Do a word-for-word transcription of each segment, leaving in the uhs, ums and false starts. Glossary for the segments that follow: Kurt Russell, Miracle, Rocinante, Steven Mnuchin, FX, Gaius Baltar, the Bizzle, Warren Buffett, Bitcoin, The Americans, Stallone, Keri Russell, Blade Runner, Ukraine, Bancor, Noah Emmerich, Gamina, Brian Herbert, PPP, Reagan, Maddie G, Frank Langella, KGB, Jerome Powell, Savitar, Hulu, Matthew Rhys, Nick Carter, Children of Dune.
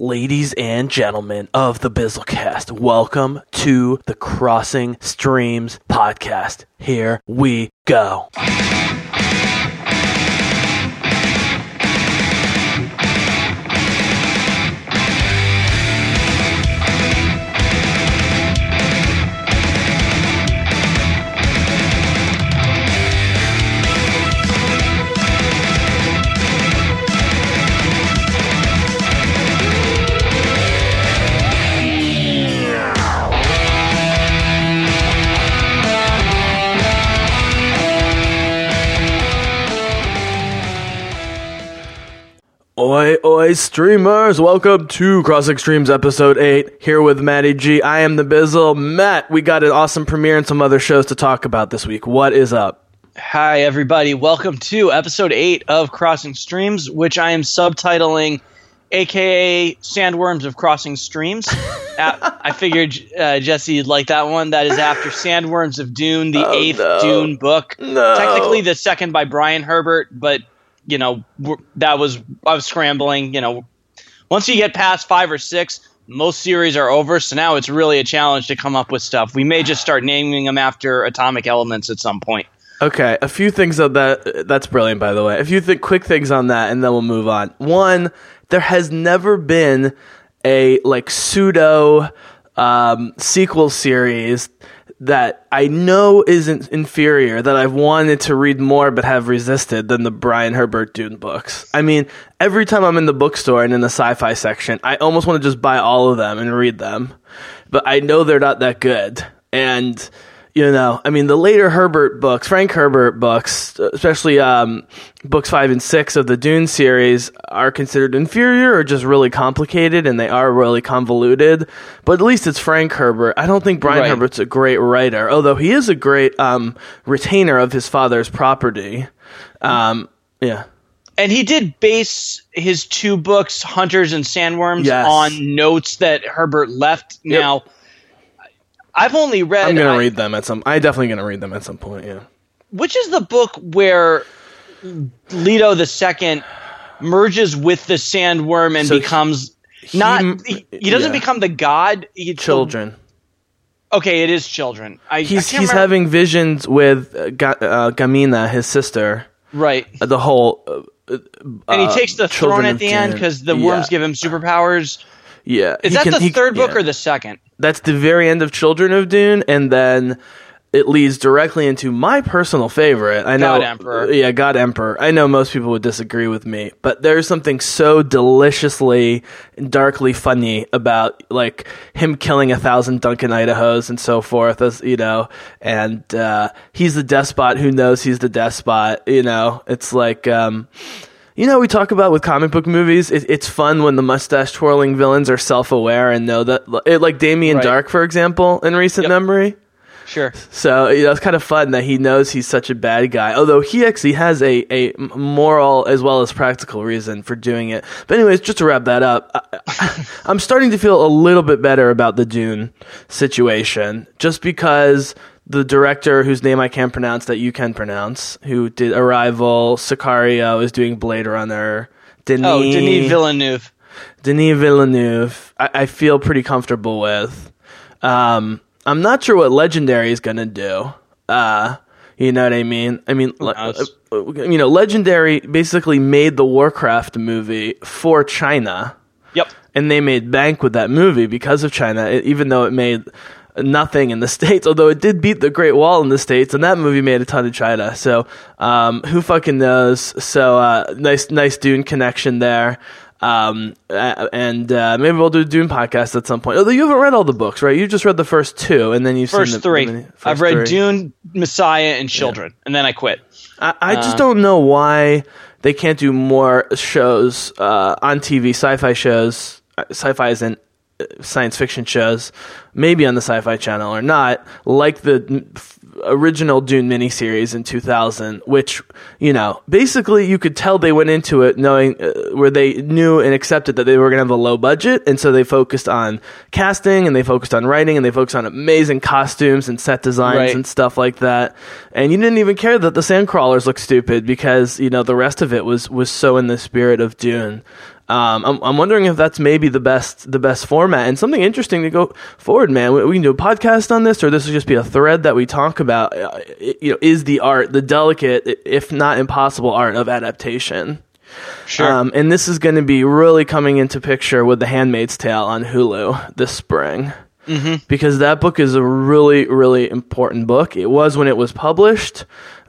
Ladies and gentlemen of the Bizzlecast, welcome to the Crossing Streams podcast. Here we go. Oi, oi, streamers. Welcome to Crossing Streams episode eight, here with Maddie G. I am the Bizzle. Matt, we got an awesome premiere and some other shows to talk about this week. What is up? Hi, everybody. Welcome to episode eight of Crossing Streams, which I am subtitling, a k a. Sandworms of Crossing Streams. uh, I figured, uh, Jesse, you'd like that one. That is after Sandworms of Dune, the oh, eighth no. Dune book. No. Technically the second by Brian Herbert, but... You know, that was I was scrambling. You know, once you get past five or six, most series are over. So now it's really a challenge to come up with stuff. We may just start naming them after atomic elements at some point. Okay, a few things on that. That's brilliant, by the way. A few th- quick things on that, and then we'll move on. One, there has never been a like pseudo um, sequel series that I know isn't inferior, that I've wanted to read more but have resisted, than the Brian Herbert Dune books. I mean, every time I'm in the bookstore and in the sci-fi section, I almost want to just buy all of them and read them. But I know they're not that good. And, you know, I mean, the later Herbert books, Frank Herbert books, especially um, books five and six of the Dune series, are considered inferior or just really complicated, and they are really convoluted. But at least it's Frank Herbert. I don't think Brian right. Herbert's a great writer, although he is a great um, retainer of his father's property. Um, yeah. And he did base his two books, Hunters and Sandworms, yes. on notes that Herbert left. Yep. Now, I've only read. I'm gonna I, read them at some. I definitely gonna read them at some point. Yeah. Which is the book where Leto the Second merges with the sandworm and so becomes he, not. He, he doesn't yeah. become the god. He, children. Okay, it is children. I, he's I he's remember. having visions with uh, Ga- uh, Gamina, his sister. Right. The whole. Uh, and he uh, takes the throne at the end because the worms yeah. give him superpowers. Yeah. Is he that can, the he, third book yeah. or the second? That's the very end of Children of Dune, and then it leads directly into my personal favorite. I know, God Emperor. Yeah, God Emperor. I know most people would disagree with me, but there's something so deliciously and darkly funny about like him killing a thousand Duncan Idahos and so forth, as you know, and uh, he's the despot who knows he's the despot, you know. It's like... Um, You know, we talk about with comic book movies, it, it's fun when the mustache-twirling villains are self-aware and know that, it, like Damien right. Dark, for example, in recent yep. memory. Sure. So, you know, it's kind of fun that he knows he's such a bad guy, although he actually has a, a moral as well as practical reason for doing it. But anyways, just to wrap that up, I, I'm starting to feel a little bit better about the Dune situation, just because... The director, whose name I can't pronounce, that you can pronounce, who did Arrival, Sicario, is doing Blade Runner. Denis, oh, Denis Villeneuve. Denis Villeneuve, I, I feel pretty comfortable with. Um, I'm not sure what Legendary is going to do. Uh, you know what I mean? I mean, le- you know, Legendary basically made the Warcraft movie for China. Yep. And they made bank with that movie because of China, even though it made... nothing in the States, although it did beat the Great Wall in the States, and that movie made a ton of China. So um who fucking knows? So uh nice nice Dune connection there. Um and uh maybe we'll do a Dune podcast at some point. Although you haven't read all the books, right? You just read the first two, and then you've first seen the three. Many, first I've read three. Dune, Messiah, and Children, yeah. and then I quit. I, I just um, don't know why they can't do more shows uh on T V, sci-fi shows, sci-fi is in science fiction shows, maybe on the Sci-Fi Channel or not, like the f- original Dune miniseries in two thousand, which, you know, basically you could tell they went into it knowing uh, where they knew and accepted that they were going to have a low budget, and so they focused on casting, and they focused on writing, and they focused on amazing costumes and set designs right. and stuff like that, and you didn't even care that the sandcrawlers looked stupid because, you know, the rest of it was was so in the spirit of Dune. Um, I'm, I'm wondering if that's maybe the best the best format and something interesting to go forward, man. We, we can do a podcast on this, or this will just be a thread that we talk about. Uh, it, you know, is the art, the delicate, if not impossible, art of adaptation. Sure. Um, and this is going to be really coming into picture with The Handmaid's Tale on Hulu this spring, mm-hmm. because that book is a really, really important book. It was when it was published.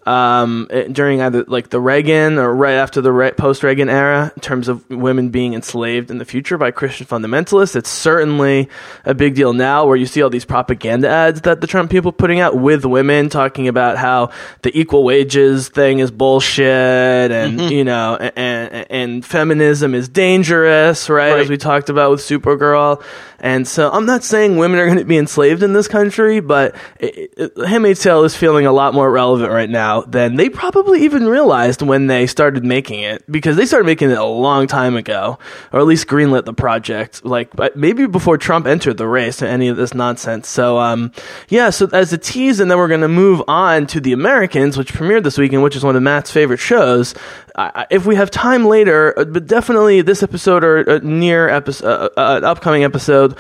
Um, it, during either like the Reagan or right after the re- post-Reagan era, in terms of women being enslaved in the future by Christian fundamentalists, it's certainly a big deal now, where you see all these propaganda ads that the Trump people putting out with women talking about how the equal wages thing is bullshit, and mm-hmm. you know, and, and and feminism is dangerous, right? Right? As we talked about with Supergirl. And so I'm not saying women are going to be enslaved in this country, but it, it, Handmaid's Tale is feeling a lot more relevant right now than they probably even realized when they started making it, because they started making it a long time ago, or at least greenlit the project, like maybe before Trump entered the race and any of this nonsense. So um, yeah, so as a tease, and then we're going to move on to The Americans, which premiered this weekend, which is one of Matt's favorite shows. Uh, if we have time later, but definitely this episode or a near episode, uh, uh, upcoming episode,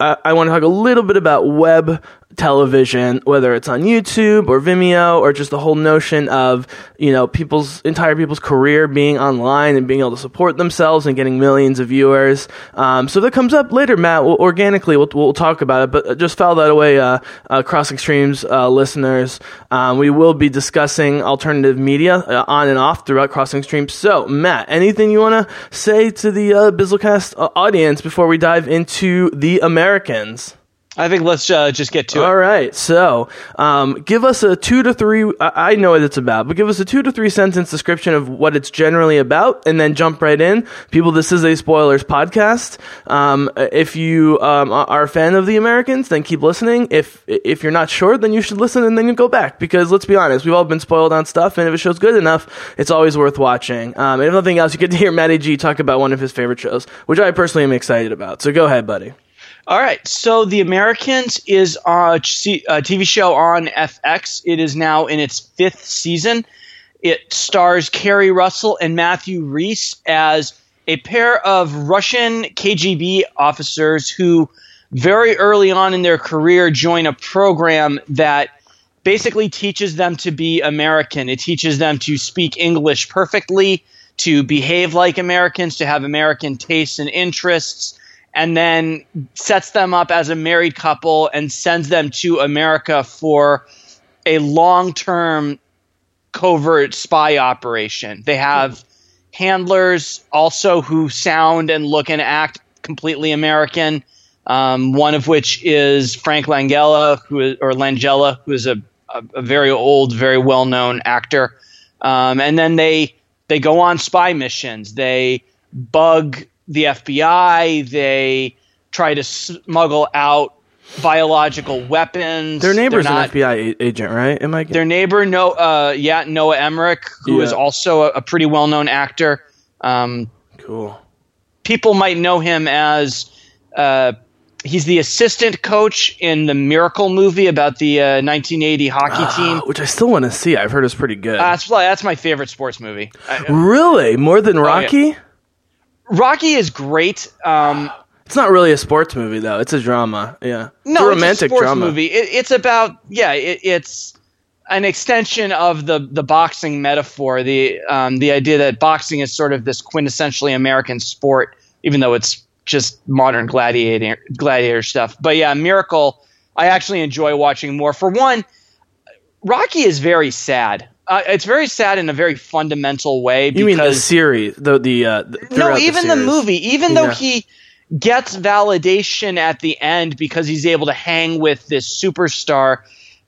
I, I want to talk a little bit about web television, whether it's on YouTube or Vimeo, or just the whole notion of, you know, people's entire people's career being online and being able to support themselves and getting millions of viewers. Um, so if that comes up later, Matt, we'll, organically we'll, we'll talk about it, but just file that away, uh, uh, Crossing Streams uh, listeners. Um, we will be discussing alternative media uh, on and off throughout Crossing Streams. So Matt, anything you want to say to the uh, Bizzlecast uh, audience before we dive into The Americans? I think let's uh, just get to it. All right. So um, give us a two to three. I, I know what it's about, but give us a two to three sentence description of what it's generally about, and then jump right in. People, this is a spoilers podcast. Um, if you um, are a fan of The Americans, then keep listening. If if you're not sure, then you should listen and then you go back, because let's be honest, we've all been spoiled on stuff, and if a show's good enough, it's always worth watching. Um, and if nothing else, you get to hear Maddie G talk about one of his favorite shows, which I personally am excited about. So go ahead, buddy. All right, so The Americans is a T V show on F X. It is now in its fifth season. It stars Keri Russell and Matthew Rhys as a pair of Russian K G B officers who very early on in their career join a program that basically teaches them to be American. It teaches them to speak English perfectly, to behave like Americans, to have American tastes and interests, and then sets them up as a married couple and sends them to America for a long-term covert spy operation. They have handlers also who sound and look and act completely American, um, one of which is Frank Langella, who is, or Langella, who is a, a, a very old, very well-known actor. Um, and then they they go on spy missions. They bug the F B I, they try to smuggle out biological weapons. Their neighbor's not, an F B I agent, right? Am I? Their neighbor, no, uh, yeah, Noah Emmerich, who yeah. is also a, a pretty well-known actor. Um, cool. People might know him as uh, he's the assistant coach in the Miracle movie about the uh, nineteen eighty hockey uh, team, which I still want to see. I've heard it's pretty good. Uh, that's, that's my favorite sports movie. I, uh, really, more than Rocky. Oh, yeah. Rocky is great. Um, it's not really a sports movie, though. It's a drama. Yeah, no, it's a romantic it's a drama movie. It, it's about yeah. It, it's an extension of the the boxing metaphor. The um, the idea that boxing is sort of this quintessentially American sport, even though it's just modern gladiator gladiator stuff. But yeah, Miracle. I actually enjoy watching more. For one, Rocky is very sad. Uh, it's very sad in a very fundamental way. Because, you mean the series? The, the, uh, the No, even the, the movie. Even yeah. though he gets validation at the end because he's able to hang with this superstar,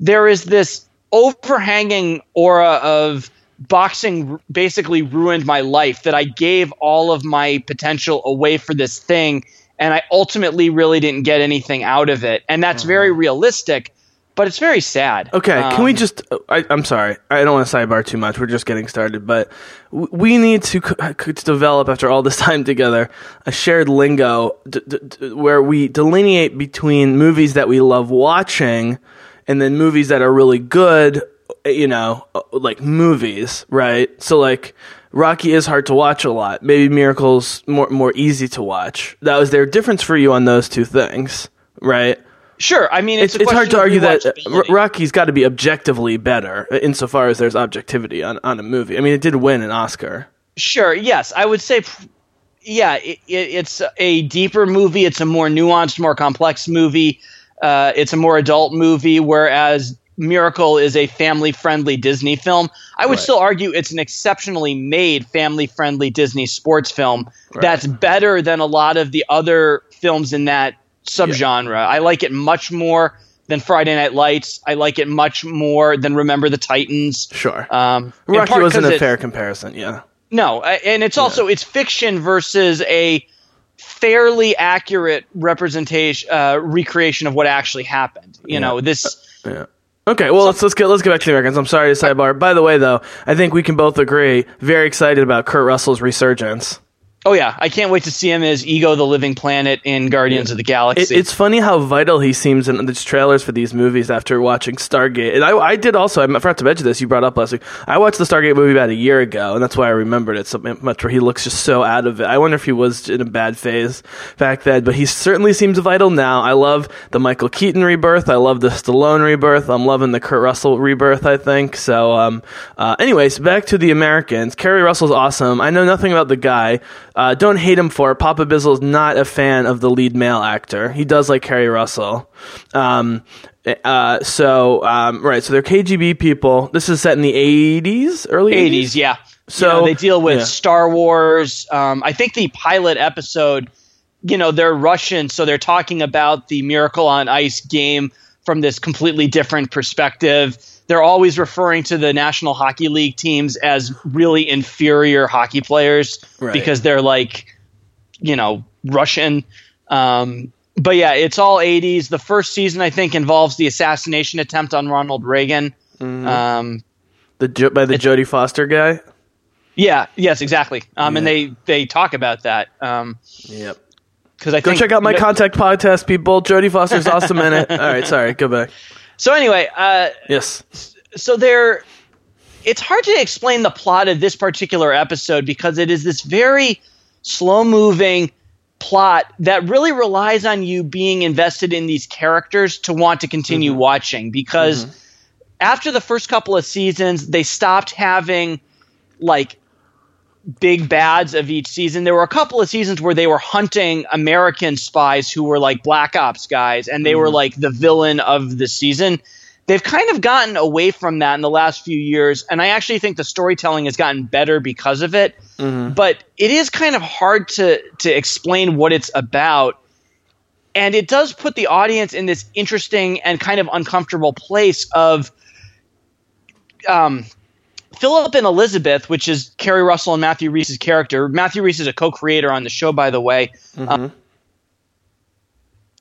there is this overhanging aura of boxing basically ruined my life, that I gave all of my potential away for this thing, and I ultimately really didn't get anything out of it. And that's mm-hmm. very realistic. But it's very sad. Okay, um, can we just I, – I'm sorry. I don't want to sidebar too much. We're just getting started. But we need to, to develop, after all this time together, a shared lingo d- d- where we delineate between movies that we love watching and then movies that are really good, you know, like movies, right? So like – Rocky is hard to watch a lot. Maybe Miracle's more more easy to watch. That was their difference for you on those two things, right? Sure. I mean, it's, it's, it's hard to argue that Rocky's got to be objectively better insofar as there's objectivity on, on a movie. I mean, it did win an Oscar. Sure. Yes. I would say, yeah, it, it, it's a deeper movie. It's a more nuanced, more complex movie. Uh, it's a more adult movie, whereas Miracle is a family-friendly Disney film. I would right. still argue it's an exceptionally made family-friendly Disney sports film right. that's better than a lot of the other films in that subgenre. Yeah. I like it much more than Friday Night Lights. I like it much more than Remember the Titans. Sure. Um, Rocky wasn't a fair it, comparison, yeah. No, and it's also yeah. – it's fiction versus a – fairly accurate representation, uh, recreation of what actually happened. You yeah. know this. Uh, yeah. Okay. Well, so, let's let's get let's get back to the Americans. I'm sorry to sidebar. By the way, though, I think we can both agree. Very excited about Kurt Russell's resurgence. Oh yeah, I can't wait to see him as Ego, the Living Planet in Guardians yeah. of the Galaxy. It, it's funny how vital he seems in the trailers for these movies. After watching Stargate, and I, I did also. I forgot to mention this. You brought up last week. I watched the Stargate movie about a year ago, and that's why I remembered it so much. Where he looks just so out of it. I wonder if he was in a bad phase back then, but he certainly seems vital now. I love the Michael Keaton rebirth. I love the Stallone rebirth. I'm loving the Kurt Russell rebirth. I think so. Um. Uh, anyways, back to the Americans. Keri Russell's awesome. I know nothing about the guy. Uh, don't hate him for it. Papa Bizzle is not a fan of the lead male actor. He does like Keri Russell. Um, uh, so, um, right. So they're K G B people. This is set in the eighties, early eighties. Yeah. So you know, they deal with yeah. Star Wars. Um, I think the pilot episode, you know, they're Russian. So they're talking about the Miracle on Ice game from this completely different perspective. They're always referring to the National Hockey League teams as really inferior hockey players right. because they're like, you know, Russian. Um, but yeah, it's all eighties. The first season, I think, involves the assassination attempt on Ronald Reagan. Mm. Um, the jo- by the Jodie Foster guy? Yeah. Yes, exactly. Um, yeah. And they, they talk about that. Um, yep. Because I go think, check out my you know, Contact podcast, people. Jodie Foster's awesome in it. All right, sorry, go back. So anyway, uh, yes. So there, it's hard to explain the plot of this particular episode because it is this very slow-moving plot that really relies on you being invested in these characters to want to continue mm-hmm. watching. Because mm-hmm. after the first couple of seasons, they stopped having like big bads of each season. There were a couple of seasons where they were hunting American spies who were like black ops guys, and they mm. were like the villain of the season. They've kind of gotten away from that in the last few years, and I actually think the storytelling has gotten better because of it. Mm-hmm. But it is kind of hard to to explain what it's about, and it does put the audience in this interesting and kind of uncomfortable place of um Philip and Elizabeth, which is Keri Russell and Matthew Rhys's character. Matthew Rhys is a co-creator on the show, by the way. Mm-hmm. Um,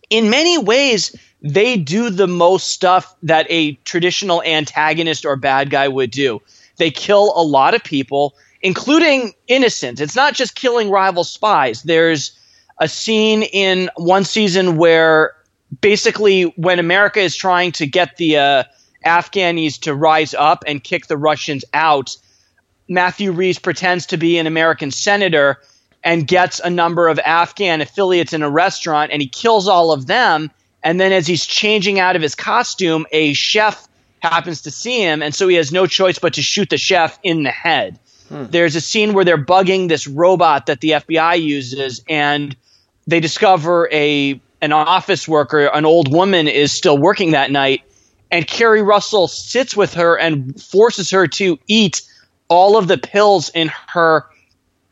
in many ways, they do the most stuff that a traditional antagonist or bad guy would do. They kill a lot of people, including innocents. It's not just killing rival spies. There's a scene in one season where basically when America is trying to get the uh, – Afghanis to rise up and kick the Russians out, Matthew Rhys pretends to be an American senator and gets a number of Afghan affiliates in a restaurant, and he kills all of them. And then as he's changing out of his costume, a chef happens to see him, and so he has no choice but to shoot the chef in the head. Hmm. There's a scene where they're bugging this robot that the F B I uses, and they discover a an office worker, an old woman, is still working that night. And Keri Russell sits with her and forces her to eat all of the pills in her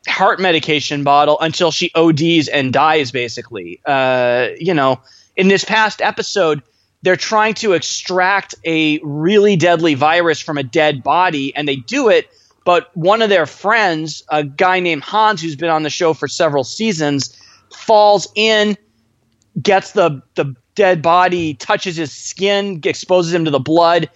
heart medication bottle until she O Ds and dies, basically. Uh, you know, in this past episode, they're trying to extract a really deadly virus from a dead body, and they do it. But one of their friends, a guy named Hans, who's been on the show for several seasons, falls in, gets the the dead body, touches his skin, exposes him to the blood,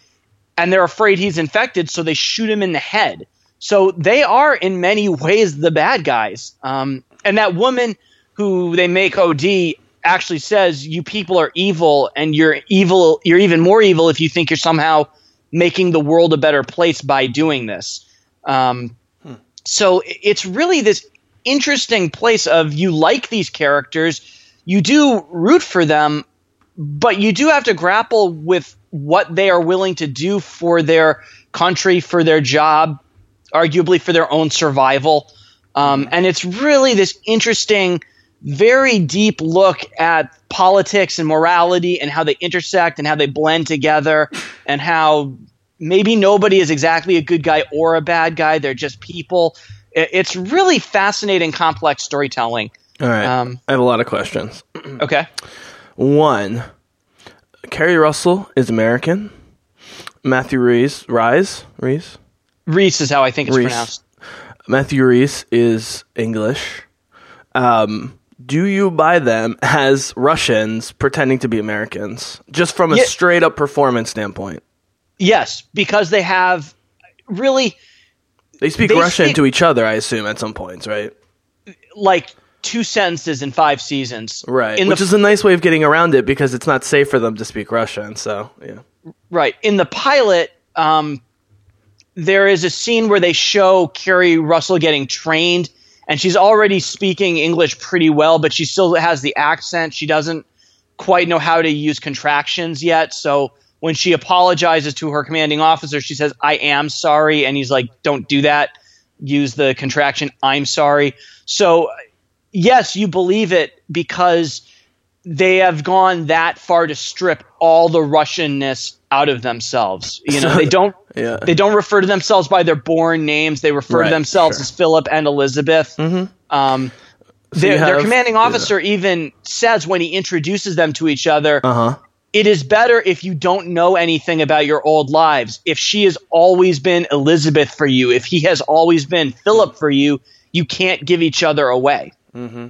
and they're afraid he's infected, so they shoot him in the head. So they are, in many ways, the bad guys. Um, and that woman who they make O D actually says, you people are evil, and you're evil. You're even more evil if you think you're somehow making the world a better place by doing this. Um, hmm. So it's really this interesting place of you like these characters, you do root for them, but you do have to grapple with what they are willing to do for their country, for their job, arguably for their own survival. Um, and it's really this interesting, very deep look at politics and morality and how they intersect and how they blend together and how maybe nobody is exactly a good guy or a bad guy. They're just people. It's really fascinating, complex storytelling. All right. Um, I have a lot of questions. Okay. One, Keri Russell is American. Matthew Rhys, Rhys, Rhys? Rhys is how I think it's Rhys. pronounced. Matthew Rhys is English. Um, do you buy them as Russians pretending to be Americans, just from a yeah. straight up performance standpoint? Yes, because they have really they speak they Russian speak, to each other, I assume, at some points, right? Like two sentences in five seasons, right? In which the, is a nice way of getting around it because it's not safe for them to speak Russian. So, yeah, right. In the pilot, um, there is a scene where they show Keri Russell getting trained, and she's already speaking English pretty well, but she still has the accent. She doesn't quite know how to use contractions yet, so. When she apologizes to her commanding officer, she says, "I am sorry." And he's like, "Don't do that. Use the contraction. I'm sorry." So yes, you believe it because they have gone that far to strip all the Russianness out of themselves. You know, they don't, yeah. they don't refer to themselves by their born names. They refer right, to themselves sure. as Philip and Elizabeth. Mm-hmm. Um, so their, have, their commanding officer yeah. even says when he introduces them to each other, uh-huh. "It is better if you don't know anything about your old lives. If she has always been Elizabeth for you, if he has always been Philip for you, you can't give each other away." Mm-hmm.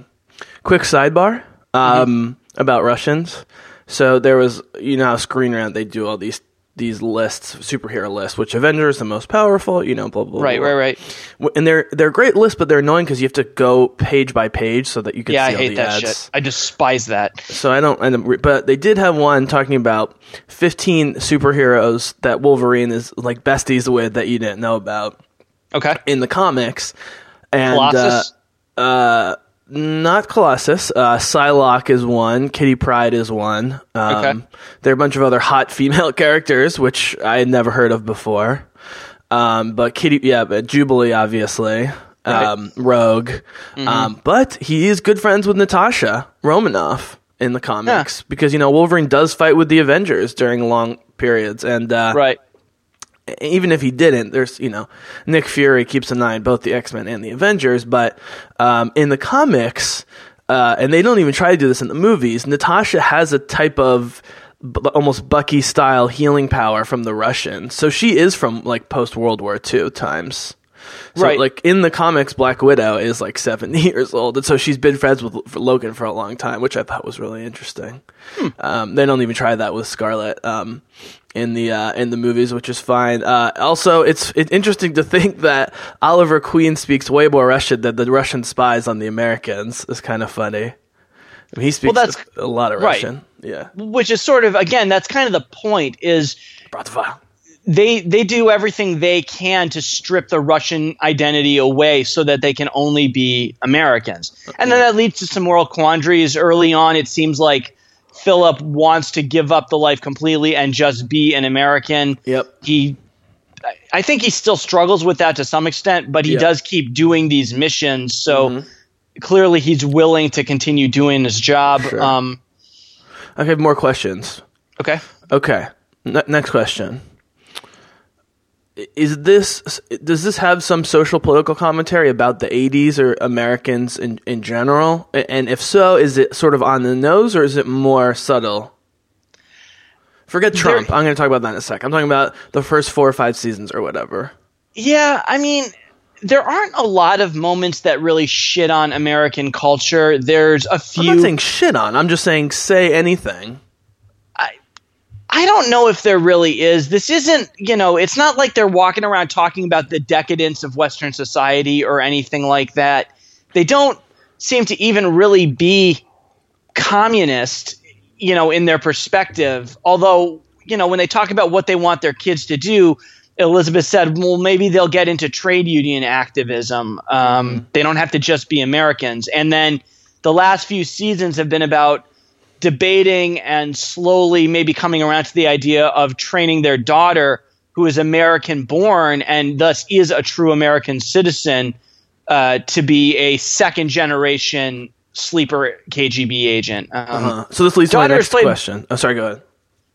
Quick sidebar um, mm-hmm. about Russians. So there was, you know, how Screen Rant, they do all these these lists, superhero lists, which Avenger is the most powerful, you know, blah, blah, blah. Right, blah. right, right. And they're, they're great lists, but they're annoying because you have to go page by page so that you can yeah, see all the ads. Yeah, I hate that shit. I despise that. So I don't, I don't, but they did have one talking about fifteen superheroes that Wolverine is like besties with that you didn't know about. Okay. In the comics. And, Colossus? Uh, uh, Not Colossus. Uh, Psylocke is one. Kitty Pryde is one. Um, okay. There are a bunch of other hot female characters, which I had never heard of before. Um, but Kitty, yeah, but Jubilee, obviously. Um, right. Rogue. Mm-hmm. Um, but he is good friends with Natasha Romanoff in the comics yeah. because, you know, Wolverine does fight with the Avengers during long periods. And, uh, right. even if he didn't, there's, you know, Nick Fury keeps an eye on both the X-Men and the Avengers, but um, in the comics, uh, and they don't even try to do this in the movies, Natasha has a type of b- almost Bucky-style healing power from the Russians. So she is from, like, post-World War Two times. So, right. like, in the comics, Black Widow is, like, seventy years old, and so she's been friends with for Logan for a long time, which I thought was really interesting. Hmm. Um, they don't even try that with Scarlet. Um in the uh, in the movies, which is fine. Uh, also, it's it's interesting to think that Oliver Queen speaks way more Russian than the Russian spies on the Americans. It's kind of funny. I mean, he speaks well, that's, a, a lot of Russian. Right. Yeah. Which is sort of, again, that's kind of the point is brought the file. They, they do everything they can to strip the Russian identity away so that they can only be Americans. Okay. And then that leads to some moral quandaries. Early on, it seems like Philip wants to give up the life completely and just be an American. Yep. He, I think he still struggles with that to some extent, but he yep. does keep doing these missions. So mm-hmm. clearly he's willing to continue doing his job. Sure. Um, I have more questions. Okay. Okay. N- next question. Is this, does this have some social political commentary about the eighties or Americans in, in general? And if so, is it sort of on the nose or is it more subtle? Forget Trump. There, I'm going to talk about that in a sec. I'm talking about the first four or five seasons or whatever. Yeah. I mean, there aren't a lot of moments that really shit on American culture. There's a few. I'm not saying shit on. I'm just saying say anything. I don't know if there really is. This isn't, you know, it's not like they're walking around talking about the decadence of Western society or anything like that. They don't seem to even really be communist, you know, in their perspective. Although, you know, when they talk about what they want their kids to do, Elizabeth said, well, maybe they'll get into trade union activism. Um, mm-hmm. They don't have to just be Americans. And then the last few seasons have been about debating and slowly maybe coming around to the idea of training their daughter, who is American born and thus is a true American citizen, uh, to be a second generation sleeper K G B agent. Um, uh-huh. So this leads to my next played, question. Oh, sorry, go ahead.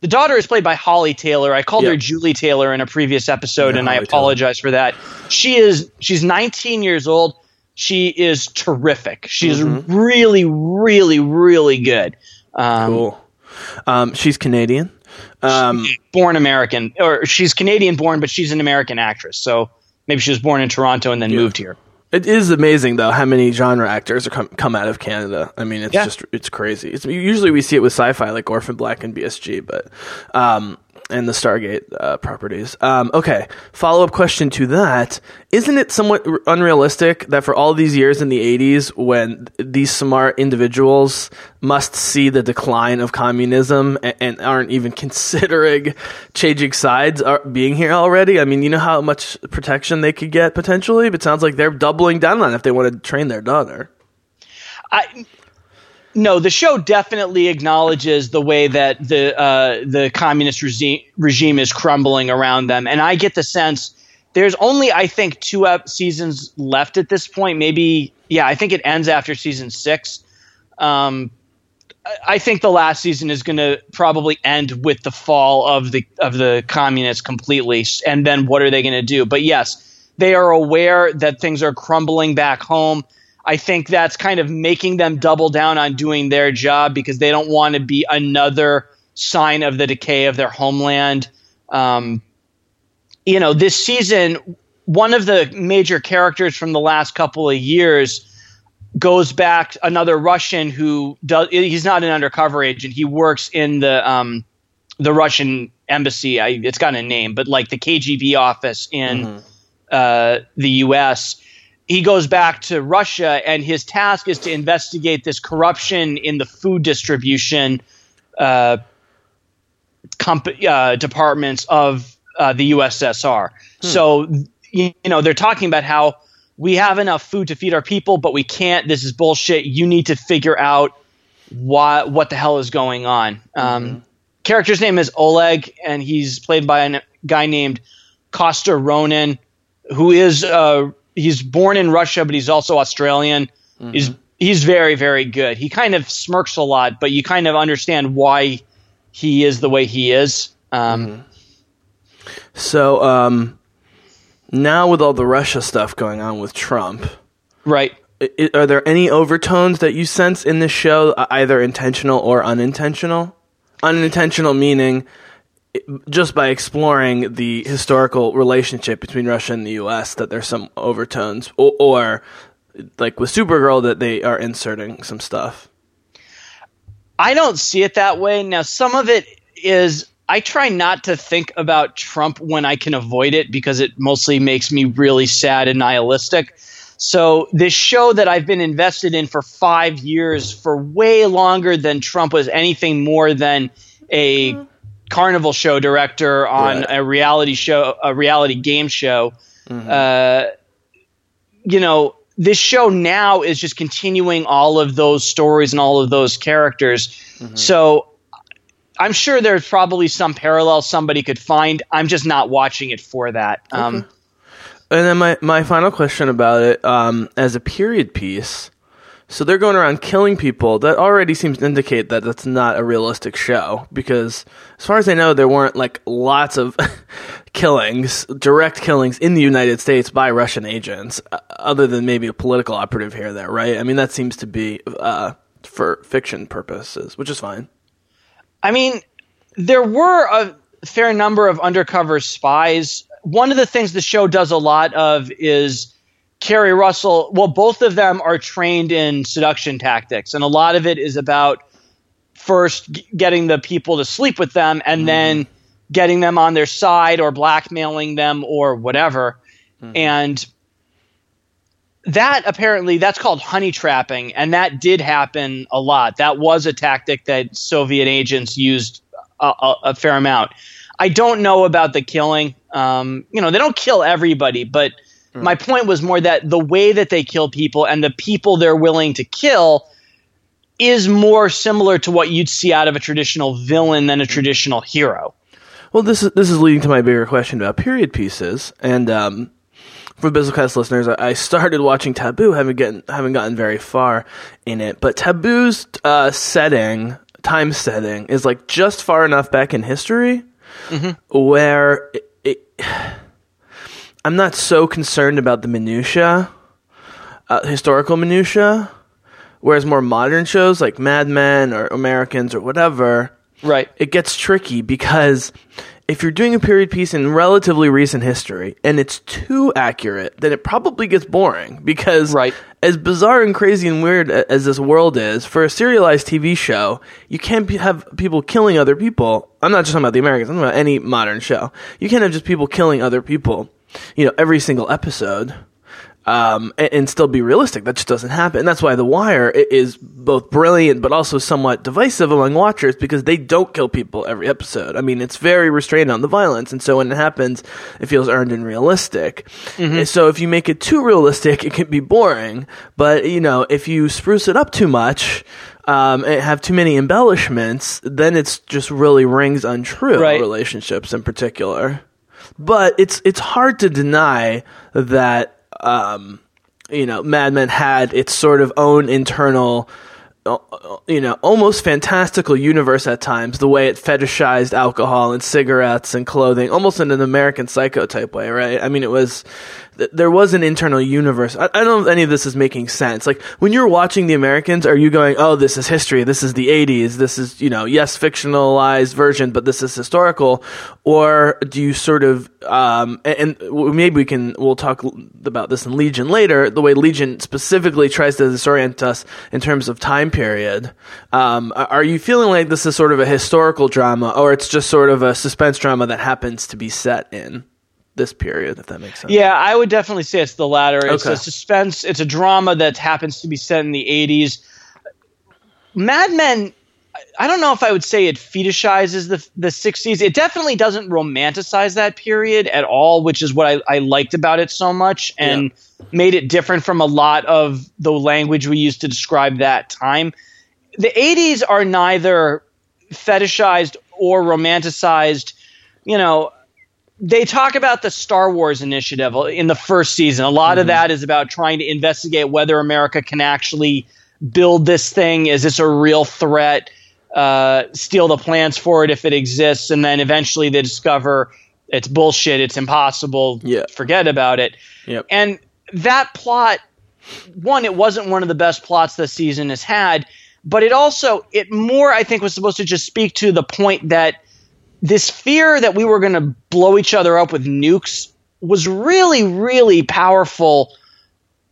The daughter is played by Holly Taylor. I called yep. her Julie Taylor in a previous episode, yeah, and Holly I apologize Taylor. for that. She is she's nineteen years old. She is terrific. She's mm-hmm. really, really, really good. Um, cool. Um, she's Canadian. Um, she's born American, or she's Canadian born, but she's an American actress. So maybe she was born in Toronto and then yeah. moved here. It is amazing, though, how many genre actors are com- come out of Canada. I mean, it's yeah. just it's crazy. It's, usually we see it with sci-fi like Orphan Black and B S G, but um, and the Stargate uh, properties. Um, okay, follow-up question to that. Isn't it somewhat r- unrealistic that for all these years in the eighties when these smart individuals must see the decline of communism and, and aren't even considering changing sides are being here already? I mean, you know how much protection they could get potentially, but it sounds like they're doubling down on it if they want to train their daughter. I no, the show definitely acknowledges the way that the uh, the communist regime regime is crumbling around them, and I get the sense there's only I think two up seasons left at this point. Maybe yeah, I think it ends after season six. Um, I think the last season is going to probably end with the fall of the of the communists completely, and then what are they going to do? But yes, they are aware that things are crumbling back home. I think that's kind of making them double down on doing their job because they don't want to be another sign of the decay of their homeland. Um, you know, this season, one of the major characters from the last couple of years goes back, another Russian who does. He's not an undercover agent. He works in the um, the Russian embassy. I, it's got a name, but like the K G B office in mm-hmm. uh, the U S. He goes back to Russia, and his task is to investigate this corruption in the food distribution uh, comp- uh, departments of uh, the U S S R. Hmm. So, you know, they're talking about how we have enough food to feed our people, but we can't. This is bullshit. You need to figure out why, what the hell is going on. Um, mm-hmm. Character's name is Oleg, and he's played by a guy named Kosta Ronan, who is uh, he's born in Russia, but he's also Australian. Mm-hmm. He's, he's very, very good. He kind of smirks a lot, but you kind of understand why he is the way he is. Um, mm-hmm. So um now with all the Russia stuff going on with Trump, right? It, are there any overtones that you sense in this show, either intentional or unintentional? Unintentional meaning just by exploring the historical relationship between Russia and the U S that there's some overtones, or, or like with Supergirl that they are inserting some stuff. I don't see it that way. Now, some of it is. I try not to think about Trump when I can avoid it because it mostly makes me really sad and nihilistic. So this show that I've been invested in for five years, for way longer than Trump was anything more than a mm-hmm. carnival show director on right. a reality show, a reality game show. Mm-hmm. Uh, you know, this show now is just continuing all of those stories and all of those characters. Mm-hmm. So I'm sure there's probably some parallel somebody could find. I'm just not watching it for that. Um, okay. And then my, my final question about it, um, as a period piece, so they're going around killing people. That already seems to indicate that that's not a realistic show because as far as I know, there weren't like lots of killings, direct killings in the United States by Russian agents, uh, other than maybe a political operative here or there, right? I mean, that seems to be uh, for fiction purposes, which is fine. I mean, there were a fair number of undercover spies. One of the things the show does a lot of is Keri Russell. Well, both of them are trained in seduction tactics, and a lot of it is about first g- getting the people to sleep with them and mm-hmm. then getting them on their side or blackmailing them or whatever. Mm-hmm. And that apparently that's called honey trapping, and that did happen a lot. That was a tactic that Soviet agents used a, a, a fair amount. I don't know about the killing. Um, you know, they don't kill everybody, but mm. my point was more that the way that they kill people and the people they're willing to kill is more similar to what you'd see out of a traditional villain than a traditional hero. Well, this is this is leading to my bigger question about period pieces. And um, for Bizzlecast listeners, I, I started watching Taboo, haven't gotten haven't gotten very far in it, but Taboo's uh, setting, time setting, is like just far enough back in history mm-hmm. where it, it, I'm not so concerned about the minutia, uh, historical minutia, whereas more modern shows like Mad Men or Americans or whatever. Right. It gets tricky because if you're doing a period piece in relatively recent history and it's too accurate, then it probably gets boring because right. as bizarre and crazy and weird as this world is, for a serialized T V show, you can't have people killing other people. I'm not just talking about The Americans. I'm talking about any modern show. You can't have just people killing other people, you know, every single episode. Um, and, and still be realistic. That just doesn't happen. And that's why The Wire is both brilliant but also somewhat divisive among watchers because they don't kill people every episode. I mean, it's very restrained on the violence, and so when it happens, it feels earned and realistic. Mm-hmm. And so if you make it too realistic, it can be boring. But, you know, if you spruce it up too much um, and have too many embellishments, then it's just really rings untrue, right. relationships in particular. But it's it's hard to deny that Um, you know, Mad Men had its sort of own internal, you know, almost fantastical universe at times, the way it fetishized alcohol and cigarettes and clothing, almost in an American Psycho type way, right? I mean, it was, th- there was an internal universe. I, I don't know if any of this is making sense. Like, when you're watching The Americans, are you going, oh, this is history, this is the eighties, this is, you know, yes, fictionalized version, but this is historical? Or do you sort of, um, and, and maybe we can, we'll talk about this in Legion later, the way Legion specifically tries to disorient us in terms of time period. Um, are you feeling like this is sort of a historical drama, or it's just sort of a suspense drama that happens to be set in this period, if that makes sense? Yeah, I would definitely say it's the latter. It's okay. a suspense. It's a drama that happens to be set in the eighties. Mad Men, I don't know if I would say it fetishizes the the sixties. It definitely doesn't romanticize that period at all, which is what I, I liked about it so much and yeah. made it different from a lot of the language we used to describe that time. The eighties are neither fetishized or romanticized. You know, they talk about the Star Wars initiative in the first season. A lot mm-hmm. of that is about trying to investigate whether America can actually build this thing. Is this a real threat? Uh, steal the plans for it if it exists, and then eventually they discover it's bullshit, it's impossible, yeah. forget about it. Yep. And that plot, one, it wasn't one of the best plots this season has had, but it also, it more, I think, was supposed to just speak to the point that this fear that we were going to blow each other up with nukes was really, really powerful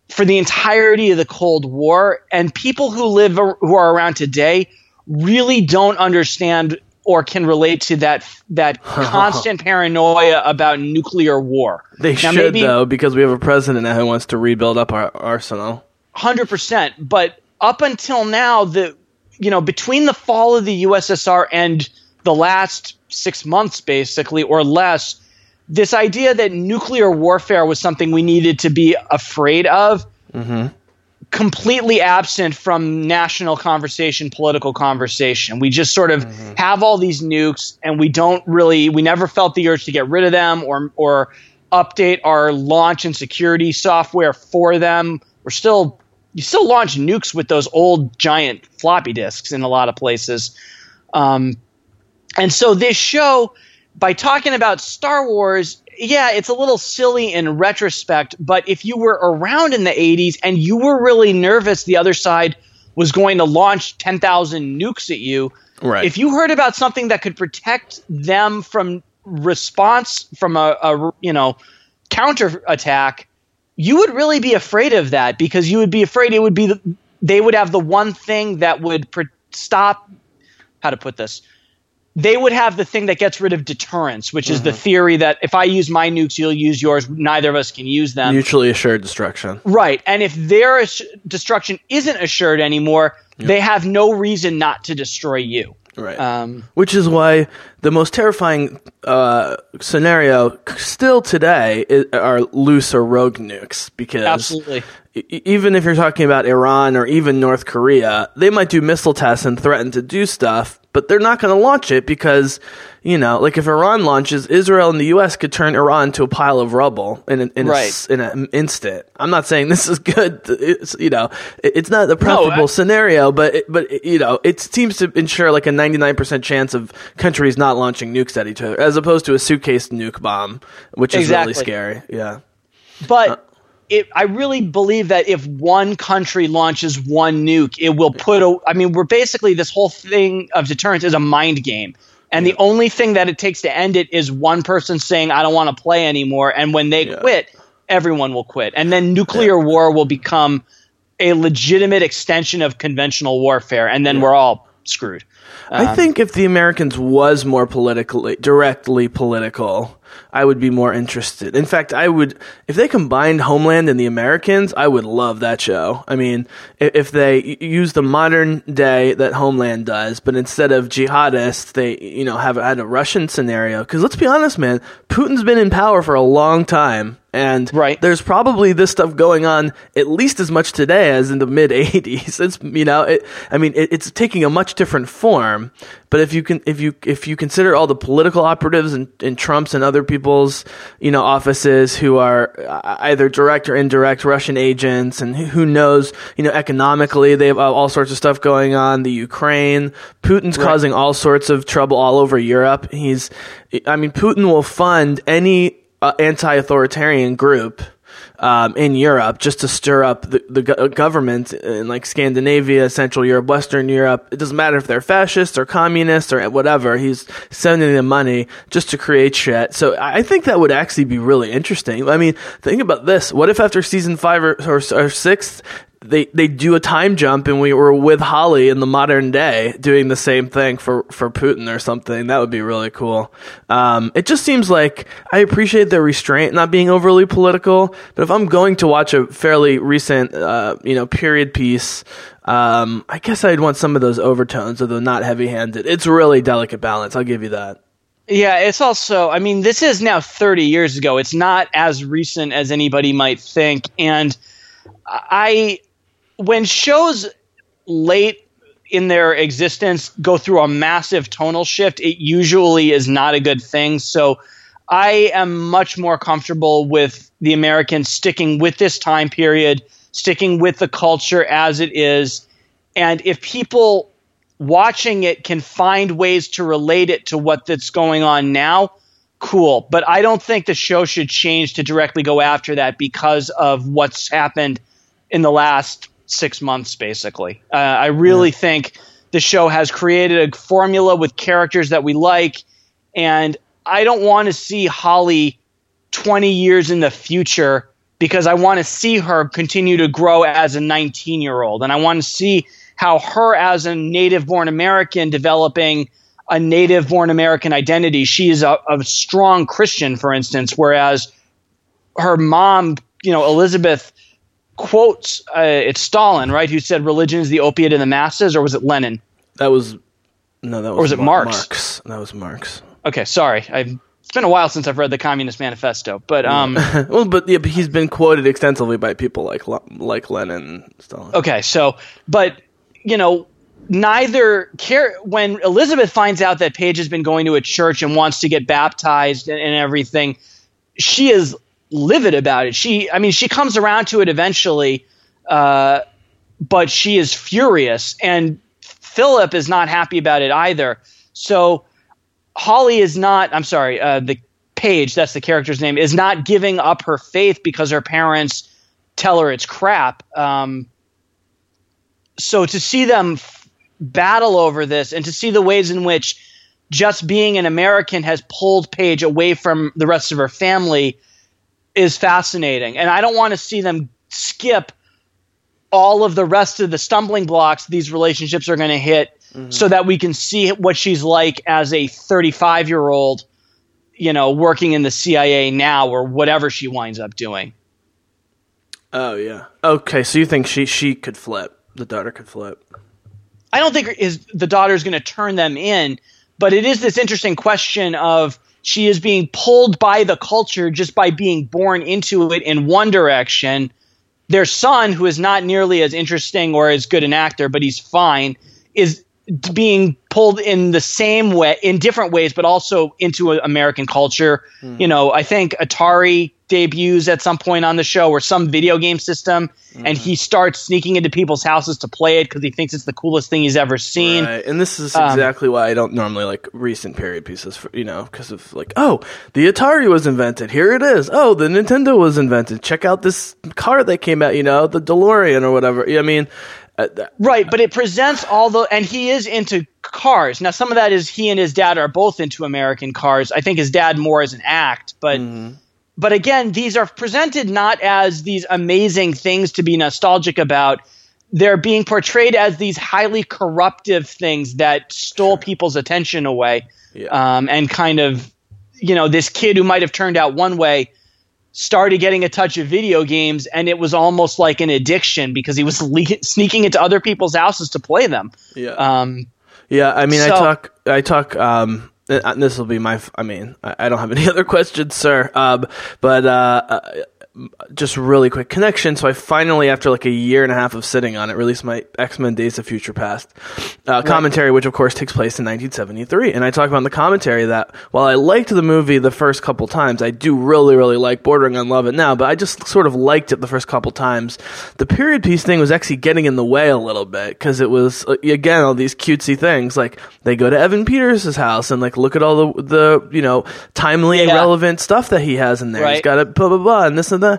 for the entirety of the Cold War, and people who live, who are around today really don't understand or can relate to that that constant paranoia about nuclear war. They now, should, maybe, though, because we have a president now who wants to rebuild up our arsenal. one hundred percent. But up until now, the you know between the fall of the U S S R and the last six months, basically, or less, this idea that nuclear warfare was something we needed to be afraid of mm-hmm. completely absent from national conversation, political conversation. We just sort of mm-hmm. have all these nukes and we don't really, we never felt the urge to get rid of them or, or update our launch and security software for them. We're still, you still launch nukes with those old giant floppy disks in a lot of places. Um, and so this show, by talking about Star Wars, yeah, it's a little silly in retrospect, but if you were around in the eighties and you were really nervous the other side was going to launch ten thousand nukes at you, right. if you heard about something that could protect them from response, from a, a you know counterattack, you would really be afraid of that because you would be afraid it would be the, they would have the one thing that would pre- stop – how to put this – they would have the thing that gets rid of deterrence, which mm-hmm. is the theory that if I use my nukes, you'll use yours. Neither of us can use them. Mutually assured destruction. Right. And if their ass- destruction isn't assured anymore, Yep. They have no reason not to destroy you. Right. Um, Which is why the most terrifying uh, scenario still today is, are loose or rogue nukes. Because absolutely. E- even if you're talking about Iran or even North Korea, they might do missile tests and threaten to do stuff, but they're not going to launch it because, you know, like if Iran launches, Israel and the U S could turn Iran to a pile of rubble in an in right. a, in an instant. I'm not saying this is good. It's, you know, it's not the preferable no, I- scenario, but it, but it, you know, it seems to ensure like a ninety-nine percent chance of countries not launching nukes at each other, as opposed to a suitcase nuke bomb, which is exactly. really scary. Yeah, but. Uh, It, I really believe that if one country launches one nuke, it will put a – I mean, we're basically – this whole thing of deterrence is a mind game. And yeah. the only thing that it takes to end it is one person saying, I don't want to play anymore. And when they yeah. quit, everyone will quit. And then nuclear yeah. war will become a legitimate extension of conventional warfare. And then yeah. we're all screwed. Um, I think if the Americans was more politically – directly political – I would be more interested. In fact, I would if they combined Homeland and The Americans, I would love that show. I mean, if they use the modern day that Homeland does, but instead of jihadists, they you know have had a Russian scenario. Because let's be honest, man, Putin's been in power for a long time, and right. there's probably this stuff going on at least as much today as in the mid eighties. It's you know, it, I mean, it, it's taking a much different form. But if you can, if you if you consider all the political operatives and, and Trump's and other people's, you know, offices who are either direct or indirect Russian agents, and who knows, you know, economically they have all sorts of stuff going on. The Ukraine, Putin's right. causing all sorts of trouble all over Europe. He's, I mean, Putin will fund any uh, anti-authoritarian group um, in Europe just to stir up the, the go- government in like Scandinavia, Central Europe, Western Europe. It doesn't matter if they're fascists or communists or whatever. He's sending them money just to create shit. So I think that would actually be really interesting. I mean, think about this. What if after season five or, or, or six, they, they do a time jump and we were with Holly in the modern day doing the same thing for, for Putin or something? That would be really cool. Um, it just seems like I appreciate the restraint not being overly political, but if I'm going to watch a fairly recent, uh, you know, period piece, um, I guess I'd want some of those overtones, although not heavy handed. It's really delicate balance. I'll give you that. Yeah, it's also, I mean, this is now thirty years ago. It's not as recent as anybody might think. And I, when shows late in their existence go through a massive tonal shift, it usually is not a good thing. So I am much more comfortable with The Americans sticking with this time period, sticking with the culture as it is. And if people watching it can find ways to relate it to what that's going on now, cool. But I don't think the show should change to directly go after that because of what's happened in the last six months, basically. Uh, I really yeah. think the show has created a formula with characters that we like, and I don't want to see Holly twenty years in the future because I want to see her continue to grow as a nineteen-year-old, and I want to see how her as a native-born American developing a native-born American identity. She is a, a strong Christian, for instance, whereas her mom, you know, Elizabeth – quotes uh, it's Stalin, right, who said religion is the opiate of the masses, or was it Lenin? That was no, that was, or was it Marx? Marx. That was Marx. Okay, sorry. I've, it's been a while since I've read the Communist Manifesto, but um, well, but yeah, he's been quoted extensively by people like like Lenin, Stalin. Okay, so but you know, neither care when Elizabeth finds out that Paige has been going to a church and wants to get baptized and, and everything, she is livid about it. She, I mean, she comes around to it eventually, uh, but she is furious, and Philip is not happy about it either. So Holly is not, I'm sorry, uh, the Paige, that's the character's name, is not giving up her faith because her parents tell her it's crap. Um, so to see them f- battle over this, and to see the ways in which just being an American has pulled Paige away from the rest of her family is fascinating. And I don't want to see them skip all of the rest of the stumbling blocks these relationships are going to hit, mm-hmm. so that we can see what she's like as a thirty-five-year-old, you know, working in the C I A now or whatever she winds up doing. Oh, yeah. Okay, so you think she she could flip. The daughter could flip. I don't think is the daughter is going to turn them in, but it is this interesting question of she is being pulled by the culture just by being born into it in one direction. Their son, who is not nearly as interesting or as good an actor, but he's fine, is being pulled in the same way, in different ways, but also into American culture. Mm. You know, I think Atari debuts at some point on the show or some video game system, mm. and he starts sneaking into people's houses to play it because he thinks it's the coolest thing he's ever seen. Right. And this is exactly um, why I don't normally like recent period pieces, for, you know, because of like, oh, the Atari was invented. Here it is. Oh, the Nintendo was invented. Check out this car that came out, you know, the DeLorean or whatever. I mean, Uh, that, right, but it presents all the – and he is into cars. Now, some of that is he and his dad are both into American cars. I think his dad more as an act. But mm-hmm. but again, these are presented not as these amazing things to be nostalgic about. They're being portrayed as these highly corruptive things that stole sure. people's attention away yeah. um, and kind of – you know, this kid who might have turned out one way – started getting a touch of video games, and it was almost like an addiction because he was le- sneaking into other people's houses to play them. Yeah. Um, yeah. I mean, so, I talk, I talk, um, this will be my, I mean, I don't have any other questions, sir. Um, but, uh, just really quick connection. So I finally, after like a year and a half of sitting on it, released my X-Men Days of Future Past uh, commentary, right. which of course takes place in nineteen seventy-three. And I talk about in the commentary that while I liked the movie the first couple times, I do really, really like, bordering on love it now, but I just sort of liked it the first couple times. The period piece thing was actually getting in the way a little bit because it was, again, all these cutesy things. Like they go to Evan Peters' house and like look at all the, the you know, timely yeah. relevant stuff that he has in there. Right. He's got it, blah, blah, blah, and this and The,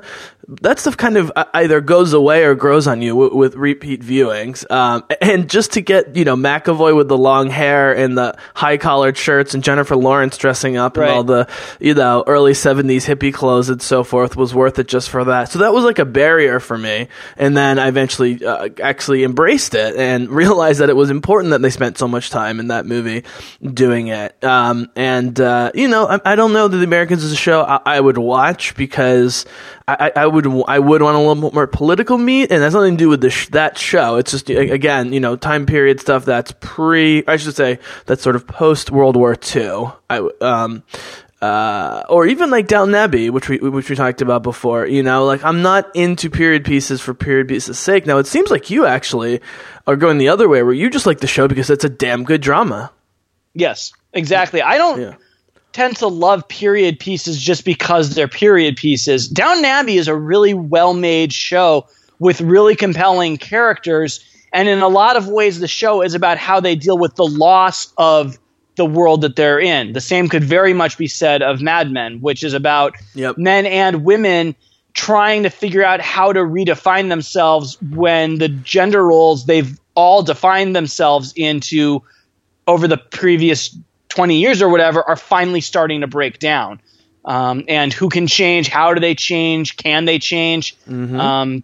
that stuff kind of either goes away or grows on you w- with repeat viewings. Um, and just to get, you know, McAvoy with the long hair and the high-collared shirts and Jennifer Lawrence dressing up right. and all the, you know, early seventies hippie clothes and so forth was worth it just for that. So that was like a barrier for me. And then I eventually uh, actually embraced it and realized that it was important that they spent so much time in that movie doing it. Um, and, uh, you know, I, I don't know that The Americans is a show I, I would watch because... I, I would I would want a little more political meat, and that's nothing to do with the sh- that show. It's just, again, you know, time period stuff that's pre, I should say, that's sort of post-World War Two. I, um, uh, or even like Downton Abbey, which we which we talked about before. You know, like I'm not into period pieces for period pieces' sake. Now, it seems like you actually are going the other way, where you just like the show because it's a damn good drama. Yes, exactly. I don't... Yeah. tend to love period pieces just because they're period pieces. Downton Abbey is a really well-made show with really compelling characters, and in a lot of ways the show is about how they deal with the loss of the world that they're in. The same could very much be said of Mad Men, which is about yep. men and women trying to figure out how to redefine themselves when the gender roles they've all defined themselves into over the previous twenty years or whatever are finally starting to break down. Um, and who can change? How do they change? Can they change? Mm-hmm. Um,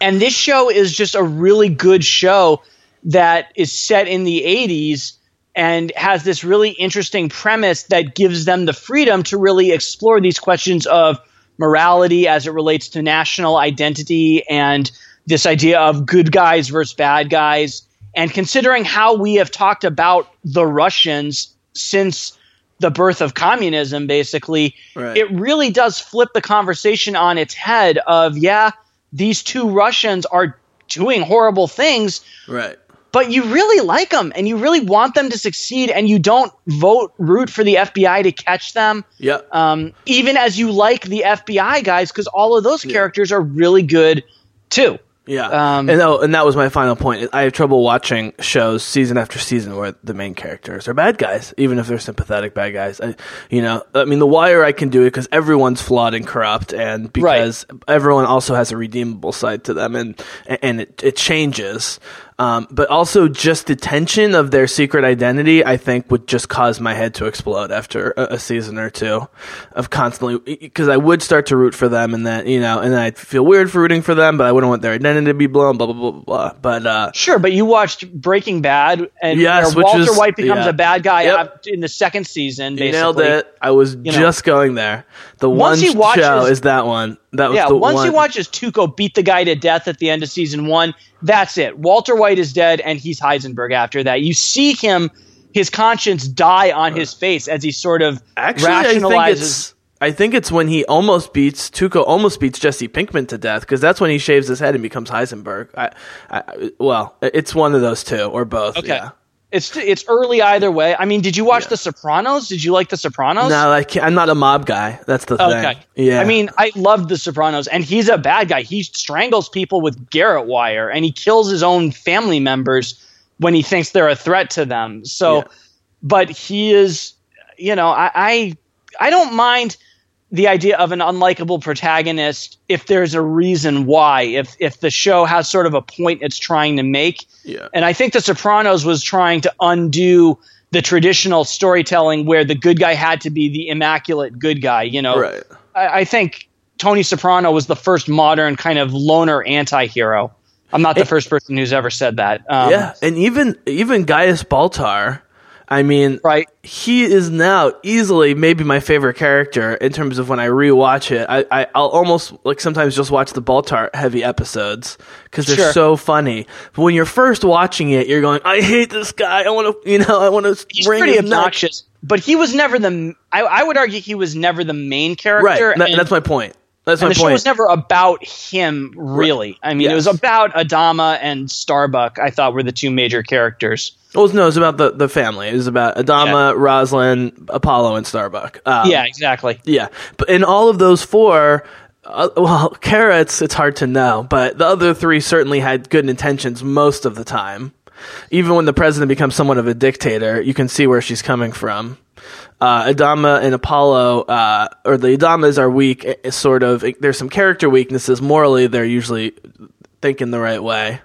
and this show is just a really good show that is set in the eighties and has this really interesting premise that gives them the freedom to really explore these questions of morality as it relates to national identity and this idea of good guys versus bad guys. And considering how we have talked about the Russians since the birth of communism, basically, right. it really does flip the conversation on its head of, yeah, these two Russians are doing horrible things, right? But you really like them and you really want them to succeed, and you don't vote root for the F B I to catch them, yep. um, even as you like the F B I guys, because all of those yeah. characters are really good too. Yeah, um, and, oh, and that was my final point. I have trouble watching shows season after season where the main characters are bad guys, even if they're sympathetic bad guys. I, you know, I mean, The Wire, I can do it because everyone's flawed and corrupt, and because right. everyone also has a redeemable side to them, and and it, it changes. Um, but also just the tension of their secret identity, I think, would just cause my head to explode after a, a season or two of constantly, because I would start to root for them, and then, you know, and then I'd feel weird for rooting for them, but I wouldn't want their identity to be blown, blah, blah, blah, blah, blah. But, uh, sure, but you watched Breaking Bad, and yes, where Walter is, White becomes yeah. a bad guy yep. in the second season, basically. You nailed it. I was you just know. going there. The once one watches, show is that one. That was yeah, the once one. He watches Tuco beat the guy to death at the end of season one, that's it. Walter White is dead, and he's Heisenberg after that. You see him, his conscience die on his face as he sort of Actually, rationalizes. I think it's, I think it's when he almost beats, Tuco almost beats Jesse Pinkman to death, because that's when he shaves his head and becomes Heisenberg. I, I, well, it's one of those two, or both. Okay. Yeah. It's it's early either way. I mean, did you watch yeah. The Sopranos? Did you like The Sopranos? No, I can't. I'm not a mob guy. That's the thing. Okay. Yeah. I mean, I loved The Sopranos, and he's a bad guy. He strangles people with garret wire, and he kills his own family members when he thinks they're a threat to them. So, yeah. But he is, you know, I, I I don't mind the idea of an unlikable protagonist if there's a reason why, if if the show has sort of a point it's trying to make. Yeah. And I think The Sopranos was trying to undo the traditional storytelling where the good guy had to be the immaculate good guy, you know. Right. I, I think Tony Soprano was the first modern kind of loner anti-hero. I'm not the it, first person who's ever said that. Um, yeah, and even even Gaius Baltar, I mean, right. He is now easily maybe my favorite character in terms of when I rewatch it. I, I, I'll almost like sometimes just watch the Baltar heavy episodes because they're sure. so funny. But when you're first watching it, you're going, I hate this guy. I want to, you know, I want to. He's pretty obnoxious, nuts. But he was never the. I, I would argue he was never the main character. Right, and, and that's my point. That's my and the point. Show was never about him, really. Right. I mean, yes. It was about Adama and Starbuck, I thought, were the two major characters. Well, no, it was about the, the family. It was about Adama, yeah. Roslyn, Apollo, and Starbuck. Um, yeah, exactly. Yeah. But in all of those four, uh, well, Kara, it's, it's hard to know, but the other three certainly had good intentions most of the time. Even when the president becomes somewhat of a dictator, you can see where she's coming from. Uh, Adama and Apollo, uh, or the Adamas are weak, sort of. There's some character weaknesses. Morally, they're usually thinking the right way.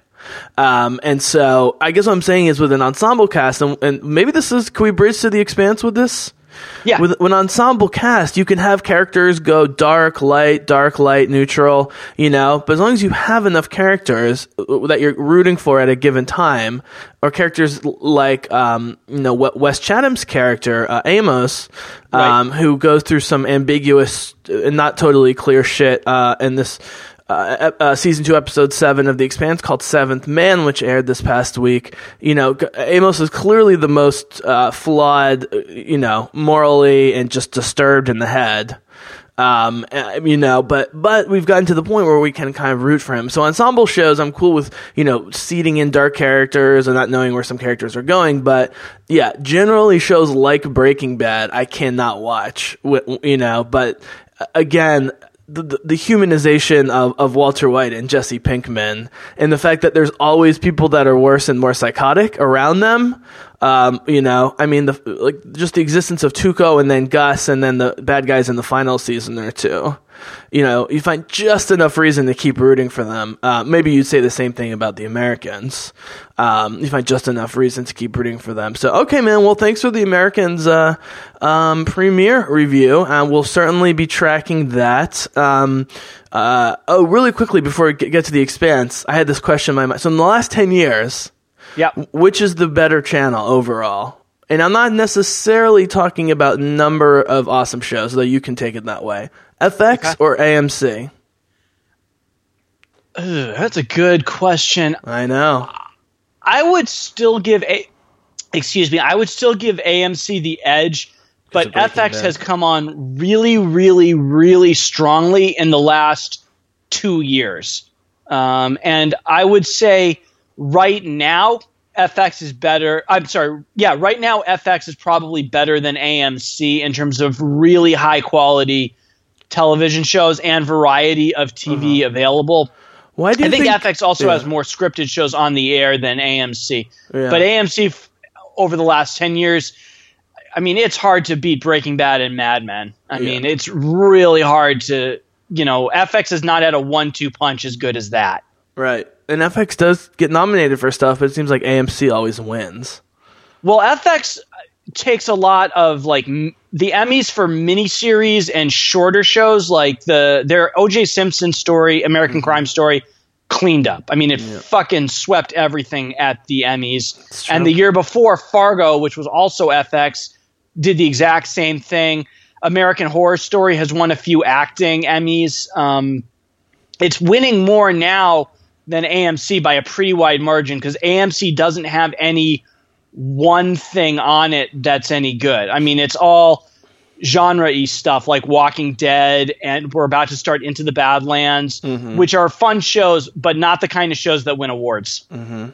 Um, and so I guess what I'm saying is with an ensemble cast, and, and maybe this is, can we bridge to The Expanse with this? Yeah. With, with an ensemble cast, you can have characters go dark, light, dark, light, neutral, you know, but as long as you have enough characters that you're rooting for at a given time, or characters like, um, you know, Wes Chatham's character, uh, Amos, um, right. who goes through some ambiguous and not totally clear shit uh, in this Uh, uh, season two, episode seven of The Expanse called Seventh Man, which aired this past week. You know, Amos is clearly the most uh, flawed, you know, morally and just disturbed in the head. Um, you know, but, but we've gotten to the point where we can kind of root for him. So ensemble shows, I'm cool with, you know, seeding in dark characters and not knowing where some characters are going. But yeah, generally shows like Breaking Bad, I cannot watch, you know, but again, The, the humanization of, of Walter White and Jesse Pinkman, and the fact that there's always people that are worse and more psychotic around them. Um, you know, I mean, the, like just the existence of Tuco and then Gus and then the bad guys in the final season or two. You know, you find just enough reason to keep rooting for them. Uh, maybe you'd say the same thing about The Americans. Um, you find just enough reason to keep rooting for them. So, okay, man. Well, thanks for The Americans uh, um, premiere review. Uh, we'll certainly be tracking that. Um, uh, oh, really quickly before we get to The Expanse, I had this question in my mind. So, in the last ten years, yeah, which is the better channel overall? And I'm not necessarily talking about number of awesome shows, though you can take it that way. F X okay. or A M C? Ugh, that's a good question. I know. I would still give a excuse me. I would still give A M C the edge, but F X bad. has come on really, really, really strongly in the last two years, um, and I would say right now F X is better. I'm sorry. Yeah, right now F X is probably better than A M C in terms of really high quality television shows and variety of T V uh-huh. available. Why do you I think, think F X also yeah. has more scripted shows on the air than A M C. Yeah. But A M C f- over the last ten years, I mean, it's hard to beat Breaking Bad and Mad Men. I yeah. mean, it's really hard to, you know, F X has not had a one two punch as good as that. Right. And F X does get nominated for stuff, but it seems like A M C always wins. Well, F X takes a lot of like m- the Emmys for miniseries and shorter shows, like the their O J Simpson story, American mm-hmm. Crime Story, cleaned up. I mean, it yeah. fucking swept everything at the Emmys. And the year before, Fargo, which was also F X, did the exact same thing. American Horror Story has won a few acting Emmys. Um, it's winning more now than A M C by a pretty wide margin, because A M C doesn't have any one thing on it that's any good. I mean, it's all genre-y stuff like Walking Dead, and we're about to start Into the Badlands, mm-hmm. which are fun shows, but not the kind of shows that win awards. Mm-hmm.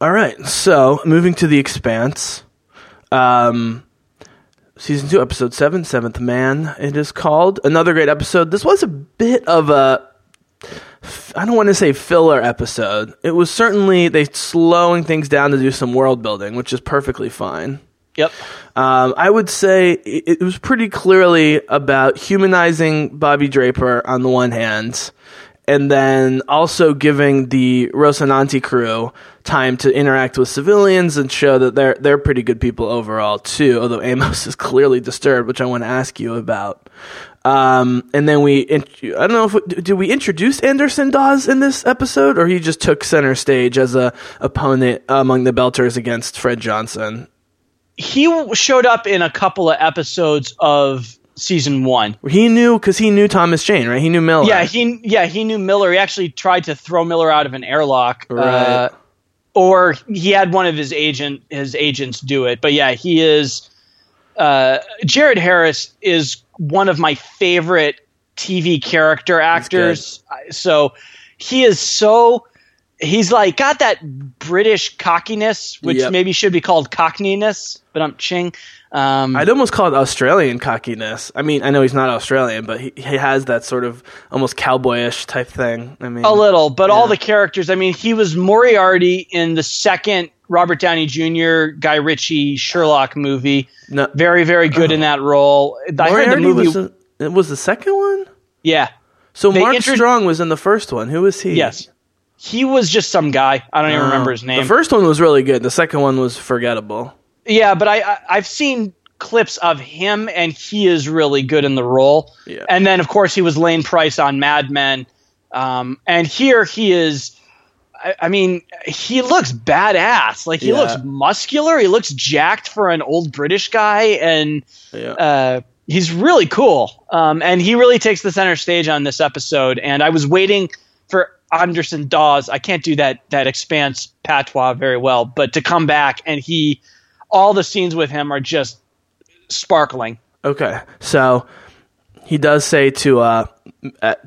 All right, so moving to The Expanse. Um, season two, episode seven, Seventh Man, it is called. Another great episode. This was a bit of a, I don't want to say filler episode. It was certainly, they slowing things down to do some world building, which is perfectly fine. Yep. Um, I would say it, it was pretty clearly about humanizing Bobby Draper on the one hand, and then also giving the Rocinante crew time to interact with civilians and show that they're they're pretty good people overall, too, although Amos is clearly disturbed, which I want to ask you about. Um, and then we... I don't know if... We, did we introduce Anderson Dawes in this episode, or he just took center stage as a opponent among the Belters against Fred Johnson? He showed up in a couple of episodes of... season one. He knew, because he knew Thomas Jane, right? He knew Miller. Yeah, he yeah he knew Miller. He actually tried to throw Miller out of an airlock, right. uh, or he had one of his agent his agents do it. But yeah, he is. Uh, Jared Harris is one of my favorite T V character actors. So he is so he's like got that British cockiness, which yep. maybe should be called cockneyness, but I'm ching. Um, I'd almost call it Australian cockiness. I mean, I know he's not Australian, but he, he has that sort of almost cowboyish type thing. I mean, a little, but yeah. all the characters. I mean, he was Moriarty in the second Robert Downey Junior Guy Ritchie Sherlock movie. No. Very, very good oh. in that role. Moriarty I heard the movie was the, it was the second one? Yeah. So they Mark inter- Strong was in the first one. Who was he? Yes. He was just some guy. I don't oh. even remember his name. The first one was really good. The second one was forgettable. Yeah, but I, I, I've seen clips of him, and he is really good in the role. Yeah. And then, of course, he was Lane Price on Mad Men. Um, and here he is, I, I mean, he looks badass. Like, he yeah. looks muscular. He looks jacked for an old British guy, and yeah. uh, he's really cool. Um, and he really takes the center stage on this episode, and I was waiting for Anderson Dawes. I can't do that, that Expanse patois very well, but to come back, and he... all the scenes with him are just sparkling. Okay, so he does say to uh,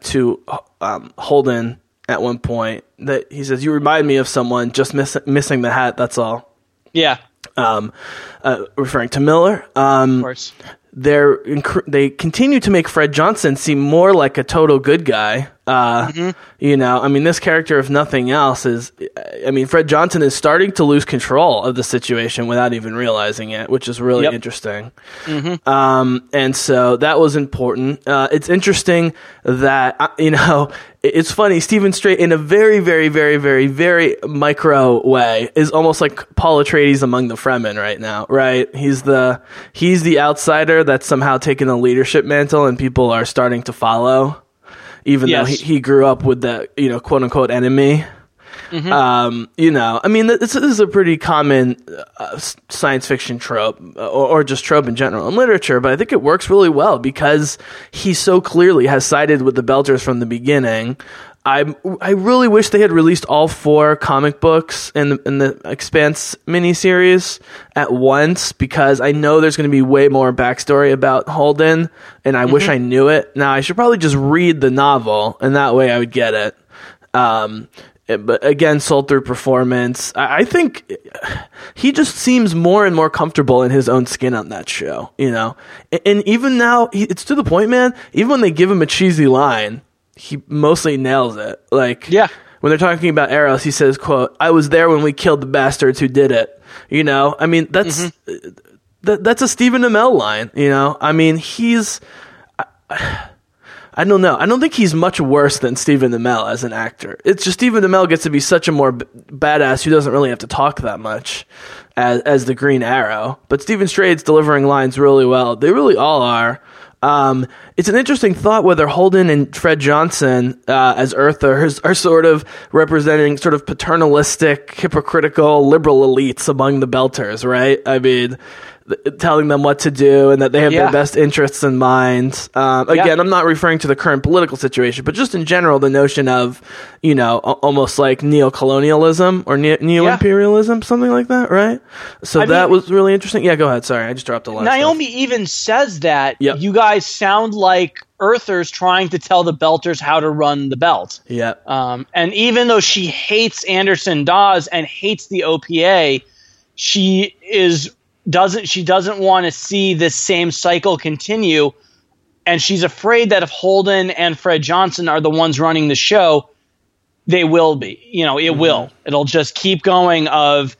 to um, Holden at one point that he says, "You remind me of someone, just miss- missing the hat. That's all." Yeah. Um, uh, referring to Miller. Um, of course. They're inc- they continue to make Fred Johnson seem more like a total good guy. Uh, mm-hmm. You know, I mean, this character, if nothing else, is, I mean, Fred Johnson is starting to lose control of the situation without even realizing it, which is really yep. interesting. Mm-hmm. Um, and so that was important. Uh, it's interesting that, you know, it's funny, Stephen Strait in a very, very, very, very, very micro way is almost like Paul Atreides among the Fremen right now, right? He's the, he's the outsider that's somehow taken the leadership mantle and people are starting to follow. Even yes. though he, he grew up with that, you know, quote unquote enemy. Mm-hmm. Um, you know, I mean, this, this is a pretty common uh, science fiction trope or, or just trope in general in literature, but I think it works really well because he so clearly has sided with the Belters from the beginning. I I really wish they had released all four comic books in the, in the Expanse miniseries at once, because I know there's going to be way more backstory about Holden, and I mm-hmm. wish I knew it. Now, I should probably just read the novel, and that way I would get it. Um, it but again, sold through performance. I, I think he just seems more and more comfortable in his own skin on that show, you know? And, and even now, he, it's to the point, man, even when they give him a cheesy line, he mostly nails it. Like, yeah. when they're talking about Eros, he says, quote, "I was there when we killed the bastards who did it." You know, I mean, that's mm-hmm. th- that's a Stephen Amell line, you know? I mean, he's... I, I don't know. I don't think he's much worse than Stephen Amell as an actor. It's just Stephen Amell gets to be such a more b- badass who doesn't really have to talk that much as, as the Green Arrow. But Stephen Strait's delivering lines really well. They really all are. Um, it's an interesting thought whether Holden and Fred Johnson uh, as Earthers are sort of representing sort of paternalistic, hypocritical, liberal elites among the Belters, right? I mean, th- telling them what to do and that they have yeah. their best interests in mind. Um, again, yeah. I'm not referring to the current political situation, but just in general, the notion of, you know, a- almost like neocolonialism or ne- neo-imperialism, yeah. something like that, right? So I that mean, was really interesting. Yeah, go ahead. Sorry, I just dropped a lot. Naomi stuff. even says that yep. you guys sound like Earthers trying to tell the Belters how to run the belt. Yeah. Um, and even though she hates Anderson Dawes and hates the O P A, she is doesn't she doesn't want to see this same cycle continue, and she's afraid that if Holden and Fred Johnson are the ones running the show, they will be. You know, it mm-hmm. will. It'll just keep going of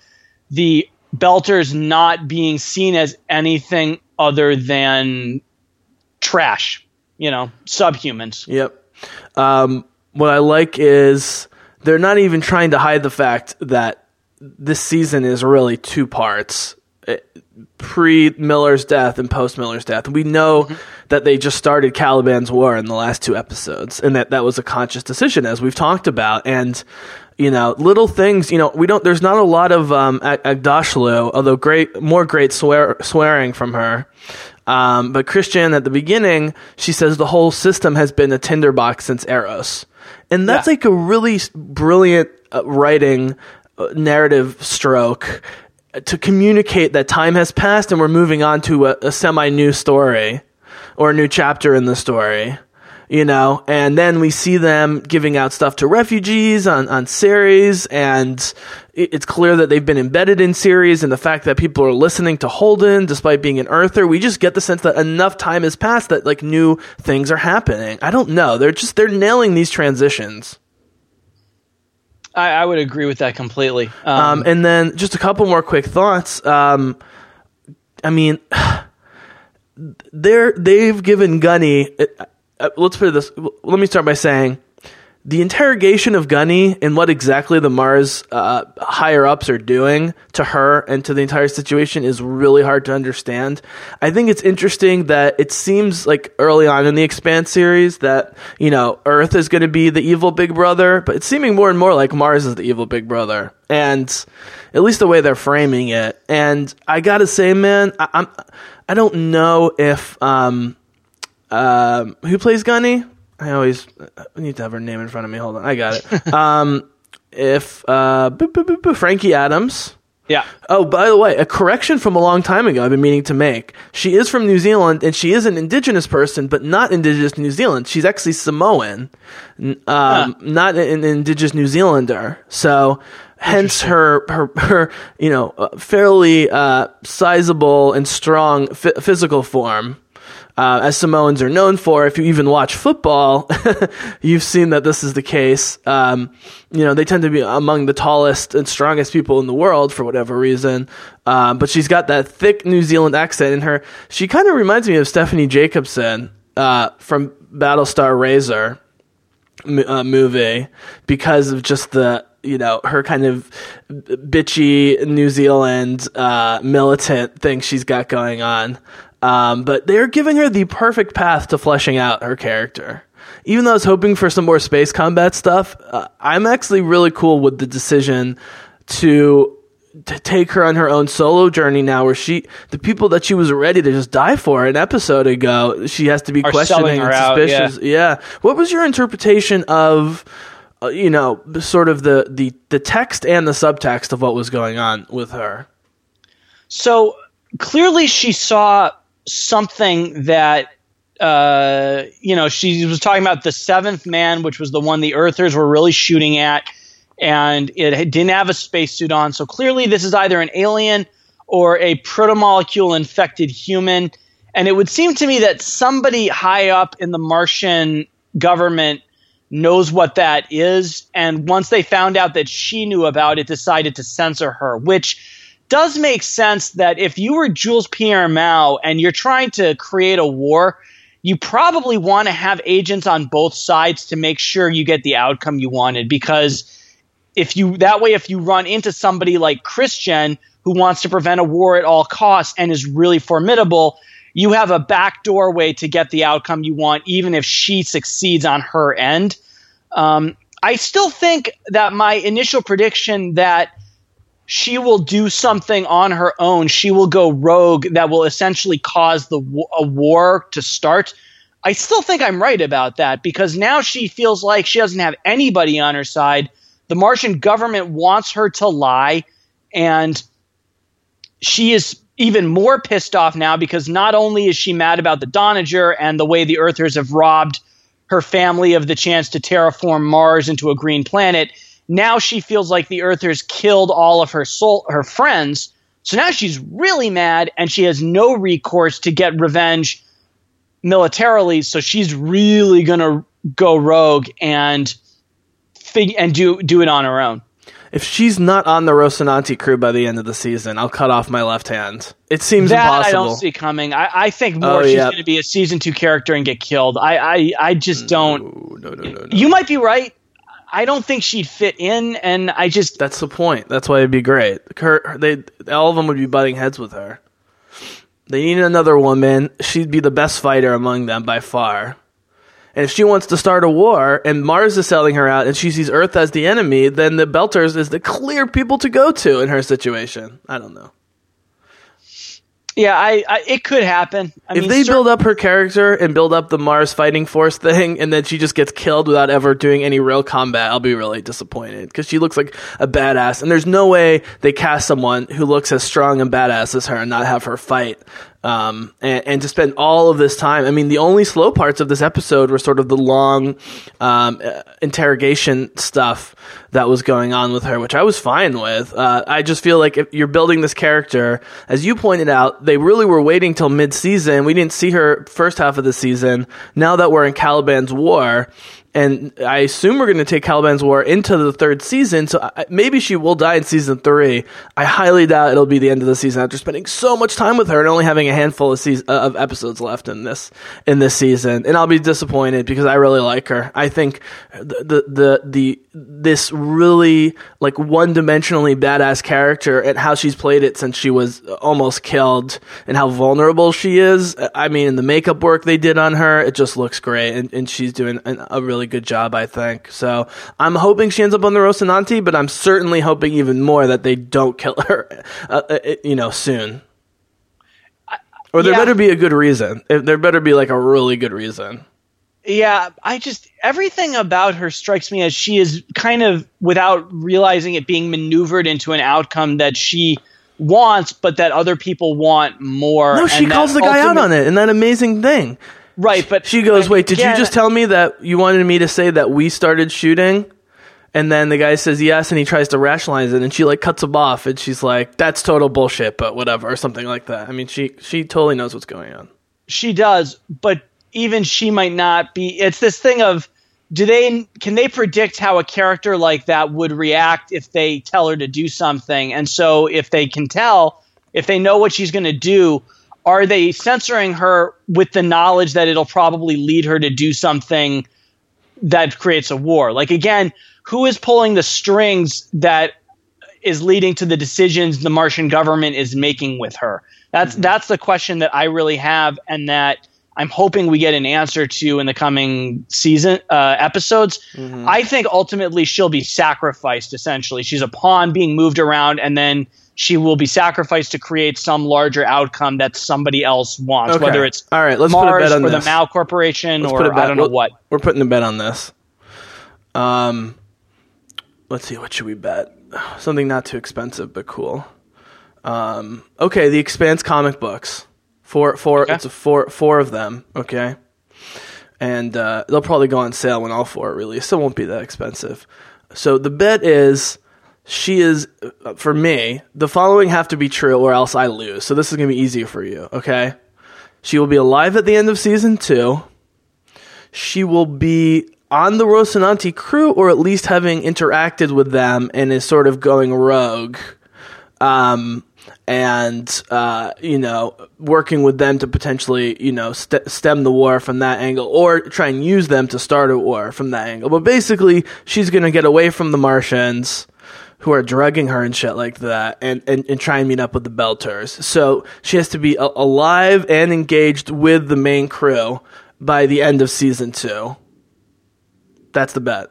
the Belters not being seen as anything other than trash. You know, subhumans. Yep. Um, what I like is they're not even trying to hide the fact that this season is really two parts, it, pre-Miller's death and post-Miller's death. We know mm-hmm. that they just started Caliban's War in the last two episodes, and that that was a conscious decision, as we've talked about. And, you know, little things, you know, we don't, there's not a lot of um, Agdashlu, although great, more great swear, swearing from her. Um, but Christian, at the beginning, she says the whole system has been a tinderbox since Eros. And that's yeah. like a really brilliant uh, writing uh, narrative stroke to communicate that time has passed and we're moving on to a, a semi-new story or a new chapter in the story. You know, and then we see them giving out stuff to refugees on, on Ceres, and it's clear that they've been embedded in Ceres, and the fact that people are listening to Holden despite being an Earther, we just get the sense that enough time has passed that like new things are happening. I don't know. They're just they're nailing these transitions. I, I would agree with that completely. Um, um, and then just a couple more quick thoughts. Um, I mean, they're they've given Gunny. It, Uh, let's put it this. Let me start by saying the interrogation of Gunny and what exactly the Mars uh, higher ups are doing to her and to the entire situation is really hard to understand. I think it's interesting that it seems like early on in the Expanse series that, you know, Earth is going to be the evil big brother, but it's seeming more and more like Mars is the evil big brother, and at least the way they're framing it. And I gotta say, man, I, I'm I don't know if um. Um, who plays Gunny? I always I need to have her name in front of me. Hold on, I got it. um, if uh, boop, boop, boop, boop, Frankie Adams. Yeah. Oh, by the way, a correction from a long time ago I've been meaning to make. She is from New Zealand, and she is an indigenous person, but not indigenous to New Zealand. She's actually Samoan, um, huh. not an indigenous New Zealander. So hence her, her, her, you know, uh, fairly uh, sizable and strong f- physical form. Uh, as Samoans are known for, if you even watch football, you've seen that this is the case. Um, you know, they tend to be among the tallest and strongest people in the world for whatever reason. Um, but she's got that thick New Zealand accent in her. She kind of reminds me of Stephanie Jacobson uh, from Battlestar Razor m- uh, movie because of just the, you know, her kind of bitchy New Zealand uh, militant thing she's got going on. Um, but they're giving her the perfect path to fleshing out her character. Even though I was hoping for some more space combat stuff, uh, I'm actually really cool with the decision to to take her on her own solo journey now, where she, the people that she was ready to just die for an episode ago, she has to be questioning and suspicious. Out, yeah. yeah. What was your interpretation of, uh, you know, sort of the, the, the text and the subtext of what was going on with her? So clearly she saw something that, uh, you know, she was talking about the seventh man, which was the one the Earthers were really shooting at, and it didn't have a spacesuit on. So clearly this is either an alien or a protomolecule infected human. And it would seem to me that somebody high up in the Martian government knows what that is. And once they found out that she knew about it, decided to censor her, which does make sense that if you were Jules Pierre Mao and you're trying to create a war, you probably want to have agents on both sides to make sure you get the outcome you wanted. Because if you that way, if you run into somebody like Christian who wants to prevent a war at all costs and is really formidable, you have a backdoor way to get the outcome you want, even if she succeeds on her end. Um, I still think that my initial prediction that she will do something on her own. She will go rogue that will essentially cause the a war to start. I still think I'm right about that, because now she feels like she doesn't have anybody on her side. The Martian government wants her to lie, and she is even more pissed off now because not only is she mad about the Doniger and the way the Earthers have robbed her family of the chance to terraform Mars into a green planet, now she feels like the Earthers killed all of her soul, her friends. So now she's really mad, and she has no recourse to get revenge militarily, so she's really going to go rogue and fig- and do do it on her own. If she's not on the Rosinante crew by the end of the season, I'll cut off my left hand. It seems that impossible. I don't see coming. I, I think more oh, she's yeah. going to be a season two character and get killed. I I, I just don't. No, no, no, no, no. You might be right. I don't think she'd fit in, and I just... That's the point. That's why it'd be great. Her, they, all of them would be butting heads with her. They need another woman. She'd be the best fighter among them by far. And if she wants to start a war, and Mars is selling her out, and she sees Earth as the enemy, then the Belters is the clear people to go to in her situation. I don't know. Yeah, I, I it could happen. I if mean, they cer- build up her character and build up the Mars fighting force thing, and then she just gets killed without ever doing any real combat, I'll be really disappointed, because she looks like a badass, and there's no way they cast someone who looks as strong and badass as her and not have her fight. Um, and, and to spend all of this time, I mean, the only slow parts of this episode were sort of the long um, interrogation stuff that was going on with her, which I was fine with. Uh, I just feel like if you're building this character, as you pointed out, they really were waiting till mid-season. We didn't see her first half of the season. Now that we're in Caliban's War, and I assume we're going to take Caliban's War into the third season, so I, maybe she will die in season three. I highly doubt it'll be the end of the season after spending so much time with her and only having a handful of season, uh, of episodes left in this in this season. And I'll be disappointed because I really like her. I think the the the, the this really like one-dimensionally badass character and how she's played it since she was almost killed and how vulnerable she is. I mean, the makeup work they did on her, it just looks great, and, and she's doing an, a really good job, I think. So I'm hoping she ends up on the Rosinante, but I'm certainly hoping even more that they don't kill her, uh, you know, soon. Or there yeah. better be a good reason. There better be like a really good reason. Yeah, I just everything about her strikes me as she is kind of, without realizing it, being maneuvered into an outcome that she wants, but that other people want more. No, she and calls the guy ultimate- out on it, and that amazing thing. Right, but she goes, wait, did yeah. you just tell me that you wanted me to say that we started shooting? And then the guy says yes, and he tries to rationalize it, and she like cuts him off, and she's like, that's total bullshit, but whatever, or something like that. I mean, she she totally knows what's going on. She does, but even she might not be. It's this thing of, do they can they predict how a character like that would react if they tell her to do something? And so if they can tell, if they know what she's going to do, are they censoring her with the knowledge that it'll probably lead her to do something that creates a war? Like, again, who is pulling the strings that is leading to the decisions the Martian government is making with her? That's mm-hmm. that's the question that I really have, and that I'm hoping we get an answer to in the coming season uh, episodes. Mm-hmm. I think ultimately she'll be sacrificed, essentially. She's a pawn being moved around, and then she will be sacrificed to create some larger outcome that somebody else wants, okay. whether it's All right, let's Mars put a bet on or this. The Mao Corporation let's or I don't know we'll, what. We're putting a bet on this. Um, let's see, what should we bet? Something not too expensive but cool. Um, okay, the Expanse comic books. Four, four. Okay. It's a four, four of them. Okay, and uh, they'll probably go on sale when all four are released. So it won't be that expensive. So the bet is. She is, for me, the following have to be true or else I lose. So this is going to be easier for you, okay? She will be alive at the end of season two. She will be on the Rosinante crew or at least having interacted with them and is sort of going rogue. Um... and, uh, you know, working with them to potentially, you know, st- stem the war from that angle or try and use them to start a war from that angle. But basically, she's going to get away from the Martians who are drugging her and shit like that and, and, and try and meet up with the Belters. So she has to be a- alive and engaged with the main crew by the end of season two. That's the bet.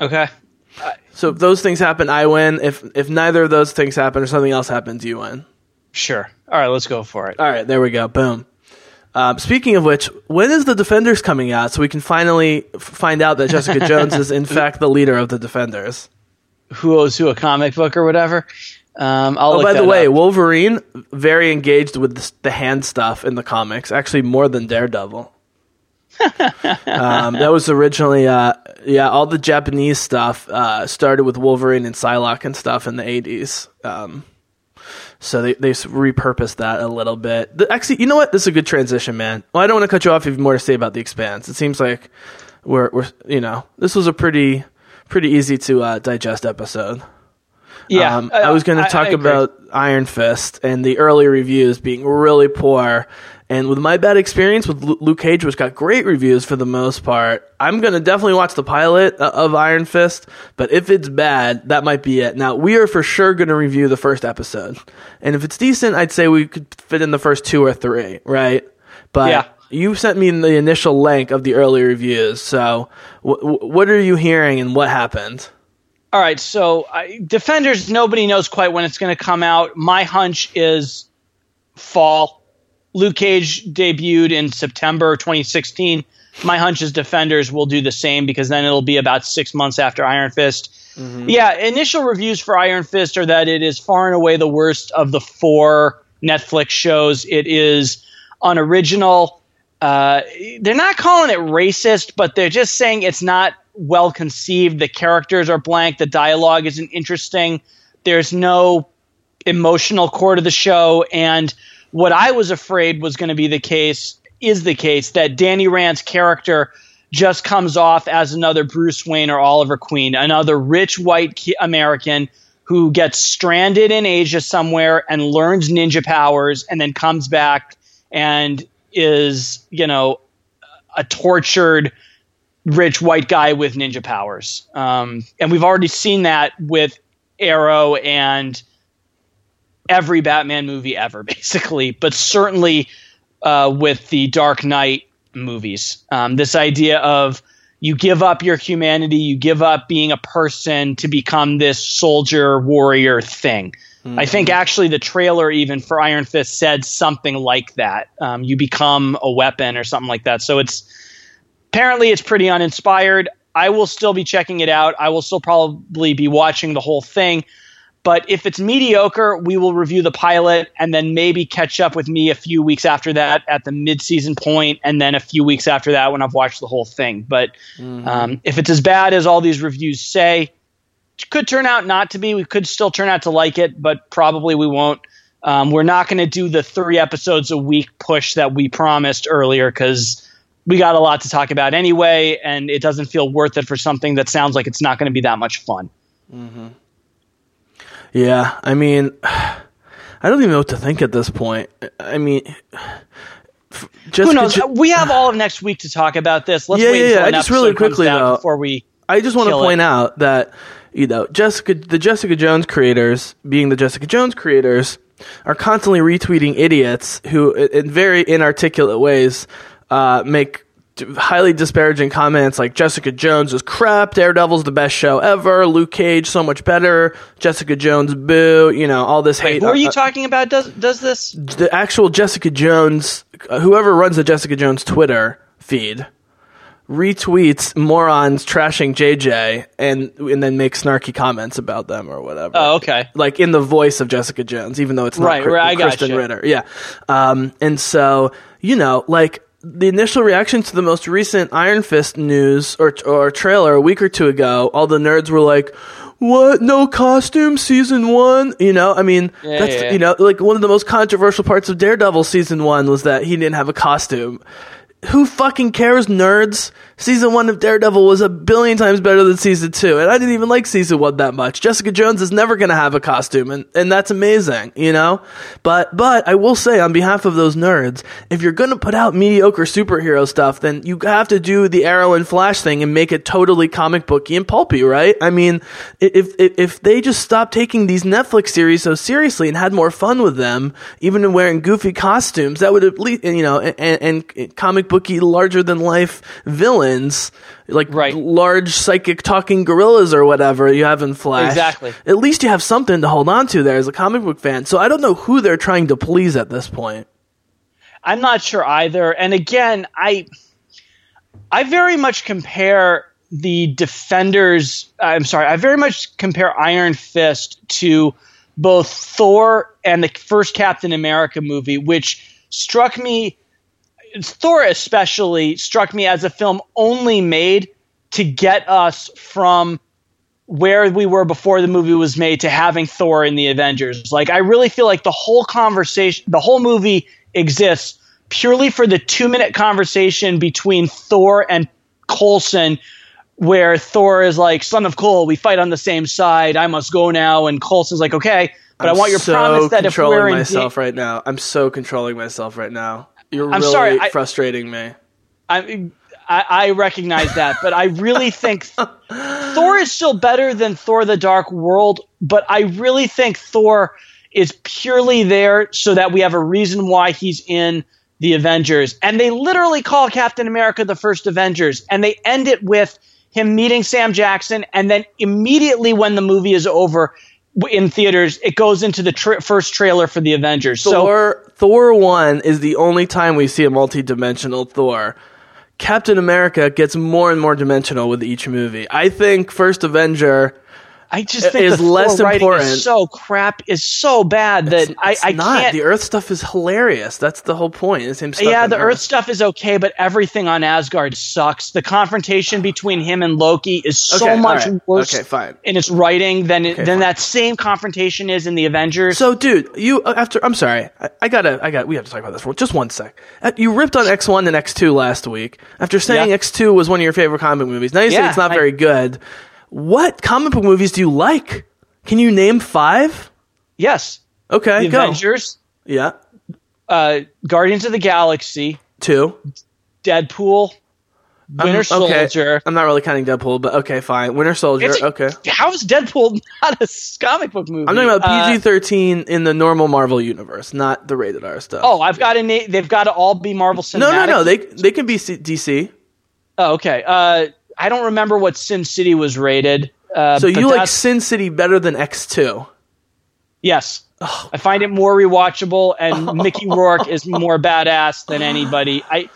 Okay. So if those things happen, I win. If if neither of those things happen or something else happens, you win. Sure. All right, let's go for it. All right, there we go. Boom. Um, speaking of which, when is The Defenders coming out so we can finally f- find out that Jessica Jones is, in fact, the leader of The Defenders? Who owes who a comic book or whatever? Um, I'll oh, by the way, up. Wolverine, very engaged with the, the hand stuff in the comics, actually more than Daredevil. um, that was originally, uh, yeah, all the Japanese stuff uh, started with Wolverine and Psylocke and stuff in the eighties. Um, so they, they repurposed that a little bit. The, actually, you know what? This is a good transition, man. Well, I don't want to cut you off if you have more to say about The Expanse. It seems like we're, we're you know, this was a pretty, pretty easy to uh, digest episode. Yeah, um, I, I was going to talk I, I about Iron Fist and the early reviews being really poor. And with my bad experience with L- Luke Cage, which got great reviews for the most part, I'm going to definitely watch the pilot of Iron Fist. But if it's bad, that might be it. Now, we are for sure going to review the first episode. And if it's decent, I'd say we could fit in the first two or three, right? But yeah. You sent me the initial link of the early reviews. So w- what are you hearing and what happened? All right, so uh, Defenders, nobody knows quite when it's going to come out. My hunch is fall. Luke Cage debuted in September twenty sixteen. My hunch is Defenders will do the same because then it'll be about six months after Iron Fist. Mm-hmm. Yeah, initial reviews for Iron Fist are that it is far and away the worst of the four Netflix shows. It is unoriginal. Uh, they're not calling it racist, but they're just saying it's not well conceived. The characters are blank. The dialogue isn't interesting. There's no emotional core to the show. And what I was afraid was going to be the case is the case that Danny Rand's character just comes off as another Bruce Wayne or Oliver Queen, another rich white American who gets stranded in Asia somewhere and learns ninja powers and then comes back and is, you know, a tortured rich white guy with ninja powers. Um, and we've already seen that with Arrow and every Batman movie ever, basically, but certainly uh, with the Dark Knight movies. Um, this idea of you give up your humanity, you give up being a person to become this soldier warrior thing. Mm-hmm. I think actually the trailer even for Iron Fist said something like that. Um, you become a weapon or something like that. So it's, apparently it's pretty uninspired. I will still be checking it out. I will still probably be watching the whole thing. But if it's mediocre, we will review the pilot and then maybe catch up with me a few weeks after that at the mid-season point, and then a few weeks after that when I've watched the whole thing. But mm-hmm. um, if it's as bad as all these reviews say, it could turn out not to be. We could still turn out to like it, but probably we won't. Um, we're not going to do the three episodes a week push that we promised earlier because we got a lot to talk about anyway, and it doesn't feel worth it for something that sounds like it's not going to be that much fun. Mm-hmm. Yeah, I mean, I don't even know what to think at this point. I mean, just who knows? You, we have all of next week to talk about this. Let's yeah, wait yeah, until yeah. I just really quickly though, before we. I just want to point it. out that you know Jessica, the Jessica Jones creators, being the Jessica Jones creators, are constantly retweeting idiots who, in very inarticulate ways. Uh, make highly disparaging comments like Jessica Jones is crap, Daredevil's the best show ever, Luke Cage so much better, Jessica Jones boo, you know, all this Wait, hate. Who are you uh, talking about does does this? The actual Jessica Jones, uh, whoever runs the Jessica Jones Twitter feed, retweets morons trashing J J and and then make snarky comments about them or whatever. Oh, okay. Like in the voice of Jessica Jones, even though it's not right, Cr- right, Kristen I Ritter. Yeah. Um, and so, you know, like, the initial reaction to the most recent Iron Fist news or or trailer a week or two ago, all the nerds were like, "What? No costume? Season one?" You know, I mean, yeah, that's yeah. you know, like one of the most controversial parts of Daredevil season one was that he didn't have a costume. Who fucking cares, nerds? Season one of Daredevil was a billion times better than season two, and I didn't even like season one that much. Jessica Jones is never going to have a costume, and, and that's amazing, you know? But but I will say, on behalf of those nerds, if you're going to put out mediocre superhero stuff, then you have to do the Arrow and Flash thing and make it totally comic booky and pulpy, right? I mean, if, if, if they just stopped taking these Netflix series so seriously and had more fun with them, even in wearing goofy costumes, that would at least, you know, and, and, and comic comic booky, larger than life villains, like right. large psychic talking gorillas or whatever you have in Flash. Exactly. At least you have something to hold on to there as a comic book fan. So I don't know who they're trying to please at this point. I'm not sure either. And again, I I very much compare the Defenders – I'm sorry. I very much compare Iron Fist to both Thor and the first Captain America movie, which struck me – Thor especially struck me as a film only made to get us from where we were before the movie was made to having Thor in the Avengers. Like I really feel like the whole conversation – the whole movie – exists purely for the two-minute conversation between Thor and Coulson, where Thor is like, "Son of Cole, we fight on the same side. I must go now." And Coulson's like, "Okay, but I'm I want your so promise that if we're in." Myself right now. I'm so controlling myself right now. You're I'm really sorry, I, frustrating me. I, I I recognize that, but I really think Thor is still better than Thor: The Dark World. But I really think Thor is purely there so that we have a reason why he's in the Avengers. And they literally call Captain America the first Avengers, and they end it with him meeting Sam Jackson, and then immediately when the movie is over in theaters, it goes into the tra- first trailer for the Avengers. Thor, so Thor one is the only time we see a multi-dimensional Thor. Captain America gets more and more dimensional with each movie. I think first Avenger... I just think the Thor writing is so crap, is so bad that it's, it's I, I not. can't. The Earth stuff is hilarious. That's the whole point. It's him stuff yeah, the Earth. Earth stuff is okay, but everything on Asgard sucks. The confrontation between him and Loki is so okay, much right. worse okay, fine. in its writing than okay, than fine. that same confrontation is in the Avengers. So, dude, you after I'm sorry, I, I gotta, I got. We have to talk about this for just one sec. You ripped on X one and X two last week after saying yeah. X two was one of your favorite comic movies. Now you yeah, say it's not very I, good. What comic book movies do you like? Can you name five? Yes. Okay, the go. Avengers. Yeah. Uh, Guardians of the Galaxy. Two. Deadpool. Winter um, Soldier. Okay. I'm not really counting Deadpool, but okay, fine. Winter Soldier. A, okay. How is Deadpool not a comic book movie? I'm talking about P G thirteen uh, in the normal Marvel universe, not the rated R stuff. Oh, I've got to name. They've got to all be Marvel Cinematic. No, no, no. They they can be C- D C. Oh, okay. Uh. I don't remember what Sin City was rated. Uh, so you like Sin City better than X two? Yes. Oh. I find it more rewatchable, and oh. Mickey Rourke is more badass than anybody. I,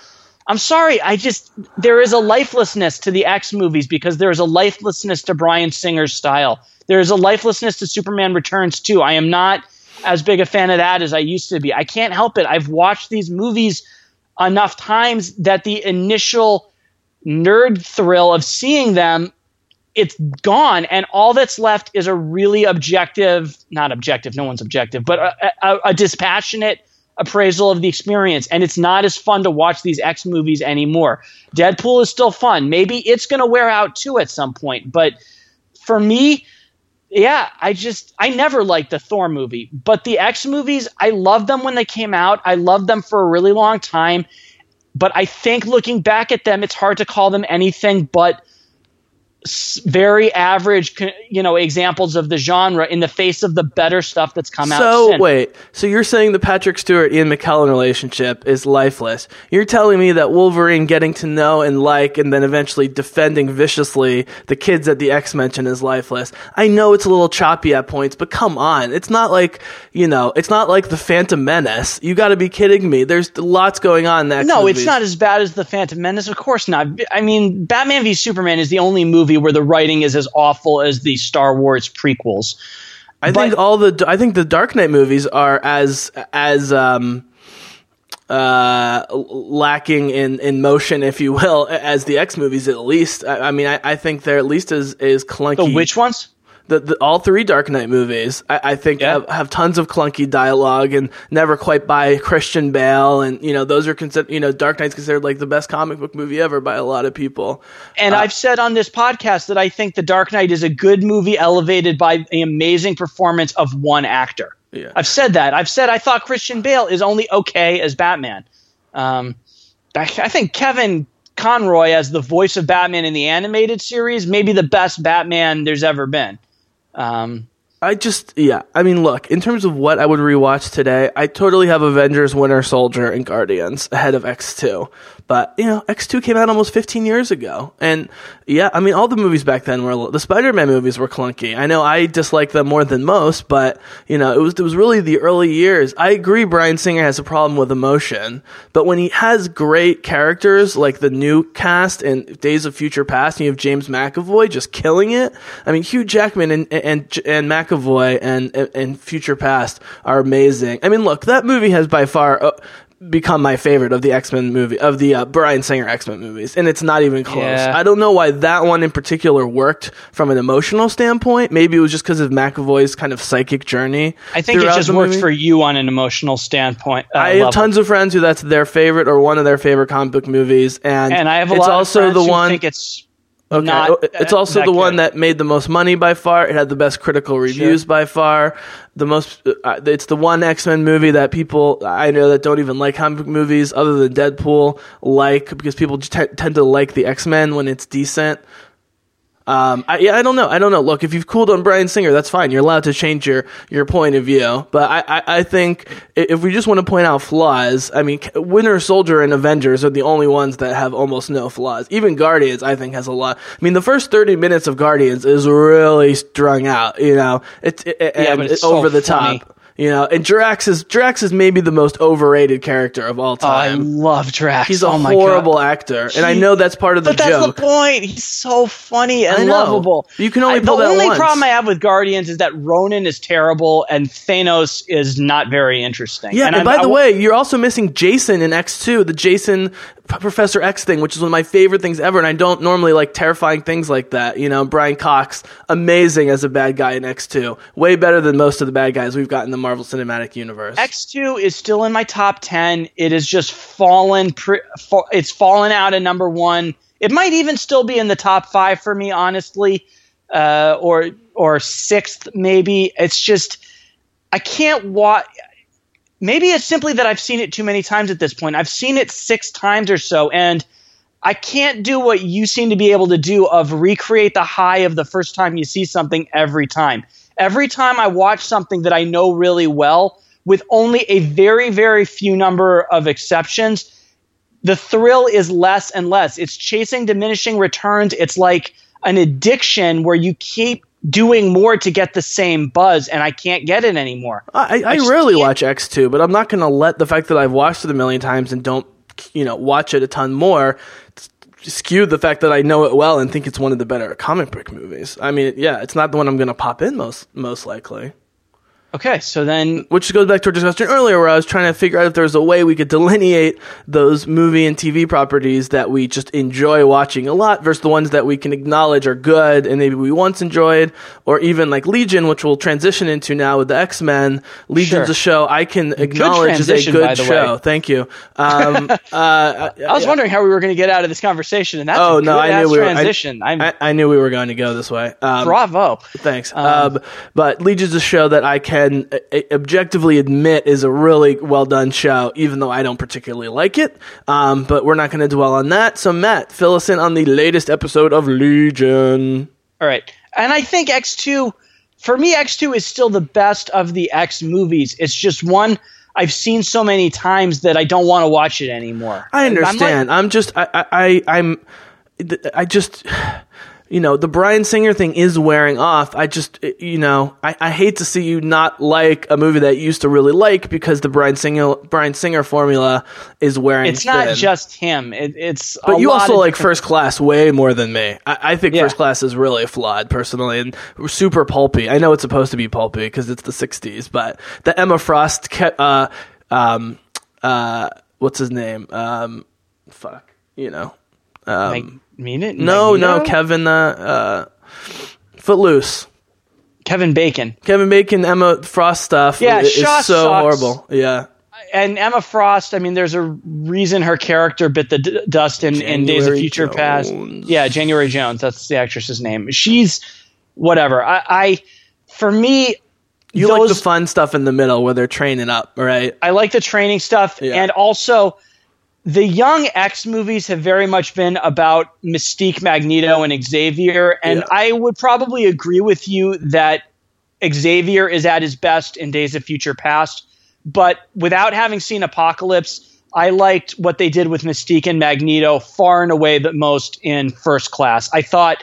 I'm sorry. I just – there is a lifelessness to the X movies because there is a lifelessness to Bryan Singer's style. There is a lifelessness to Superman Returns too. I am not as big a fan of that as I used to be. I can't help it. I've watched these movies enough times that the initial – nerd thrill of seeing them, it's gone, and all that's left is a really objective not objective no one's objective but a, a, a dispassionate appraisal of the experience, and it's not as fun to watch these X movies anymore. Deadpool is still fun. Maybe it's going to wear out too at some point, but for me, yeah, I just I never liked the Thor movie, but the X movies, I loved them when they came out. I loved them for a really long time. But I think looking back at them, it's hard to call them anything but very average, you know, examples of the genre in the face of the better stuff that's come so, out. So wait, so you're saying the Patrick Stewart Ian McKellen relationship is lifeless? You're telling me that Wolverine getting to know and like, and then eventually defending viciously the kids at the X Mansion is lifeless? I know it's a little choppy at points, but come on, it's not like you know, it's not like the Phantom Menace. You got to be kidding me. There's lots going on in that. No, movies. It's not as bad as the Phantom Menace. Of course not. I mean, Batman v Superman is the only movie where the writing is as awful as the Star Wars prequels. I but, think all the I think the Dark Knight movies are as as um, uh, lacking in, in motion, if you will, as the X movies. At least I, I mean, I, I think they're at least as is clunky. The which ones? The, the, all three Dark Knight movies, I, I think, yeah. have, have tons of clunky dialogue and never quite by Christian Bale, and you know those are considered. You know, Dark Knight's considered like the best comic book movie ever by a lot of people. And uh, I've said on this podcast that I think The Dark Knight is a good movie elevated by the amazing performance of one actor. Yeah. I've said that. I've said I thought Christian Bale is only okay as Batman. Um, I, I think Kevin Conroy as the voice of Batman in the animated series, maybe the best Batman there's ever been. Um, I just, yeah. I mean, look, in terms of what I would rewatch today, I totally have Avengers, Winter Soldier, and Guardians ahead of X two. But, you know, X two came out almost fifteen years ago. And, yeah, I mean, all the movies back then were, the Spider-Man movies were clunky. I know I dislike them more than most, but, you know, it was, it was really the early years. I agree Bryan Singer has a problem with emotion, but when he has great characters like the new cast in Days of Future Past, and you have James McAvoy just killing it. I mean, Hugh Jackman and, and, and McAvoy McAvoy and, and and Future Past are amazing. I mean, look, that movie has by far uh, become my favorite of the X-Men movie, of the uh, Bryan Singer X-Men movies, and it's not even close. Yeah. I don't know why that one in particular worked from an emotional standpoint. Maybe it was just because of McAvoy's kind of psychic journey. I think it just worked for you on an emotional standpoint. Uh, I have level. tons of friends who that's their favorite or one of their favorite comic book movies, and, and I have a it's lot also of friends the one who think it's Okay. Not, it's also uh, the one good. that made the most money by far. It had the best critical reviews sure. by far. The most, uh, it's the one X-Men movie that people I know that don't even like comic book movies other than Deadpool like, because people t- tend to like the X-Men when it's decent. Um, I, yeah, I don't know. I don't know. Look, if you've cooled on Bryan Singer, that's fine. You're allowed to change your, your point of view. But I, I, I think if we just want to point out flaws, I mean, Winter Soldier and Avengers are the only ones that have almost no flaws. Even Guardians, I think, has a lot. I mean, the first thirty minutes of Guardians is really strung out, you know, it's, it, it, yeah, and it's over so the funny. top. You know, and Drax is Drax is maybe the most overrated character of all time. I love Drax. He's a oh my horrible God. actor, and he, I know that's part of the but joke. But that's the point. He's so funny and lovable. You can only I, pull that once. The only problem I have with Guardians is that Ronan is terrible, and Thanos is not very interesting. Yeah, and, and by I, the I, way, you're also missing Jason in X two, the Jason Professor X thing, which is one of my favorite things ever, and I don't normally like terrifying things like that. You know, Brian Cox, amazing as a bad guy in X two. Way better than most of the bad guys we've got in the market. Marvel Cinematic Universe. X two is still in my top ten. It has just fallen pre- fa- it's fallen out of number one. It might even still be in the top five for me, honestly, uh, or or sixth maybe. It's just I can't watch. Maybe it's simply that I've seen it too many times at this point. I've seen it six times or so, and I can't do what you seem to be able to do of recreate the high of the first time you see something every time. Every time I watch something that I know really well, with only a very, very few number of exceptions, the thrill is less and less. It's chasing diminishing returns. It's like an addiction where you keep doing more to get the same buzz, and I can't get it anymore. I, I, I rarely can't. watch X two, but I'm not going to let the fact that I've watched it a million times and don't, you know, watch it a ton more skew the fact that I know it well and think it's one of the better comic book movies. I mean, yeah, it's not the one I'm going to pop in most most likely. Okay, so then... Which goes back to our discussion earlier where I was trying to figure out if there was a way we could delineate those movie and T V properties that we just enjoy watching a lot versus the ones that we can acknowledge are good and maybe we once enjoyed, or even like Legion, which we'll transition into now with the X-Men. Legion's sure. a show I can acknowledge is a good show. Way. Thank you. Um, uh, I, I was yeah. wondering how we were going to get out of this conversation, and that's oh, a no, I knew we were, transition. I, I, I knew we were going to go this way. Um, bravo. Thanks. Um, um, but Legion's a show that I can and objectively admit is a really well done show, even though I don't particularly like it. Um, but we're not going to dwell on that. So Matt, fill us in on the latest episode of Legion. All right. And I think X two, for me, X two is still the best of the X movies. It's just one I've seen so many times that I don't want to watch it anymore. I understand. I'm, like, I'm just, I, I, I, I'm, I just... You know, the Bryan Singer thing is wearing off. I just, you know, I, I hate to see you not like a movie that you used to really like because the Bryan Singer Bryan Singer formula is wearing It's thin. Not just him. It, it's But a you lot also like different. First Class way more than me. I, I think yeah. First Class is really flawed, personally, and super pulpy. I know it's supposed to be pulpy because it's the sixties, but the Emma Frost, kept, uh, um, uh, what's his name? Um, fuck, you know. Um, like, mean it? No, Magneto? no, Kevin, uh, uh, Footloose. Kevin Bacon. Kevin Bacon, Emma Frost stuff yeah, is, is so sucks. horrible. Yeah. And Emma Frost, I mean, there's a reason her character bit the d- dust in, in Days of Future Jones. Past. Yeah, January Jones. That's the actress's name. She's whatever. I, I for me... You those, like the fun stuff in the middle where they're training up, right? I like the training stuff. Yeah. And also... The young X movies have very much been about Mystique, Magneto, and Xavier, and yeah. I would probably agree with you that Xavier is at his best in Days of Future Past. But without having seen Apocalypse, I liked what they did with Mystique and Magneto far and away the most in First Class. I thought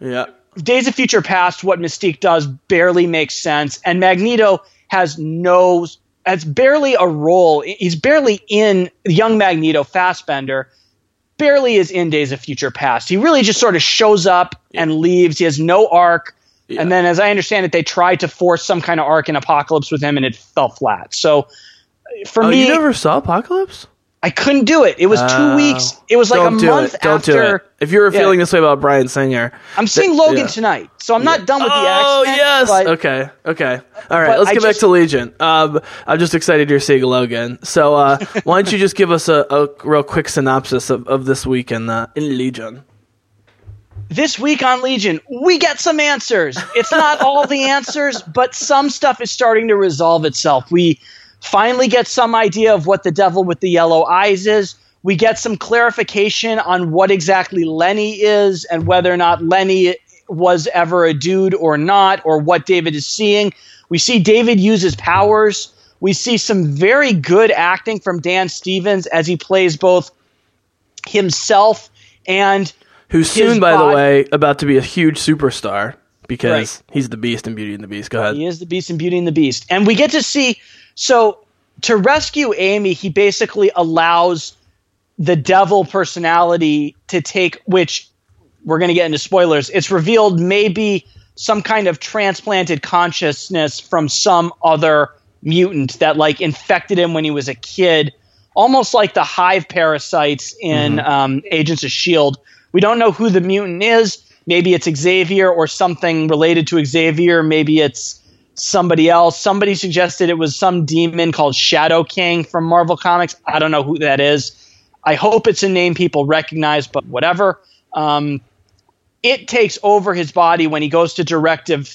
yeah. Days of Future Past, what Mystique does barely makes sense. And Magneto has no – has barely a role. He's barely in young Magneto, Fassbender, barely is in Days of Future Past. He really just sort of shows up yeah. and leaves. He has no arc. Yeah. And then, as I understand it, they tried to force some kind of arc in Apocalypse with him, and it fell flat. So – For oh, me, you never saw Apocalypse? I couldn't do it. It was uh, two weeks. It was like a month it. Don't after. Do it. If you were feeling yeah. this way about Bryan Singer, I'm seeing that, Logan yeah. tonight, so I'm yeah. not done with oh, the accent. Oh yes. But, okay. Okay. All right. Let's I get just, back to Legion. Um, I'm just excited you're seeing Logan. So uh, why don't you just give us a, a real quick synopsis of, of this week in uh, in Legion? This week on Legion, we get some answers. It's not all the answers, but some stuff is starting to resolve itself. We. Finally get some idea of what the devil with the yellow eyes is. We get some clarification on what exactly Lenny is and whether or not Lenny was ever a dude or not, or what David is seeing. We see David use his powers. We see some very good acting from Dan Stevens as he plays both himself and who's soon, by the way, about to be a huge superstar because right. he's the Beast in Beauty and the Beast. Go ahead. He is the Beast in Beauty and the Beast. And we get to see... So to rescue Amy, he basically allows the devil personality to take, which we're going to get into spoilers. It's revealed maybe some kind of transplanted consciousness from some other mutant that like infected him when he was a kid, almost like the hive parasites in mm-hmm. um, Agents of S H I E L D. We don't know who the mutant is. Maybe it's Xavier or something related to Xavier. Maybe it's somebody else. Somebody suggested it was some demon called Shadow King from Marvel Comics. I don't know who that is. I hope it's a name people recognize, but whatever. Um, it takes over his body when he goes to Directive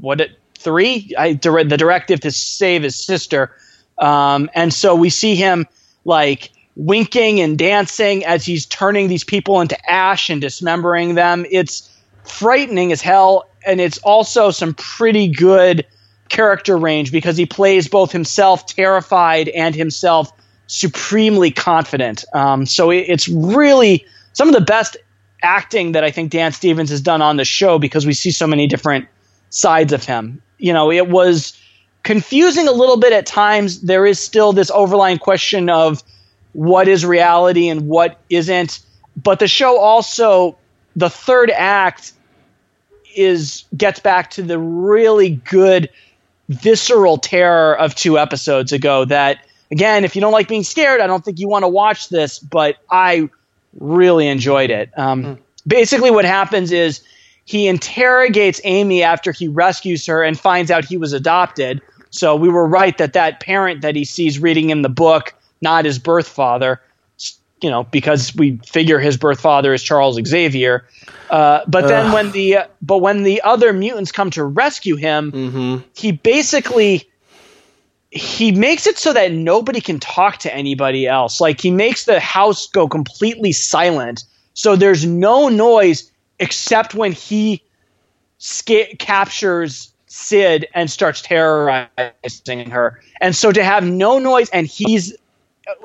what it, three? I, dire, the directive to save his sister. Um, and so we see him like winking and dancing as he's turning these people into ash and dismembering them. It's frightening as hell, and it's also some pretty good character range because he plays both himself terrified and himself supremely confident. Um, so it, it's really some of the best acting that I think Dan Stevens has done on the show because we see so many different sides of him. You know, it was confusing a little bit at times. There is still this overlying question of what is reality and what isn't. But the show also, the third act is gets back to the really good visceral terror of two episodes ago that, again, if you don't like being scared, I don't think you want to watch this, but I really enjoyed it. Um, mm. Basically what happens is he interrogates Amy after he rescues her and finds out he was adopted. So we were right that that parent that he sees reading him the book, not his birth father, you know, because we figure his birth father is Charles Xavier. Uh, but then Ugh. when the but when the other mutants come to rescue him, mm-hmm. he basically he makes it so that nobody can talk to anybody else. Like he makes the house go completely silent. So there's no noise except when he sca- captures Sid and starts terrorizing her. And so to have no noise and he's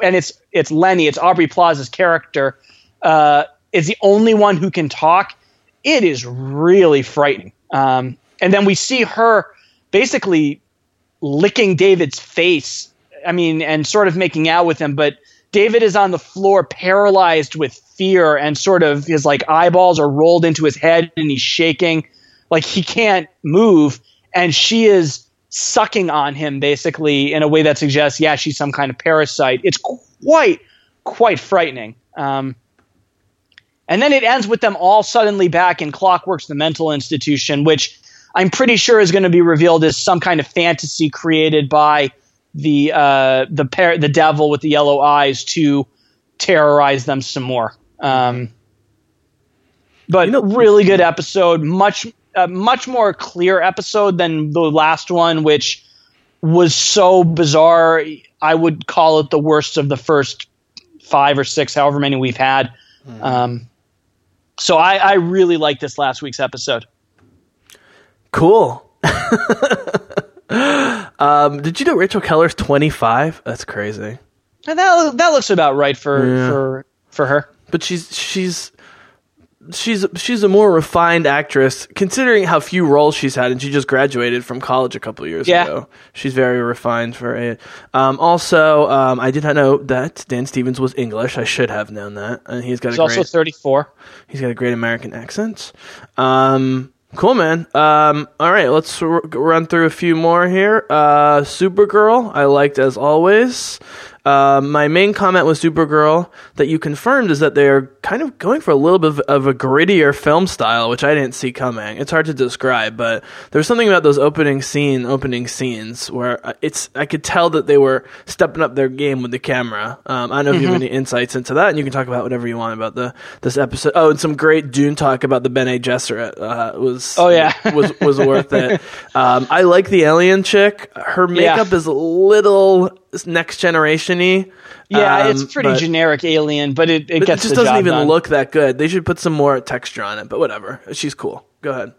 and it's it's Lenny, it's Aubrey Plaza's character, uh, is the only one who can talk. It is really frightening. Um, and then we see her basically licking David's face, I mean, and sort of making out with him. But David is on the floor paralyzed with fear and sort of his like eyeballs are rolled into his head and he's shaking. Like he can't move. And she is sucking on him basically in a way that suggests, yeah, she's some kind of parasite. It's quite, quite frightening. Um, And then it ends with them all suddenly back in Clockwork's The Mental Institution, which I'm pretty sure is going to be revealed as some kind of fantasy created by the uh, the par- the devil with the yellow eyes to terrorize them some more. Um, but you know, really good episode, much uh, much more clear episode than the last one, which was so bizarre. I would call it the worst of the first five or six, however many we've had. Um. So I, I really liked this last week's episode. Cool. um, did you know Rachel Keller's twenty-five? That's crazy. And that that looks about right for yeah. for for her. But she's she's she's she's a more refined actress, considering how few roles she's had, and she just graduated from college a couple of years yeah. ago. She's very refined for it. Um, also, um, I did not know that Dan Stevens was English. I should have known that. And he's got he's a great, also thirty-four. He's got a great American accent. Um, cool, man. Um, all right, let's r- run through a few more here. Uh, Supergirl, I liked as always. Uh, my main comment with Supergirl that you confirmed is that they're kind of going for a little bit of, of a grittier film style, which I didn't see coming. It's hard to describe, but there's something about those opening scene, opening scenes where it's I could tell that they were stepping up their game with the camera. Um, I don't know mm-hmm. if you have any insights into that, and you can talk about whatever you want about the this episode. Oh, and some great Dune talk about the Bene Gesserit uh, was oh yeah was, was was worth it. Um, I like the alien chick. Her makeup yeah. is a little next generation-y. Yeah, um, it's pretty generic alien, but it, it but gets the job done. It just doesn't even done. look that good. They should put some more texture on it, but whatever. She's cool. Go ahead.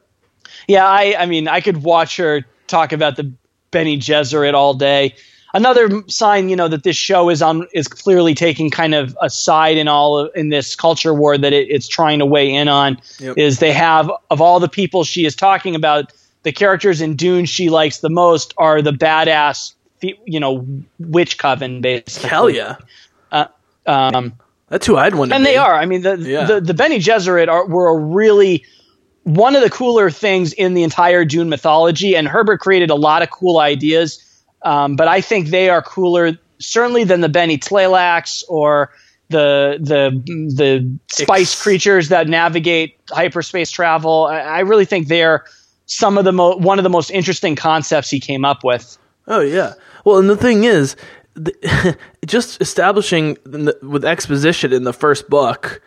Yeah, I, I mean, I could watch her talk about the Bene Gesserit all day. Another sign, you know, that this show is on is clearly taking kind of a side in all of, in this culture war that it, it's trying to weigh in on yep. is they have, of all the people she is talking about, the characters in Dune she likes the most are the badass you know, witch coven, basically. Hell yeah. Uh, um, That's who I'd want to be. And they are. I mean, the yeah. the, the Bene Gesserit are, were a really one of the cooler things in the entire Dune mythology, and Herbert created a lot of cool ideas, um, but I think they are cooler, certainly, than the Bene Tlalaks or the the the spice it's... creatures that navigate hyperspace travel. I, I really think they're some of the mo- one of the most interesting concepts he came up with. Oh, yeah. Well, and the thing is, the, just establishing the, with exposition in the first book,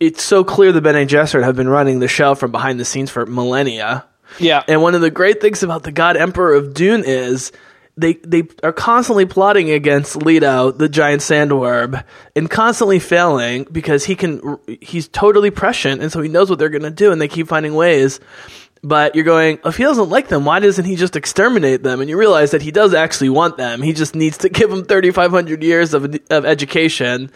it's so clear the Bene Gesserit have been running the show from behind the scenes for millennia. Yeah. And one of the great things about the God Emperor of Dune is they, they are constantly plotting against Leto, the giant sandworm, and constantly failing because he can he's totally prescient, and so he knows what they're going to do, and they keep finding ways. But you're going, if he doesn't like them, why doesn't he just exterminate them? And you realize that he does actually want them. He just needs to give them thirty-five hundred years of of education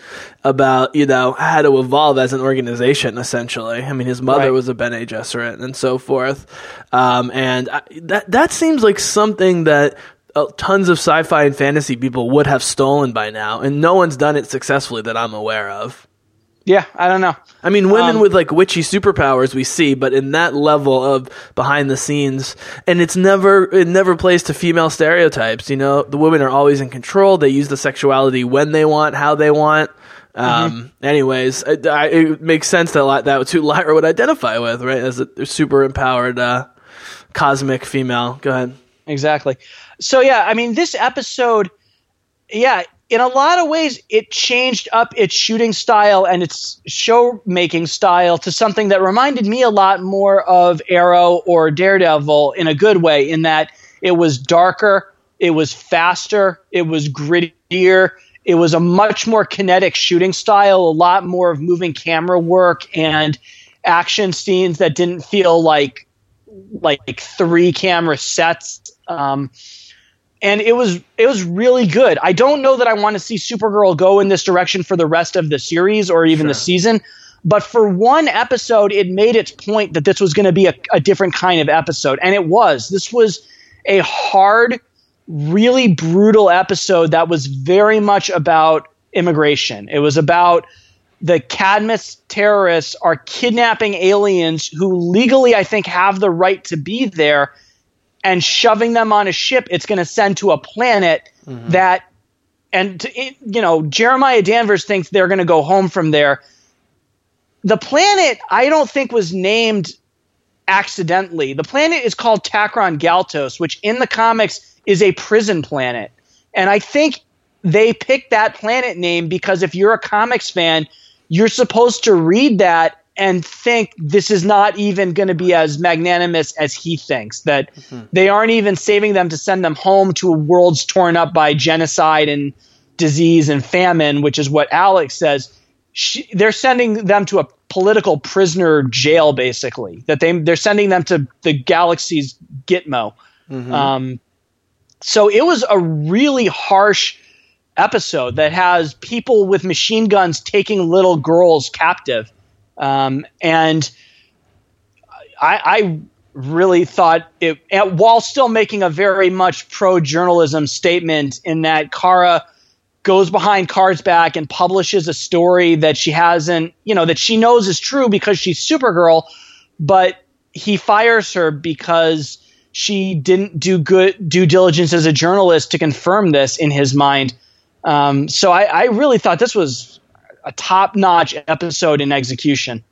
about, you know, how to evolve as an organization, essentially. I mean, his mother right. was a Bene Gesserit and so forth. Um, and I, that that seems like something that uh, tons of sci-fi and fantasy people would have stolen by now. And no one's done it successfully that I'm aware of. Yeah, I don't know. I mean, women um, with like witchy superpowers we see, but in that level of behind the scenes, and it's never it never plays to female stereotypes. You know, the women are always in control. They use the sexuality when they want, how they want. Um, mm-hmm. Anyways, I, I, it makes sense that that's who Lyra would identify with, right? As a super empowered uh, cosmic female. Go ahead. Exactly. So yeah, I mean, this episode, yeah. in a lot of ways, it changed up its shooting style and its show-making style to something that reminded me a lot more of Arrow or Daredevil in a good way, in that it was darker, it was faster, it was grittier, it was a much more kinetic shooting style, a lot more of moving camera work and action scenes that didn't feel like like three-camera sets. Um And it was it was really good. I don't know that I want to see Supergirl go in this direction for the rest of the series or even sure. the season. But for one episode, it made its point that this was going to be a, a different kind of episode. And it was. This was a hard, really brutal episode that was very much about immigration. It was about the Cadmus terrorists are kidnapping aliens who legally, I think, have the right to be there, and shoving them on a ship it's going to send to a planet mm-hmm. that – and, to, you know, Jeremiah Danvers thinks they're going to go home from there. The planet I don't think was named accidentally. The planet is called Takron Galtos, which in the comics is a prison planet. And I think they picked that planet name because if you're a comics fan, you're supposed to read that and think this is not even going to be as magnanimous as he thinks, that mm-hmm. they aren't even saving them to send them home to worlds torn up by genocide and disease and famine, which is what Alex says. She, they're sending them to a political prisoner jail, basically, that they, they're sending them to the galaxy's Gitmo. Mm-hmm. Um, so it was a really harsh episode that has people with machine guns taking little girls captive. Um, and I, I really thought it, while still making a very much pro-journalism statement in that Kara goes behind Kara's back and publishes a story that she hasn't, you know, that she knows is true because she's Supergirl, but he fires her because she didn't do good due diligence as a journalist to confirm this in his mind. Um, so I, I really thought this was a top-notch episode in execution.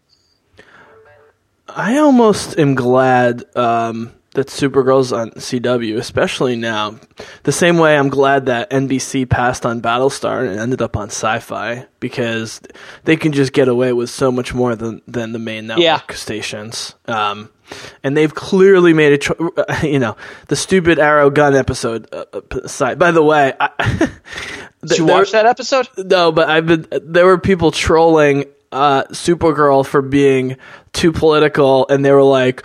I almost am glad um, that Supergirl's on C W, especially now. The same way I'm glad that N B C passed on Battlestar and ended up on Sci-Fi, because they can just get away with so much more than, than the main network yeah. stations. Um, and they've clearly made a cho- you know, the stupid arrow gun episode aside. By the way, I, did you there, watch that episode? No, but I've been. There were people trolling uh, Supergirl for being too political, and they were like,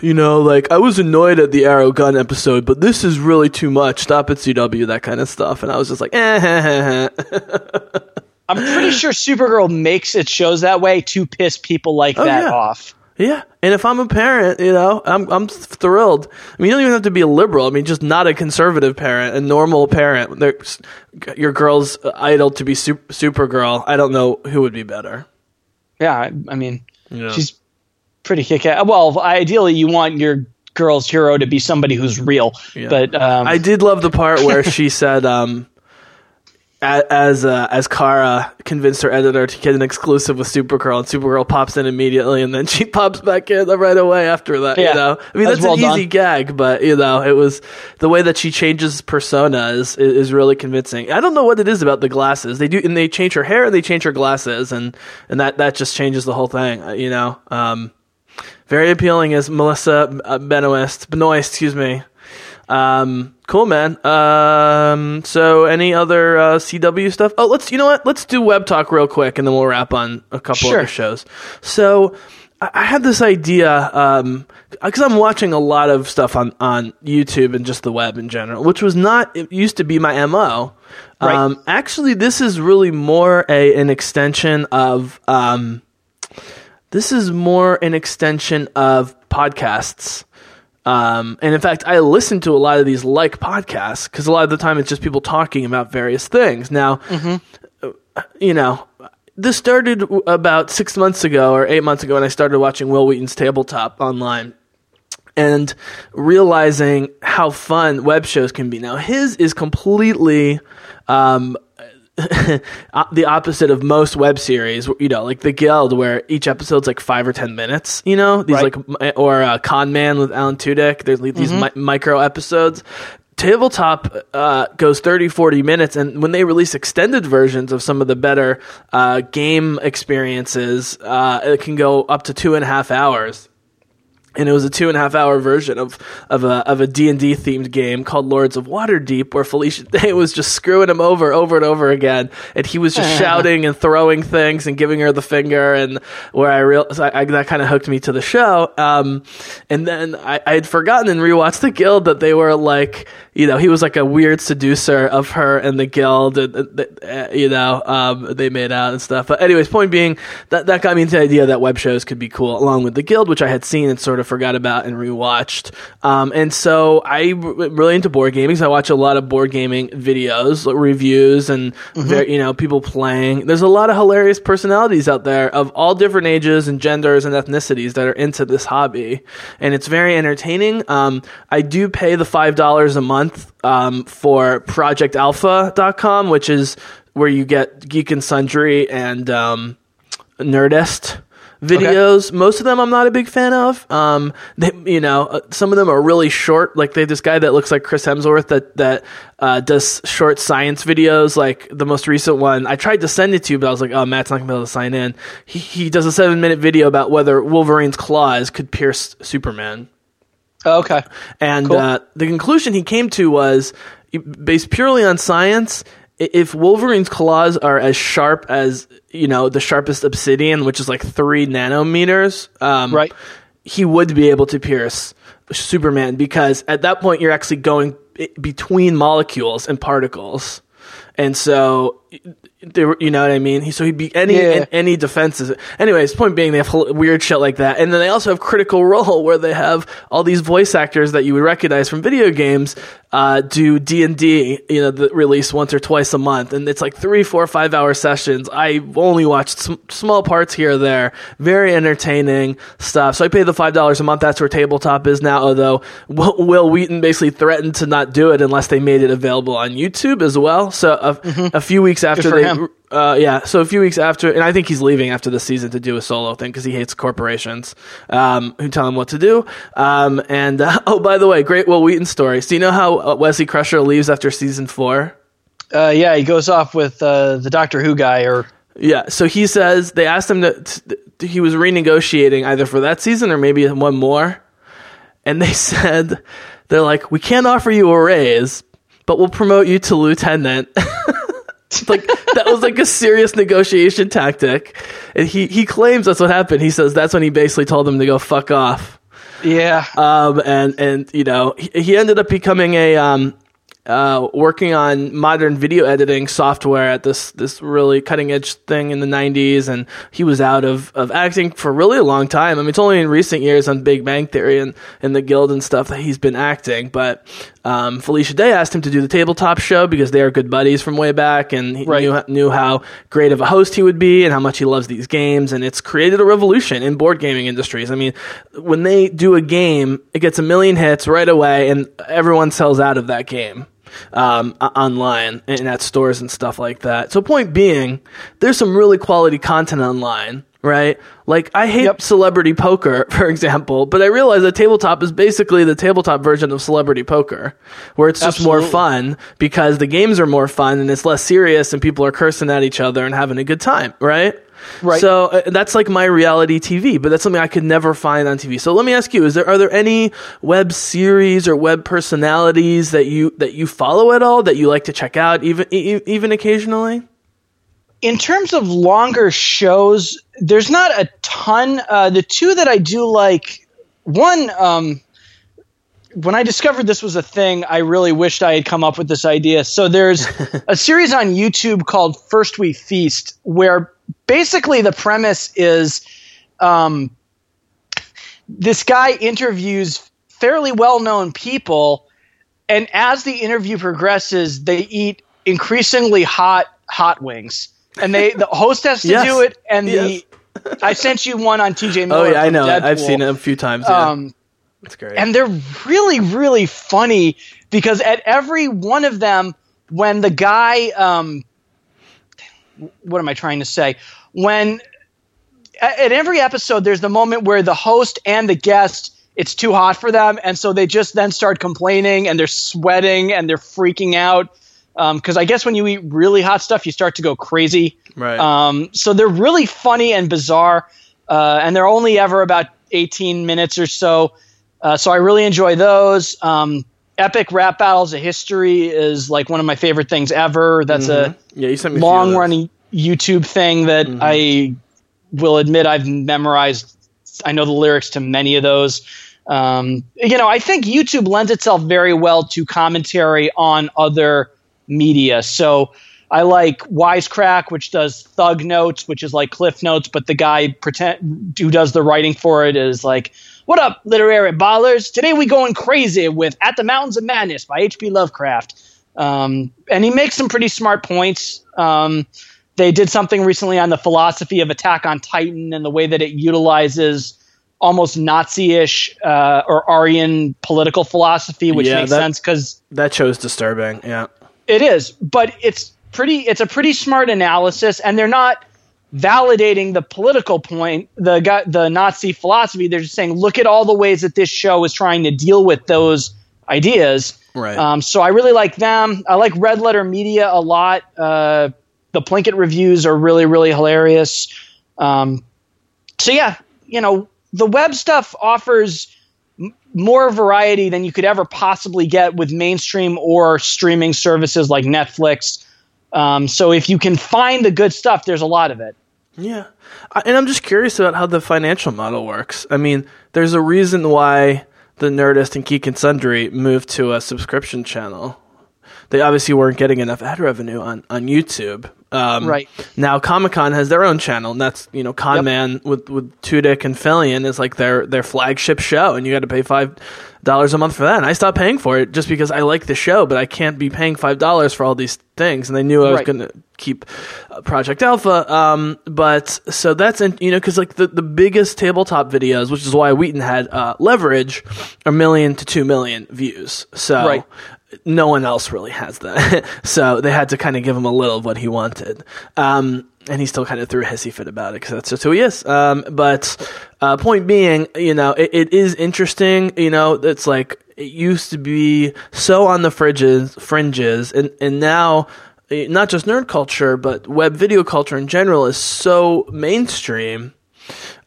you know, like, I was annoyed at the arrow gun episode, but this is really too much. Stop at C W, that kind of stuff. And I was just like, eh, ha, ha, ha. I'm pretty sure Supergirl makes its shows that way to piss people like oh, that yeah. off. Yeah, and if I'm a parent, you know, I'm I'm thrilled. I mean, you don't even have to be a liberal. I mean, just not a conservative parent, a normal parent. They're, your girl's idol to be super, Supergirl. I don't know who would be better. Yeah, I, I mean, yeah. she's pretty kick-ass. Well, ideally, you want your girl's hero to be somebody who's real. Yeah. But um, I did love the part where she said, um, as uh, as Kara convinced her editor to get an exclusive with Supergirl, and Supergirl pops in immediately, and then she pops back in right away after that. Yeah. You know, I mean, that's, that's well an easy done. gag, but you know, it was the way that she changes persona is is really convincing. I don't know what it is about the glasses. They do, and they change her hair, and they change her glasses, and and that that just changes the whole thing. You know, um, very appealing as Melissa Benoist, Benoist, excuse me. Um, cool, man. Um, so any other, uh, C W stuff? Oh, let's, you know what? Let's do web talk real quick and then we'll wrap on a couple sure. other shows. So I, I had this idea, um, cause I'm watching a lot of stuff on, on YouTube and just the web in general, which was not, it used to be my M O. Right. Um, actually this is really more a, an extension of, um, this is more an extension of podcasts. Um, and in fact, I listen to a lot of these like podcasts because a lot of the time it's just people talking about various things. Now, mm-hmm. you know, this started about six months ago or eight months ago when I started watching Will Wheaton's Tabletop online and realizing how fun web shows can be. Now, his is completely um, the opposite of most web series, you know, like The Guild, where each episode's like five or ten minutes, you know, these right. like or uh, Con Man with Alan Tudyk. There's these mm-hmm. mi- micro episodes. Tabletop uh, goes thirty, forty minutes, and when they release extended versions of some of the better uh, game experiences, uh, it can go up to two and a half hours. And it was a two and a half hour version of, of a, of a D and D themed game called Lords of Waterdeep, where Felicia Day was just screwing him over, over and over again. And he was just shouting and throwing things and giving her the finger. And where I realized I, I, that kind of hooked me to the show. Um, and then I, I had forgotten and rewatched The Guild that they were like, you know, he was like a weird seducer of her and the Guild, and, and, and you know, um, they made out and stuff. But anyways, point being that, that got me into the idea that web shows could be cool along with The Guild, which I had seen and sort of forgot about and rewatched. Um, and so I'm really into board gaming. So I watch a lot of board gaming videos, reviews, and mm-hmm. ver- you know, people playing. There's a lot of hilarious personalities out there of all different ages and genders and ethnicities that are into this hobby. And it's very entertaining. Um, I do pay the five dollars a month um, for project alpha dot com, which is where you get Geek and Sundry and um, Nerdist videos. Okay. Most of them I'm not a big fan of. Um, they, you know, uh, some of them are really short. Like they have this guy that looks like Chris Hemsworth that that uh, does short science videos. Like the most recent one, I tried to send it to you, but I was like, oh, Matt's not gonna be able to sign in. He he does a seven minute video about whether Wolverine's claws could pierce Superman. Oh, okay. And cool. uh, the conclusion he came to was based purely on science if Wolverine's claws are as sharp as, you know, the sharpest obsidian, which is like three nanometers, um, right. he would be able to pierce Superman, because at that point you're actually going between molecules and particles. And so, you know what I mean? So he'd be any yeah. any defenses. Anyways, point being, they have weird shit like that. And then they also have Critical Role, where they have all these voice actors that you would recognize from video games uh, do D and D, you know, the release once or twice a month. And it's like three, four, five-hour sessions. I only watched sm- small parts here or there. Very entertaining stuff. So I pay the five dollars a month. That's where Tabletop is now, although Will Wheaton basically threatened to not do it unless they made it available on YouTube as well. So a, mm-hmm. a few weeks after they... Him. Uh, yeah, so a few weeks after, and I think he's leaving after the season to do a solo thing because he hates corporations um, who tell him what to do. Um, and, uh, oh, by the way, great Will Wheaton story. So you know how Wesley Crusher leaves after season four? Uh, yeah, he goes off with uh, the Doctor Who guy or... Yeah, so he says, they asked him that he was renegotiating either for that season or maybe one more. And they said, they're like, we can't offer you a raise, but we'll promote you to lieutenant. Like, that was like a serious negotiation tactic, and he he claims that's what happened. He says that's when he basically told them to go fuck off. Yeah. Um. And and you know he, he ended up becoming a um, uh, working on modern video editing software at this this really cutting edge thing in the nineties, and he was out of of acting for really a long time. I mean, it's only in recent years on Big Bang Theory and and the Guild and stuff that he's been acting, but. Um, Felicia Day asked him to do the Tabletop show because they are good buddies from way back, and he right. knew, knew how great of a host he would be and how much he loves these games, and it's created a revolution in board gaming industries. I mean, when they do a game, it gets a million hits right away, and everyone sells out of that game um, online and at stores and stuff like that. So point being, there's some really quality content online. Right? Like, I hate yep. Celebrity Poker, for example, but I realize that Tabletop is basically the Tabletop version of Celebrity Poker, where it's just Absolutely. more fun because the games are more fun and it's less serious and people are cursing at each other and having a good time, right? Right. So uh, that's like my reality T V, but that's something I could never find on T V. So let me ask you, is there are there any web series or web personalities that you that you follow at all, that you like to check out even e- even occasionally? In terms of longer shows, there's not a ton. Uh, the two that I do like, one, um, when I discovered this was a thing, I really wished I had come up with this idea. So there's a series on YouTube called First We Feast, where basically the premise is um, this guy interviews fairly well-known people, and as the interview progresses, they eat increasingly hot hot wings. And they, the host has to yes. do it, and yes. the I sent you one on T J Miller. Oh yeah, I know. Deadpool. I've seen it a few times. Yeah. Um, it's great. And they're really, really funny because at every one of them, when the guy, um, what am I trying to say? When at, at every episode, there's the moment where the host and the guest, it's too hot for them, and so they just then start complaining, and they're sweating, and they're freaking out. Because um, I guess when you eat really hot stuff, you start to go crazy. Right. Um, so they're really funny and bizarre, uh, and they're only ever about eighteen minutes or so. Uh, so I really enjoy those. Um, Epic Rap Battles of History is like one of my favorite things ever. That's mm-hmm. a yeah, you sent me long-running YouTube thing that mm-hmm. I will admit I've memorized. I know the lyrics to many of those. Um, you know, I think YouTube lends itself very well to commentary on other media. So I like Wisecrack, which does Thug Notes, which is like Cliff Notes, but the guy pretend who does the writing for it is like, "What up, literary ballers? Today we going crazy with At the Mountains of Madness by H P Lovecraft." Um, and he makes some pretty smart points. Um, they did something recently on the philosophy of Attack on Titan and the way that it utilizes almost Nazi-ish uh, or Aryan political philosophy, which yeah, makes that, sense because that show's disturbing. Yeah. It is, but it's pretty. It's a pretty smart analysis, and they're not validating the political point, the the Nazi philosophy. They're just saying, look at all the ways that this show is trying to deal with those ideas. Right. Um, so I really like them. I like Red Letter Media a lot. Uh, the Plinkett reviews are really, really hilarious. Um, so yeah, you know, the web stuff offers more variety than you could ever possibly get with mainstream or streaming services like Netflix. Um, so if you can find the good stuff, there's a lot of it. Yeah. I, and I'm just curious about how the financial model works. I mean, there's a reason why the Nerdist and Geek and Sundry moved to a subscription channel. They obviously weren't getting enough ad revenue on, on YouTube. Um, right. Now Comic-Con has their own channel, and that's, you know, Con yep. Man with, with Tudyk and Fillion is like their, their flagship show, and you got to pay five dollars a month for that. And I stopped paying for it just because I like the show, but I can't be paying five dollars for all these things. And they knew I was right. going to keep Project Alpha. Um, but so that's, in, you know, because like the, the biggest tabletop videos, which is why Wheaton had uh, leverage, a million to two million views. So. Right. No one else really has that. So they had to kind of give him a little of what he wanted. Um, and he still kind of threw a hissy fit about it because that's just who he is. Um, but uh, point being, you know, it, it is interesting. You know, it's like it used to be so on the fringes, fringes and, and now not just nerd culture, but web video culture in general is so mainstream.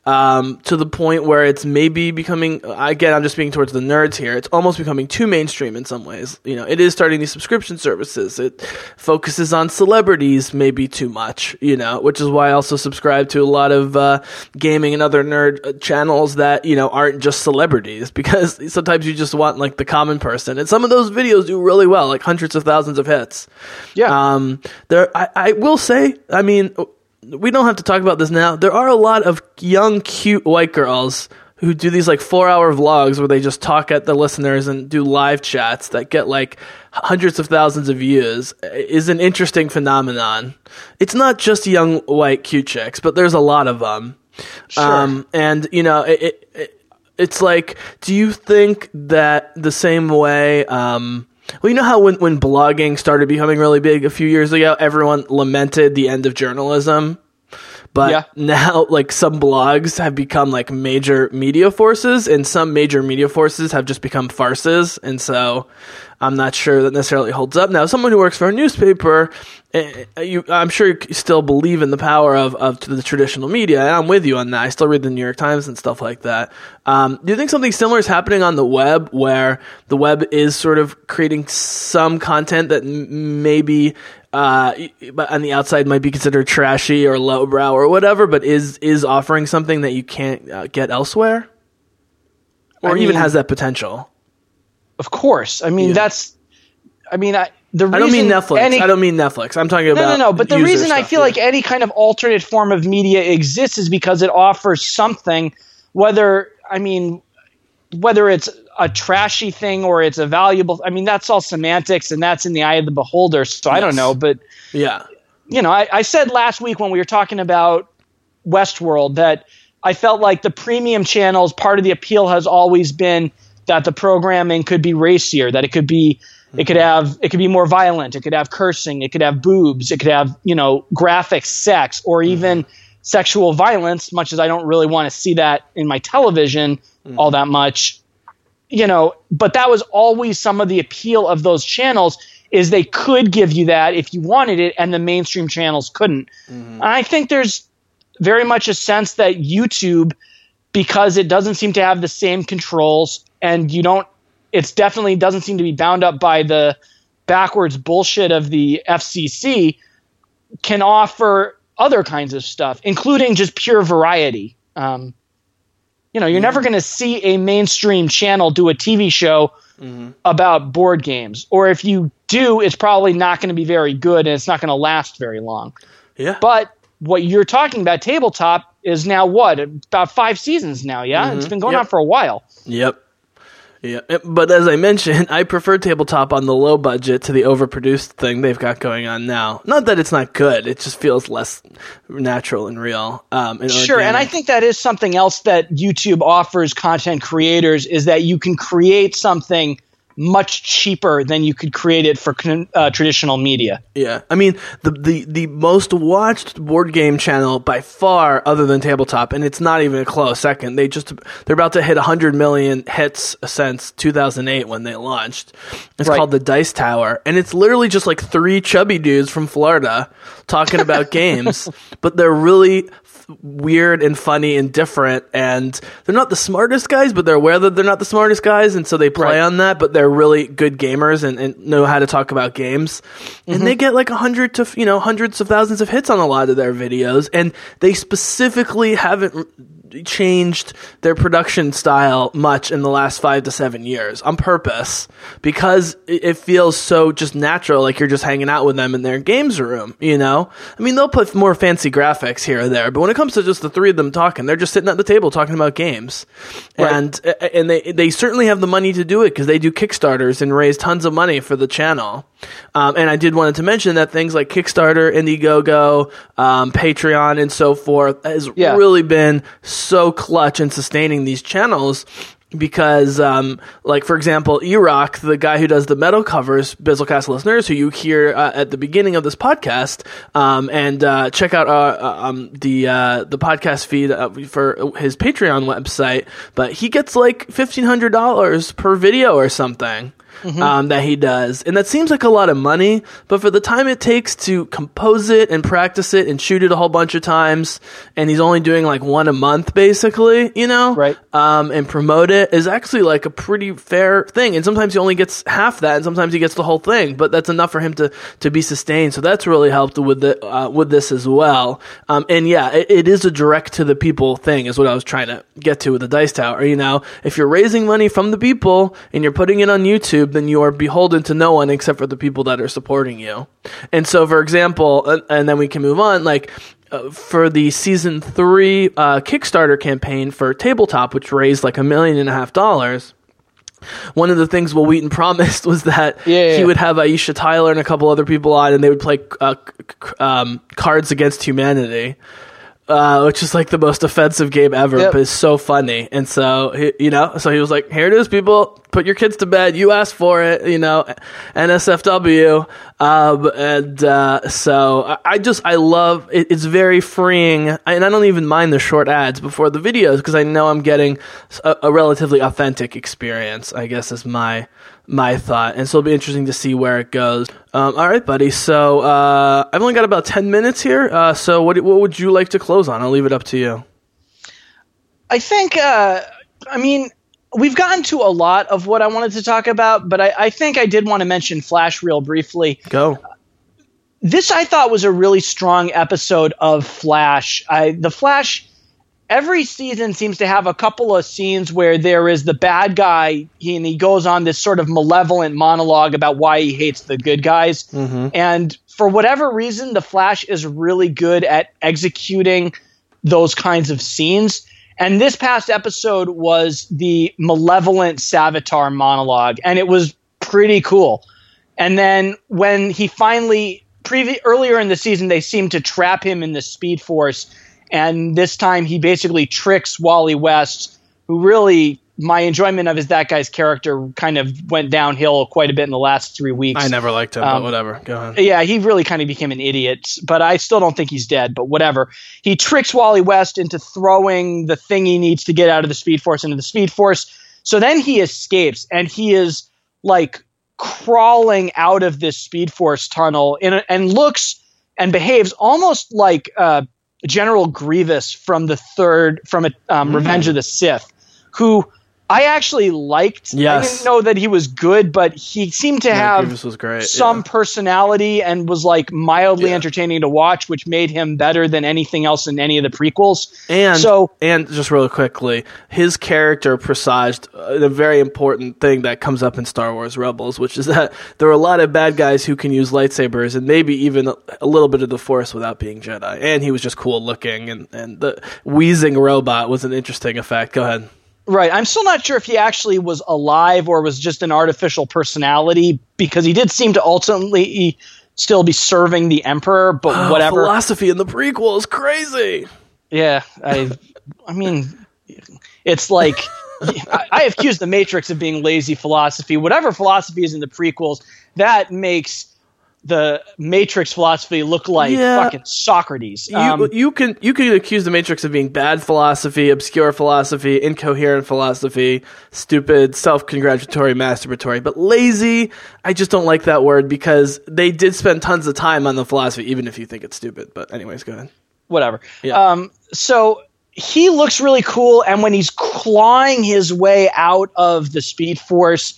Um, to the point where it's maybe becoming, again, I'm just speaking towards the nerds here, it's almost becoming too mainstream in some ways. You know, it is starting these subscription services. It focuses on celebrities maybe too much, you know, which is why I also subscribe to a lot of uh, gaming and other nerd channels that, you know, aren't just celebrities, because sometimes you just want, like, the common person. And some of those videos do really well, like hundreds of thousands of hits. Yeah. Um, there, I, I will say, I mean... we don't have to talk about this now. There are a lot of young, cute white girls who do these like four hour vlogs where they just talk at the listeners and do live chats that get like hundreds of thousands of views. Is an interesting phenomenon. It's not just young, white, cute chicks, but there's a lot of them. Sure. Um, and you know, it, it, it, it's like, do you think that the same way, um, well, you know how when, when blogging started becoming really big a few years ago, everyone lamented the end of journalism, but yeah. now like some blogs have become like major media forces, and some major media forces have just become farces. And so I'm not sure that necessarily holds up. Now, someone who works for a newspaper, you, I'm sure you still believe in the power of, of the traditional media. And I'm with you on that. I still read the New York Times and stuff like that. Um, do you think something similar is happening on the web, where the web is sort of creating some content that m- maybe uh, on the outside might be considered trashy or lowbrow or whatever, but is is offering something that you can't uh, get elsewhere, or I mean, even has that potential? Of course. I mean, yeah. that's, I mean, I, the reason I don't mean Netflix. Any, I don't mean Netflix. I'm talking about. No, no, no. But the reason stuff, I feel yeah. like any kind of alternate form of media exists is because it offers something, whether, I mean, whether it's a trashy thing or it's a valuable, I mean, that's all semantics and that's in the eye of the beholder. So yes. I don't know, but yeah, you know, I, I said last week when we were talking about Westworld that I felt like the premium channels, part of the appeal has always been that the programming could be racier, that it could be, it could have, it could be more violent, it could have cursing, it could have boobs, it could have, you know, graphic sex or even mm-hmm. sexual violence, much as I don't really want to see that in my television mm-hmm. all that much, you know, but that was always some of the appeal of those channels, is they could give you that if you wanted it, and the mainstream channels couldn't. Mm-hmm. And I think there's very much a sense that YouTube, because it doesn't seem to have the same controls, and you don't, it's definitely doesn't seem to be bound up by the backwards bullshit of the F C C, can offer other kinds of stuff, including just pure variety. Um, you know, you're mm-hmm. never going to see a mainstream channel do a T V show mm-hmm. about board games. Or if you do, it's probably not going to be very good and it's not going to last very long. Yeah. But what you're talking about, tabletop, is now what? About five seasons now, yeah? Mm-hmm. It's been going yep. on for a while. Yep. Yeah, but as I mentioned, I prefer tabletop on the low budget to the overproduced thing they've got going on now. Not that it's not good, it just feels less natural and real. Um, and sure, organic. And I think that is something else that YouTube offers content creators, is that you can create something much cheaper than you could create it for uh, traditional media. Yeah. I mean, the, the, the most watched board game channel by far, other than tabletop, and it's not even a close second. They just, they're about to hit one hundred million hits since two thousand eight when they launched. It's right. called The Dice Tower. And it's literally just like three chubby dudes from Florida talking about games, but they're really weird and funny and different. And they're not the smartest guys, but they're aware that they're not the smartest guys. And so they play right. on that, but they're are really good gamers and, and know how to talk about games, and mm-hmm. they get like a hundred to, you know, hundreds of thousands of hits on a lot of their videos, and they specifically haven't changed their production style much in the last five to seven years on purpose, because it feels so just natural, like you're just hanging out with them in their games room, you know? I mean, they'll put more fancy graphics here or there, but when it comes to just the three of them talking, they're just sitting at the table talking about games. Right. And and they, they certainly have the money to do it, because they do Kickstarters and raise tons of money for the channel. Um, and I did wanted to mention that things like Kickstarter, Indiegogo, um, Patreon, and so forth has yeah. really been so clutch in sustaining these channels, because, um, like, for example, E-Rock, the guy who does the metal covers, Bizzlecast listeners, who you hear uh, at the beginning of this podcast, um, and uh, check out our, uh, um, the uh, the podcast feed uh, for his Patreon website, but he gets like fifteen hundred dollars per video or something. Mm-hmm. Um, that he does, and that seems like a lot of money, but for the time it takes to compose it and practice it and shoot it a whole bunch of times, and he's only doing like one a month basically, you know, right? Um, and promote it is actually like a pretty fair thing, and sometimes he only gets half that, and sometimes he gets the whole thing, but that's enough for him to to be sustained. So that's really helped with the uh, with this as well. Um, and yeah, it, it is a direct to the people thing, is what I was trying to get to with the Dice Tower. You know, if you're raising money from the people and you're putting it on YouTube, then you are beholden to no one except for the people that are supporting you. And so, for example, and, and then we can move on, like, uh, for the season three uh, Kickstarter campaign for Tabletop, which raised like a million and a half dollars, one of the things Will Wheaton promised was that yeah, yeah. he would have Aisha Tyler and a couple other people on, and they would play uh, um, Cards Against Humanity. Uh, which is like the most offensive game ever, yep. but it's so funny. And so, he, you know, so he was like, here it is, people, put your kids to bed. You asked for it, you know, N S F W. Um, and, uh, so I, I just, I love it. It's very freeing. I, and I don't even mind the short ads before the videos, because I know I'm getting a, a relatively authentic experience, I guess is my, my thought. And so it'll be interesting to see where it goes. Um, all right, buddy. So uh, I've only got about ten minutes here. Uh, so what what would you like to close on? I'll leave it up to you. I think, uh, I mean, we've gotten to a lot of what I wanted to talk about, but I, I think I did want to mention Flash real briefly. Go. Uh, this, I thought, was a really strong episode of Flash. I, the Flash... Every season seems to have a couple of scenes where there is the bad guy, he, and he goes on this sort of malevolent monologue about why he hates the good guys. Mm-hmm. And for whatever reason, the Flash is really good at executing those kinds of scenes. And this past episode was the malevolent Savitar monologue, and it was pretty cool. And then when he finally previ- – earlier in the season, they seemed to trap him in the Speed Force – and this time he basically tricks Wally West, who really, my enjoyment of is that guy's character kind of went downhill quite a bit in the last three weeks. I never liked him, um, but whatever. Go ahead. Yeah, he really kind of became an idiot, but I still don't think he's dead, but whatever. He tricks Wally West into throwing the thing he needs to get out of the Speed Force into the Speed Force. So then he escapes, and he is like crawling out of this Speed Force tunnel in a, and looks and behaves almost like uh, – General Grievous from the third, from a, um, mm-hmm. Revenge of the Sith, who I actually liked. Yes. I didn't know that he was good, but he seemed to yeah, have great, some yeah. personality and was like mildly yeah. entertaining to watch, which made him better than anything else in any of the prequels. And so, and just really quickly, his character presaged a very important thing that comes up in Star Wars Rebels, which is that there are a lot of bad guys who can use lightsabers and maybe even a little bit of the Force without being Jedi. And he was just cool looking, and, and the wheezing robot was an interesting effect. Go ahead. Right. I'm still not sure if he actually was alive or was just an artificial personality, because he did seem to ultimately still be serving the Emperor, but oh, whatever. Philosophy in the prequel is crazy. Yeah. I I mean, it's like I, I accuse the Matrix of being lazy philosophy. Whatever philosophy is in the prequels, that makes the Matrix philosophy look like yeah. fucking Socrates. Um, you, you can you can accuse the Matrix of being bad philosophy, obscure philosophy, incoherent philosophy, stupid, self-congratulatory, masturbatory, but lazy, I just don't like that word, because they did spend tons of time on the philosophy, even if you think it's stupid. But anyways, go ahead. Whatever. Yeah. Um, so he looks really cool, and when he's clawing his way out of the Speed Force,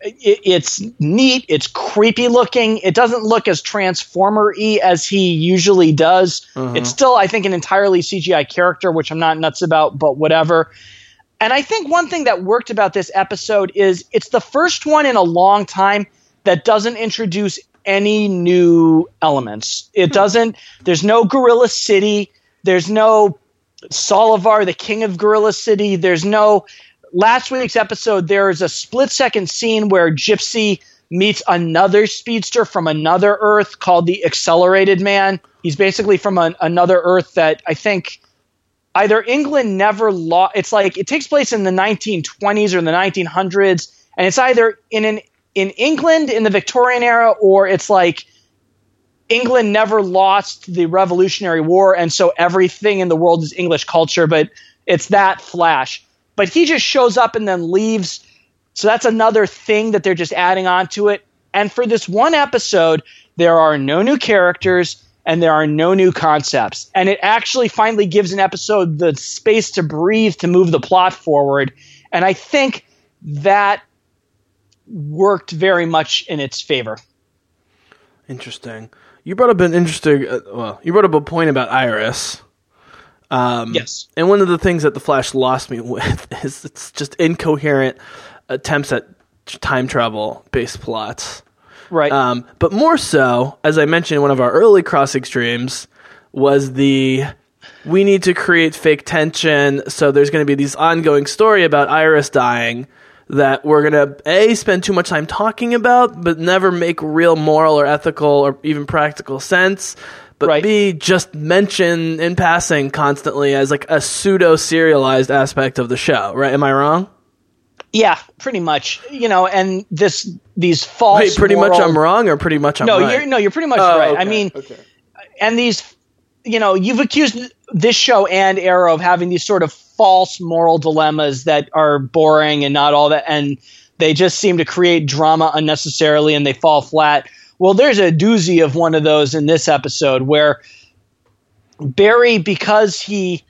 it, it's neat. It's creepy looking. It doesn't look as Transformer-y as he usually does. Mm-hmm. It's still, I think, an entirely C G I character, which I'm not nuts about, but whatever. And I think one thing that worked about this episode is it's the first one in a long time that doesn't introduce any new elements. It doesn't – there's no Gorilla City. There's no Salivar, the king of Gorilla City. There's no – last week's episode, there is a split-second scene where Gypsy meets another speedster from another Earth called the Accelerated Man. He's basically from an, another Earth that I think – either England never lost. It's like it takes place in the nineteen twenties or in the nineteen hundreds, and it's either in an in England in the Victorian era, or it's like England never lost the Revolutionary War, and so everything in the world is English culture. But it's that Flash. But he just shows up and then leaves. So that's another thing that they're just adding on to it. And for this one episode, there are no new characters. And there are no new concepts. And it actually finally gives an episode the space to breathe, to move the plot forward. And I think that worked very much in its favor. Interesting. You brought up an interesting uh, – well, you brought up a point about Iris. Um, yes. And one of the things that The Flash lost me with is it's just incoherent attempts at time travel-based plots. Right. Um, but more so, as I mentioned in one of our early Crossing Streams, was the we need to create fake tension. So there's going to be this ongoing story about Iris dying that we're going to, A, spend too much time talking about, but never make real moral or ethical or even practical sense. But right. B, just mention in passing constantly as like a pseudo-serialized aspect of the show. Right? Am I wrong? Yeah, pretty much. You know, and this these false. Wait, pretty moral, much I'm wrong, or pretty much I'm no, right? You're, no, you're pretty much oh, right. Okay, I mean, okay. And these, you know, you've accused this show and Arrow of having these sort of false moral dilemmas that are boring and not all that, and they just seem to create drama unnecessarily, and they fall flat. Well, there's a doozy of one of those in this episode where Barry, because he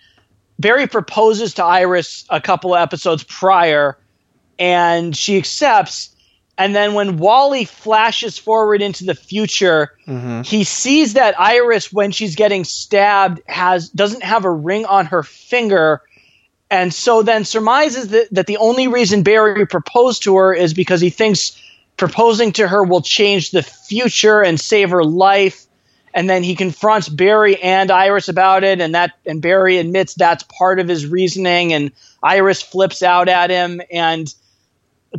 Barry proposes to Iris a couple of episodes prior. And she accepts, and then when Wally flashes forward into the future, mm-hmm. he sees that Iris, when she's getting stabbed, has doesn't have a ring on her finger, and so then surmises that, that the only reason Barry proposed to her is because he thinks proposing to her will change the future and save her life, and then he confronts Barry and Iris about it, and that and Barry admits that's part of his reasoning, and Iris flips out at him, and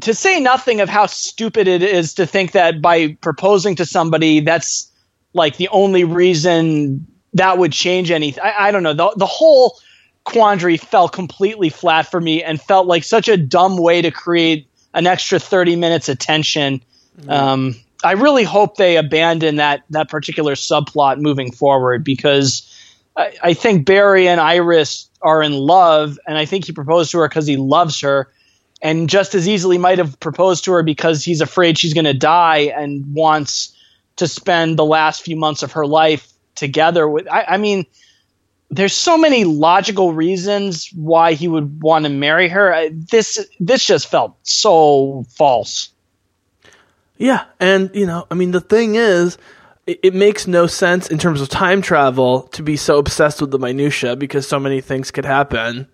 to say nothing of how stupid it is to think that by proposing to somebody, that's like the only reason that would change anything. I, I don't know. The, the whole quandary fell completely flat for me and felt like such a dumb way to create an extra thirty minutes of tension. Mm-hmm. Um, I really hope they abandon that, that particular subplot moving forward, because I, I think Barry and Iris are in love, and I think he proposed to her because he loves her. And just as easily might have proposed to her because he's afraid she's going to die and wants to spend the last few months of her life together with. I, I mean, there's so many logical reasons why he would want to marry her. I, this this just felt so false. Yeah, and you know, I mean, the thing is, it, it makes no sense in terms of time travel to be so obsessed with the minutia because so many things could happen.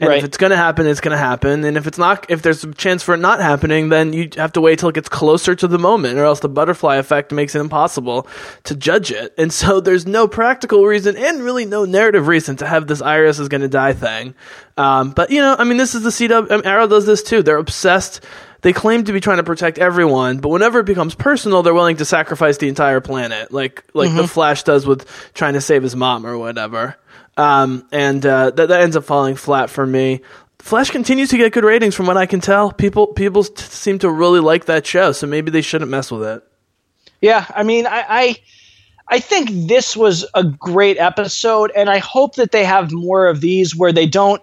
And right. if it's going to happen, it's going to happen. And if it's not, if there's a chance for it not happening, then you have to wait till it gets closer to the moment, or else the butterfly effect makes it impossible to judge it. And so there's no practical reason, and really no narrative reason, to have this Iris is going to die thing. Um, but you know, I mean, this is the C W. I mean, Arrow does this too. They're obsessed. They claim to be trying to protect everyone, but whenever it becomes personal, they're willing to sacrifice the entire planet, like like mm-hmm. the Flash does with trying to save his mom or whatever. Um, and uh, that, that ends up falling flat for me. Flash continues to get good ratings from what I can tell. People people t- seem to really like that show, so maybe they shouldn't mess with it. Yeah, I mean, I, I I think this was a great episode, and I hope that they have more of these where they don't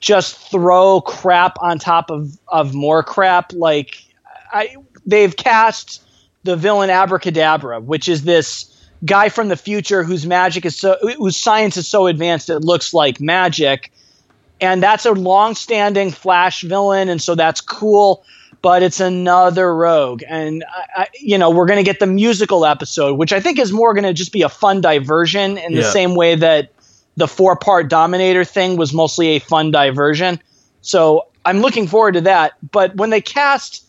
just throw crap on top of, of more crap. Like, I they've cast the villain Abracadabra, which is this guy from the future whose magic is so whose science is so advanced it looks like magic, and that's a long-standing Flash villain, and so that's cool. but it's another Rogue. And, I, I, you know, we're going to get the musical episode, which I think is more going to just be a fun diversion in yeah. the same way that the four-part Dominator thing was mostly a fun diversion. So I'm looking forward to that. But when they cast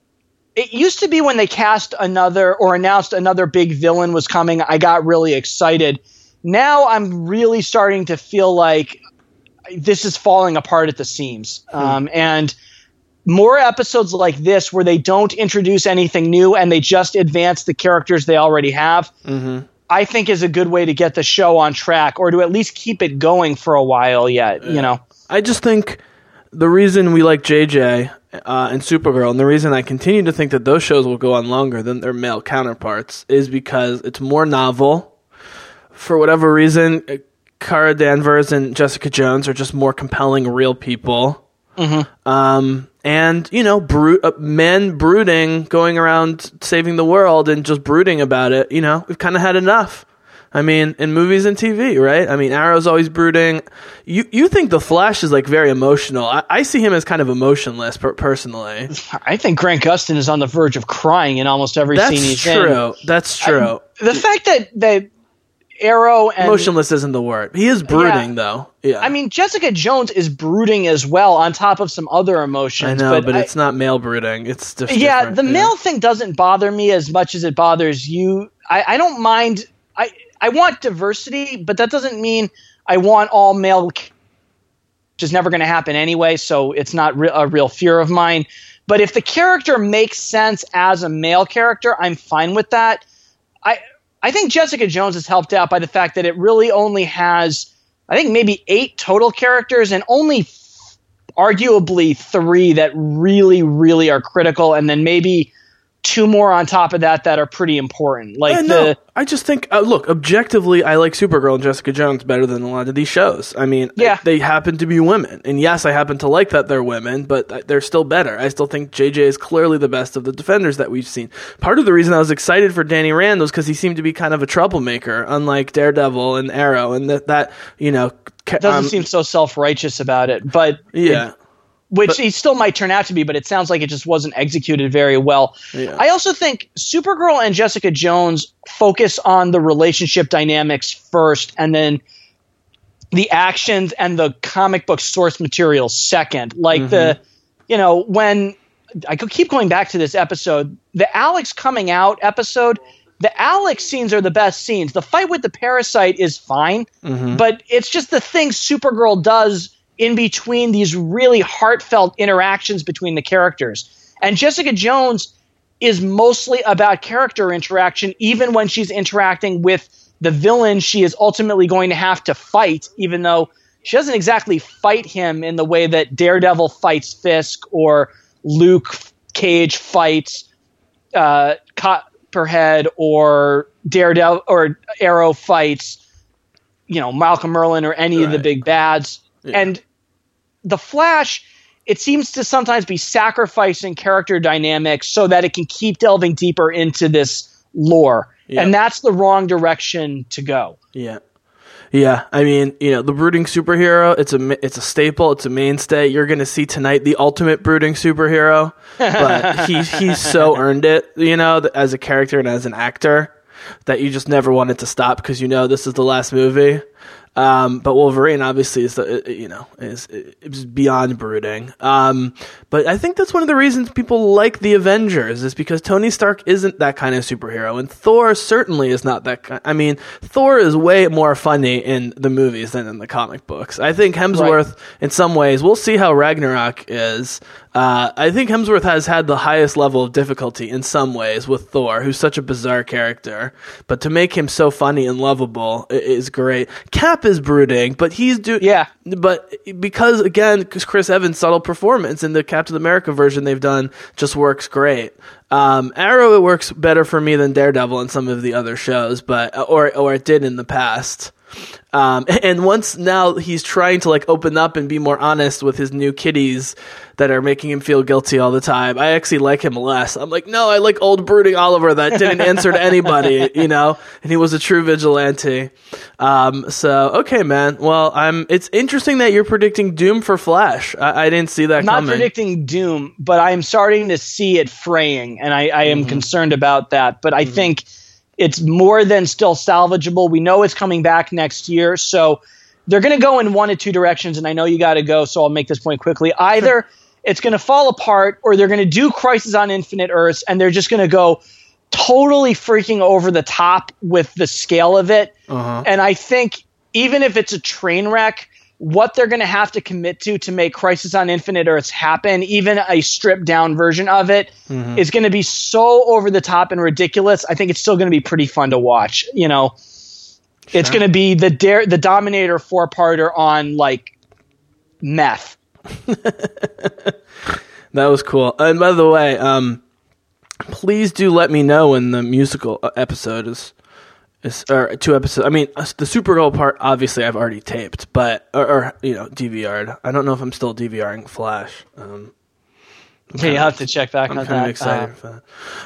– it used to be when they cast another or announced another big villain was coming, I got really excited. Now I'm really starting to feel like this is falling apart at the seams. Mm. Um, and more episodes like this where they don't introduce anything new and they just advance the characters they already have, mm-hmm. I think is a good way to get the show on track or to at least keep it going for a while yet. Yeah. You know, I just think – the reason we like J J uh, and Supergirl, and the reason I continue to think that those shows will go on longer than their male counterparts, is because it's more novel. For whatever reason, Kara Danvers and Jessica Jones are just more compelling real people. Mm-hmm. Um, and, you know, bro- uh, men brooding, going around saving the world and just brooding about it, you know, we've kind of had enough. I mean, in movies and T V, right? I mean, Arrow's always brooding. You you think The Flash is, like, very emotional. I, I see him as kind of emotionless, per- personally. I think Grant Gustin is on the verge of crying in almost every That's scene he's true. in. That's true. That's true. The fact that they, Arrow and... emotionless isn't the word. He is brooding, yeah. though. Yeah. I mean, Jessica Jones is brooding as well on top of some other emotions. I know, but, but I, it's not male brooding. It's just Yeah, different. the yeah. male thing doesn't bother me as much as it bothers you. I, I don't mind... I. I want diversity, but that doesn't mean I want all male, which is never going to happen anyway, so it's not re- a real fear of mine. But if the character makes sense as a male character, I'm fine with that. I I think Jessica Jones is helped out by the fact that it really only has, I think, maybe eight total characters and only f- arguably three that really, really are critical, and then maybe two more on top of that that are pretty important. Like I know. the I just think uh, look, objectively I like Supergirl and Jessica Jones better than a lot of these shows. I mean, yeah. they, they happen to be women. And yes, I happen to like that they're women, but they're still better. I still think J J is clearly the best of the Defenders that we've seen. Part of the reason I was excited for Danny Rand was cuz he seemed to be kind of a troublemaker, unlike Daredevil and Arrow, and that that, you know, ca- doesn't um, seem so self-righteous about it, but yeah. It, Which but, he still might turn out to be, but it sounds like it just wasn't executed very well. Yeah. I also think Supergirl and Jessica Jones focus on the relationship dynamics first, and then the actions and the comic book source material second. Like mm-hmm. the, you know, when I keep going back to this episode, the Alex coming out episode, the Alex scenes are the best scenes. The fight with the parasite is fine, mm-hmm. but it's just the thing Supergirl does in between these really heartfelt interactions between the characters. And Jessica Jones is mostly about character interaction, even when she's interacting with the villain she is ultimately going to have to fight, even though she doesn't exactly fight him in the way that Daredevil fights Fisk or Luke Cage fights uh, Copperhead or Daredevil or Arrow fights, you know, Malcolm Merlyn or any right. of the big bads. Yeah. And The Flash, it seems to sometimes be sacrificing character dynamics so that it can keep delving deeper into this lore. Yeah. And that's the wrong direction to go. Yeah. Yeah, I mean, you know, the brooding superhero, it's a, it's a staple, it's a mainstay. You're going to see tonight the ultimate brooding superhero, but he, he's so earned it, you know, as a character and as an actor, that you just never want it to stop because you know this is the last movie. Um, but Wolverine obviously is, the, you know, is, is beyond brooding. Um, but I think that's one of the reasons people like the Avengers is because Tony Stark isn't that kind of superhero, and Thor certainly is not that kind. I mean, Thor is way more funny in the movies than in the comic books. I think Hemsworth, right. in some ways, we'll see how Ragnarok is. Uh, I think Hemsworth has had the highest level of difficulty in some ways with Thor, who's such a bizarre character. But to make him so funny and lovable is great. Cap is brooding, but he's doing... Yeah. But because, again, Chris Evans' subtle performance in the Captain America version they've done just works great. Um, Arrow, it works better for me than Daredevil in some of the other shows, but or or it did in the past. Um, and once now he's trying to like open up and be more honest with his new kiddies that are making him feel guilty all the time. I actually like him less. I'm like, no, I like old brooding Oliver that didn't answer to anybody, you know, and he was a true vigilante. Um, so, okay, man. Well, I'm, it's interesting that you're predicting doom for Flash. I, I didn't see that I'm coming. Not predicting doom, but I am starting to see it fraying, and I, I am mm-hmm. concerned about that. But I mm-hmm. think it's more than still salvageable. We know it's coming back next year. So they're going to go in one of two directions, and I know you got to go, so I'll make this point quickly. Either it's going to fall apart, or they're going to do Crisis on Infinite Earths, and they're just going to go totally freaking over the top with the scale of it. Uh-huh. And I think even if it's a train wreck, what they're going to have to commit to to make Crisis on Infinite Earths happen, even a stripped-down version of it, mm-hmm. is going to be so over-the-top and ridiculous. I think it's still going to be pretty fun to watch. You know, sure. It's going to be the Dare, the Dominator four-parter on, like, meth. That was cool. And by the way, um, please do let me know when the musical episode is... or two episodes. I mean, the Supergirl part, obviously, I've already taped, but or, or you know, D V R'd. I don't know if I'm still DVRing Flash. Um, yeah, you'll have to check back on that. I'm kind of excited uh, for that.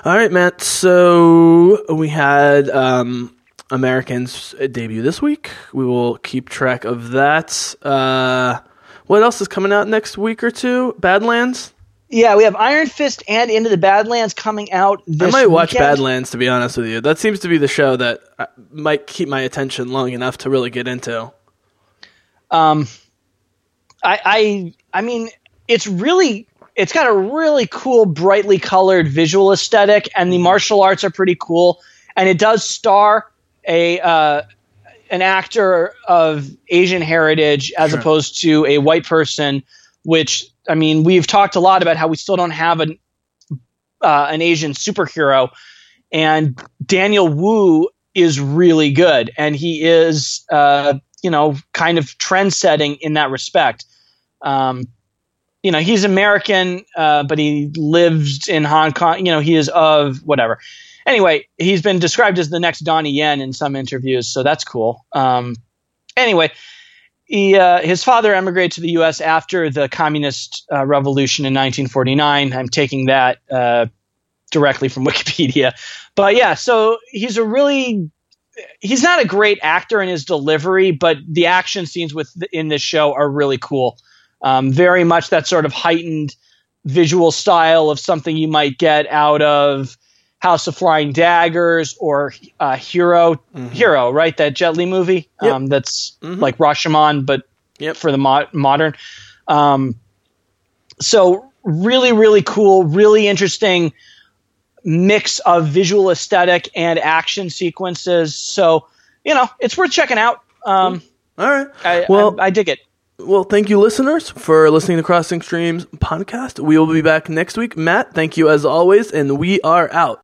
All right, Matt. So we had um, Americans debut this week. We will keep track of that. Uh, what else is coming out next week or two? Badlands? Yeah, we have Iron Fist and Into the Badlands coming out this weekend. I might watch weekend. Badlands, to be honest with you. That seems to be the show that might keep my attention long enough to really get into. Um, I, I, I mean, it's really, it's got a really cool, brightly colored visual aesthetic, and the martial arts are pretty cool. And it does star a uh, an actor of Asian heritage as sure. opposed to a white person, which... I mean, we've talked a lot about how we still don't have an uh, an Asian superhero, and Daniel Wu is really good, and he is, uh, you know, kind of trend-setting in that respect. Um, you know, he's American, uh, but he lives in Hong Kong. You know, he is of whatever. Anyway, he's been described as the next Donnie Yen in some interviews, so that's cool. Um, anyway. He, uh, his father emigrated to the U S after the communist uh, revolution in nineteen forty-nine. I'm taking that uh, directly from Wikipedia. But yeah, so he's a really – he's not a great actor in his delivery, but the action scenes with in this show are really cool. Um, very much that sort of heightened visual style of something you might get out of House of Flying Daggers or uh, Hero, mm-hmm. Hero, right? That Jet Li movie yep. um, that's mm-hmm. like Rashomon, but yep. for the mo- modern. Um, so really, really cool, really interesting mix of visual aesthetic and action sequences. So, you know, it's worth checking out. Um, All right. I, well, I, I dig it. Well, thank you, listeners, for listening to Crossing Streams podcast. We will be back next week. Matt, thank you as always, and we are out.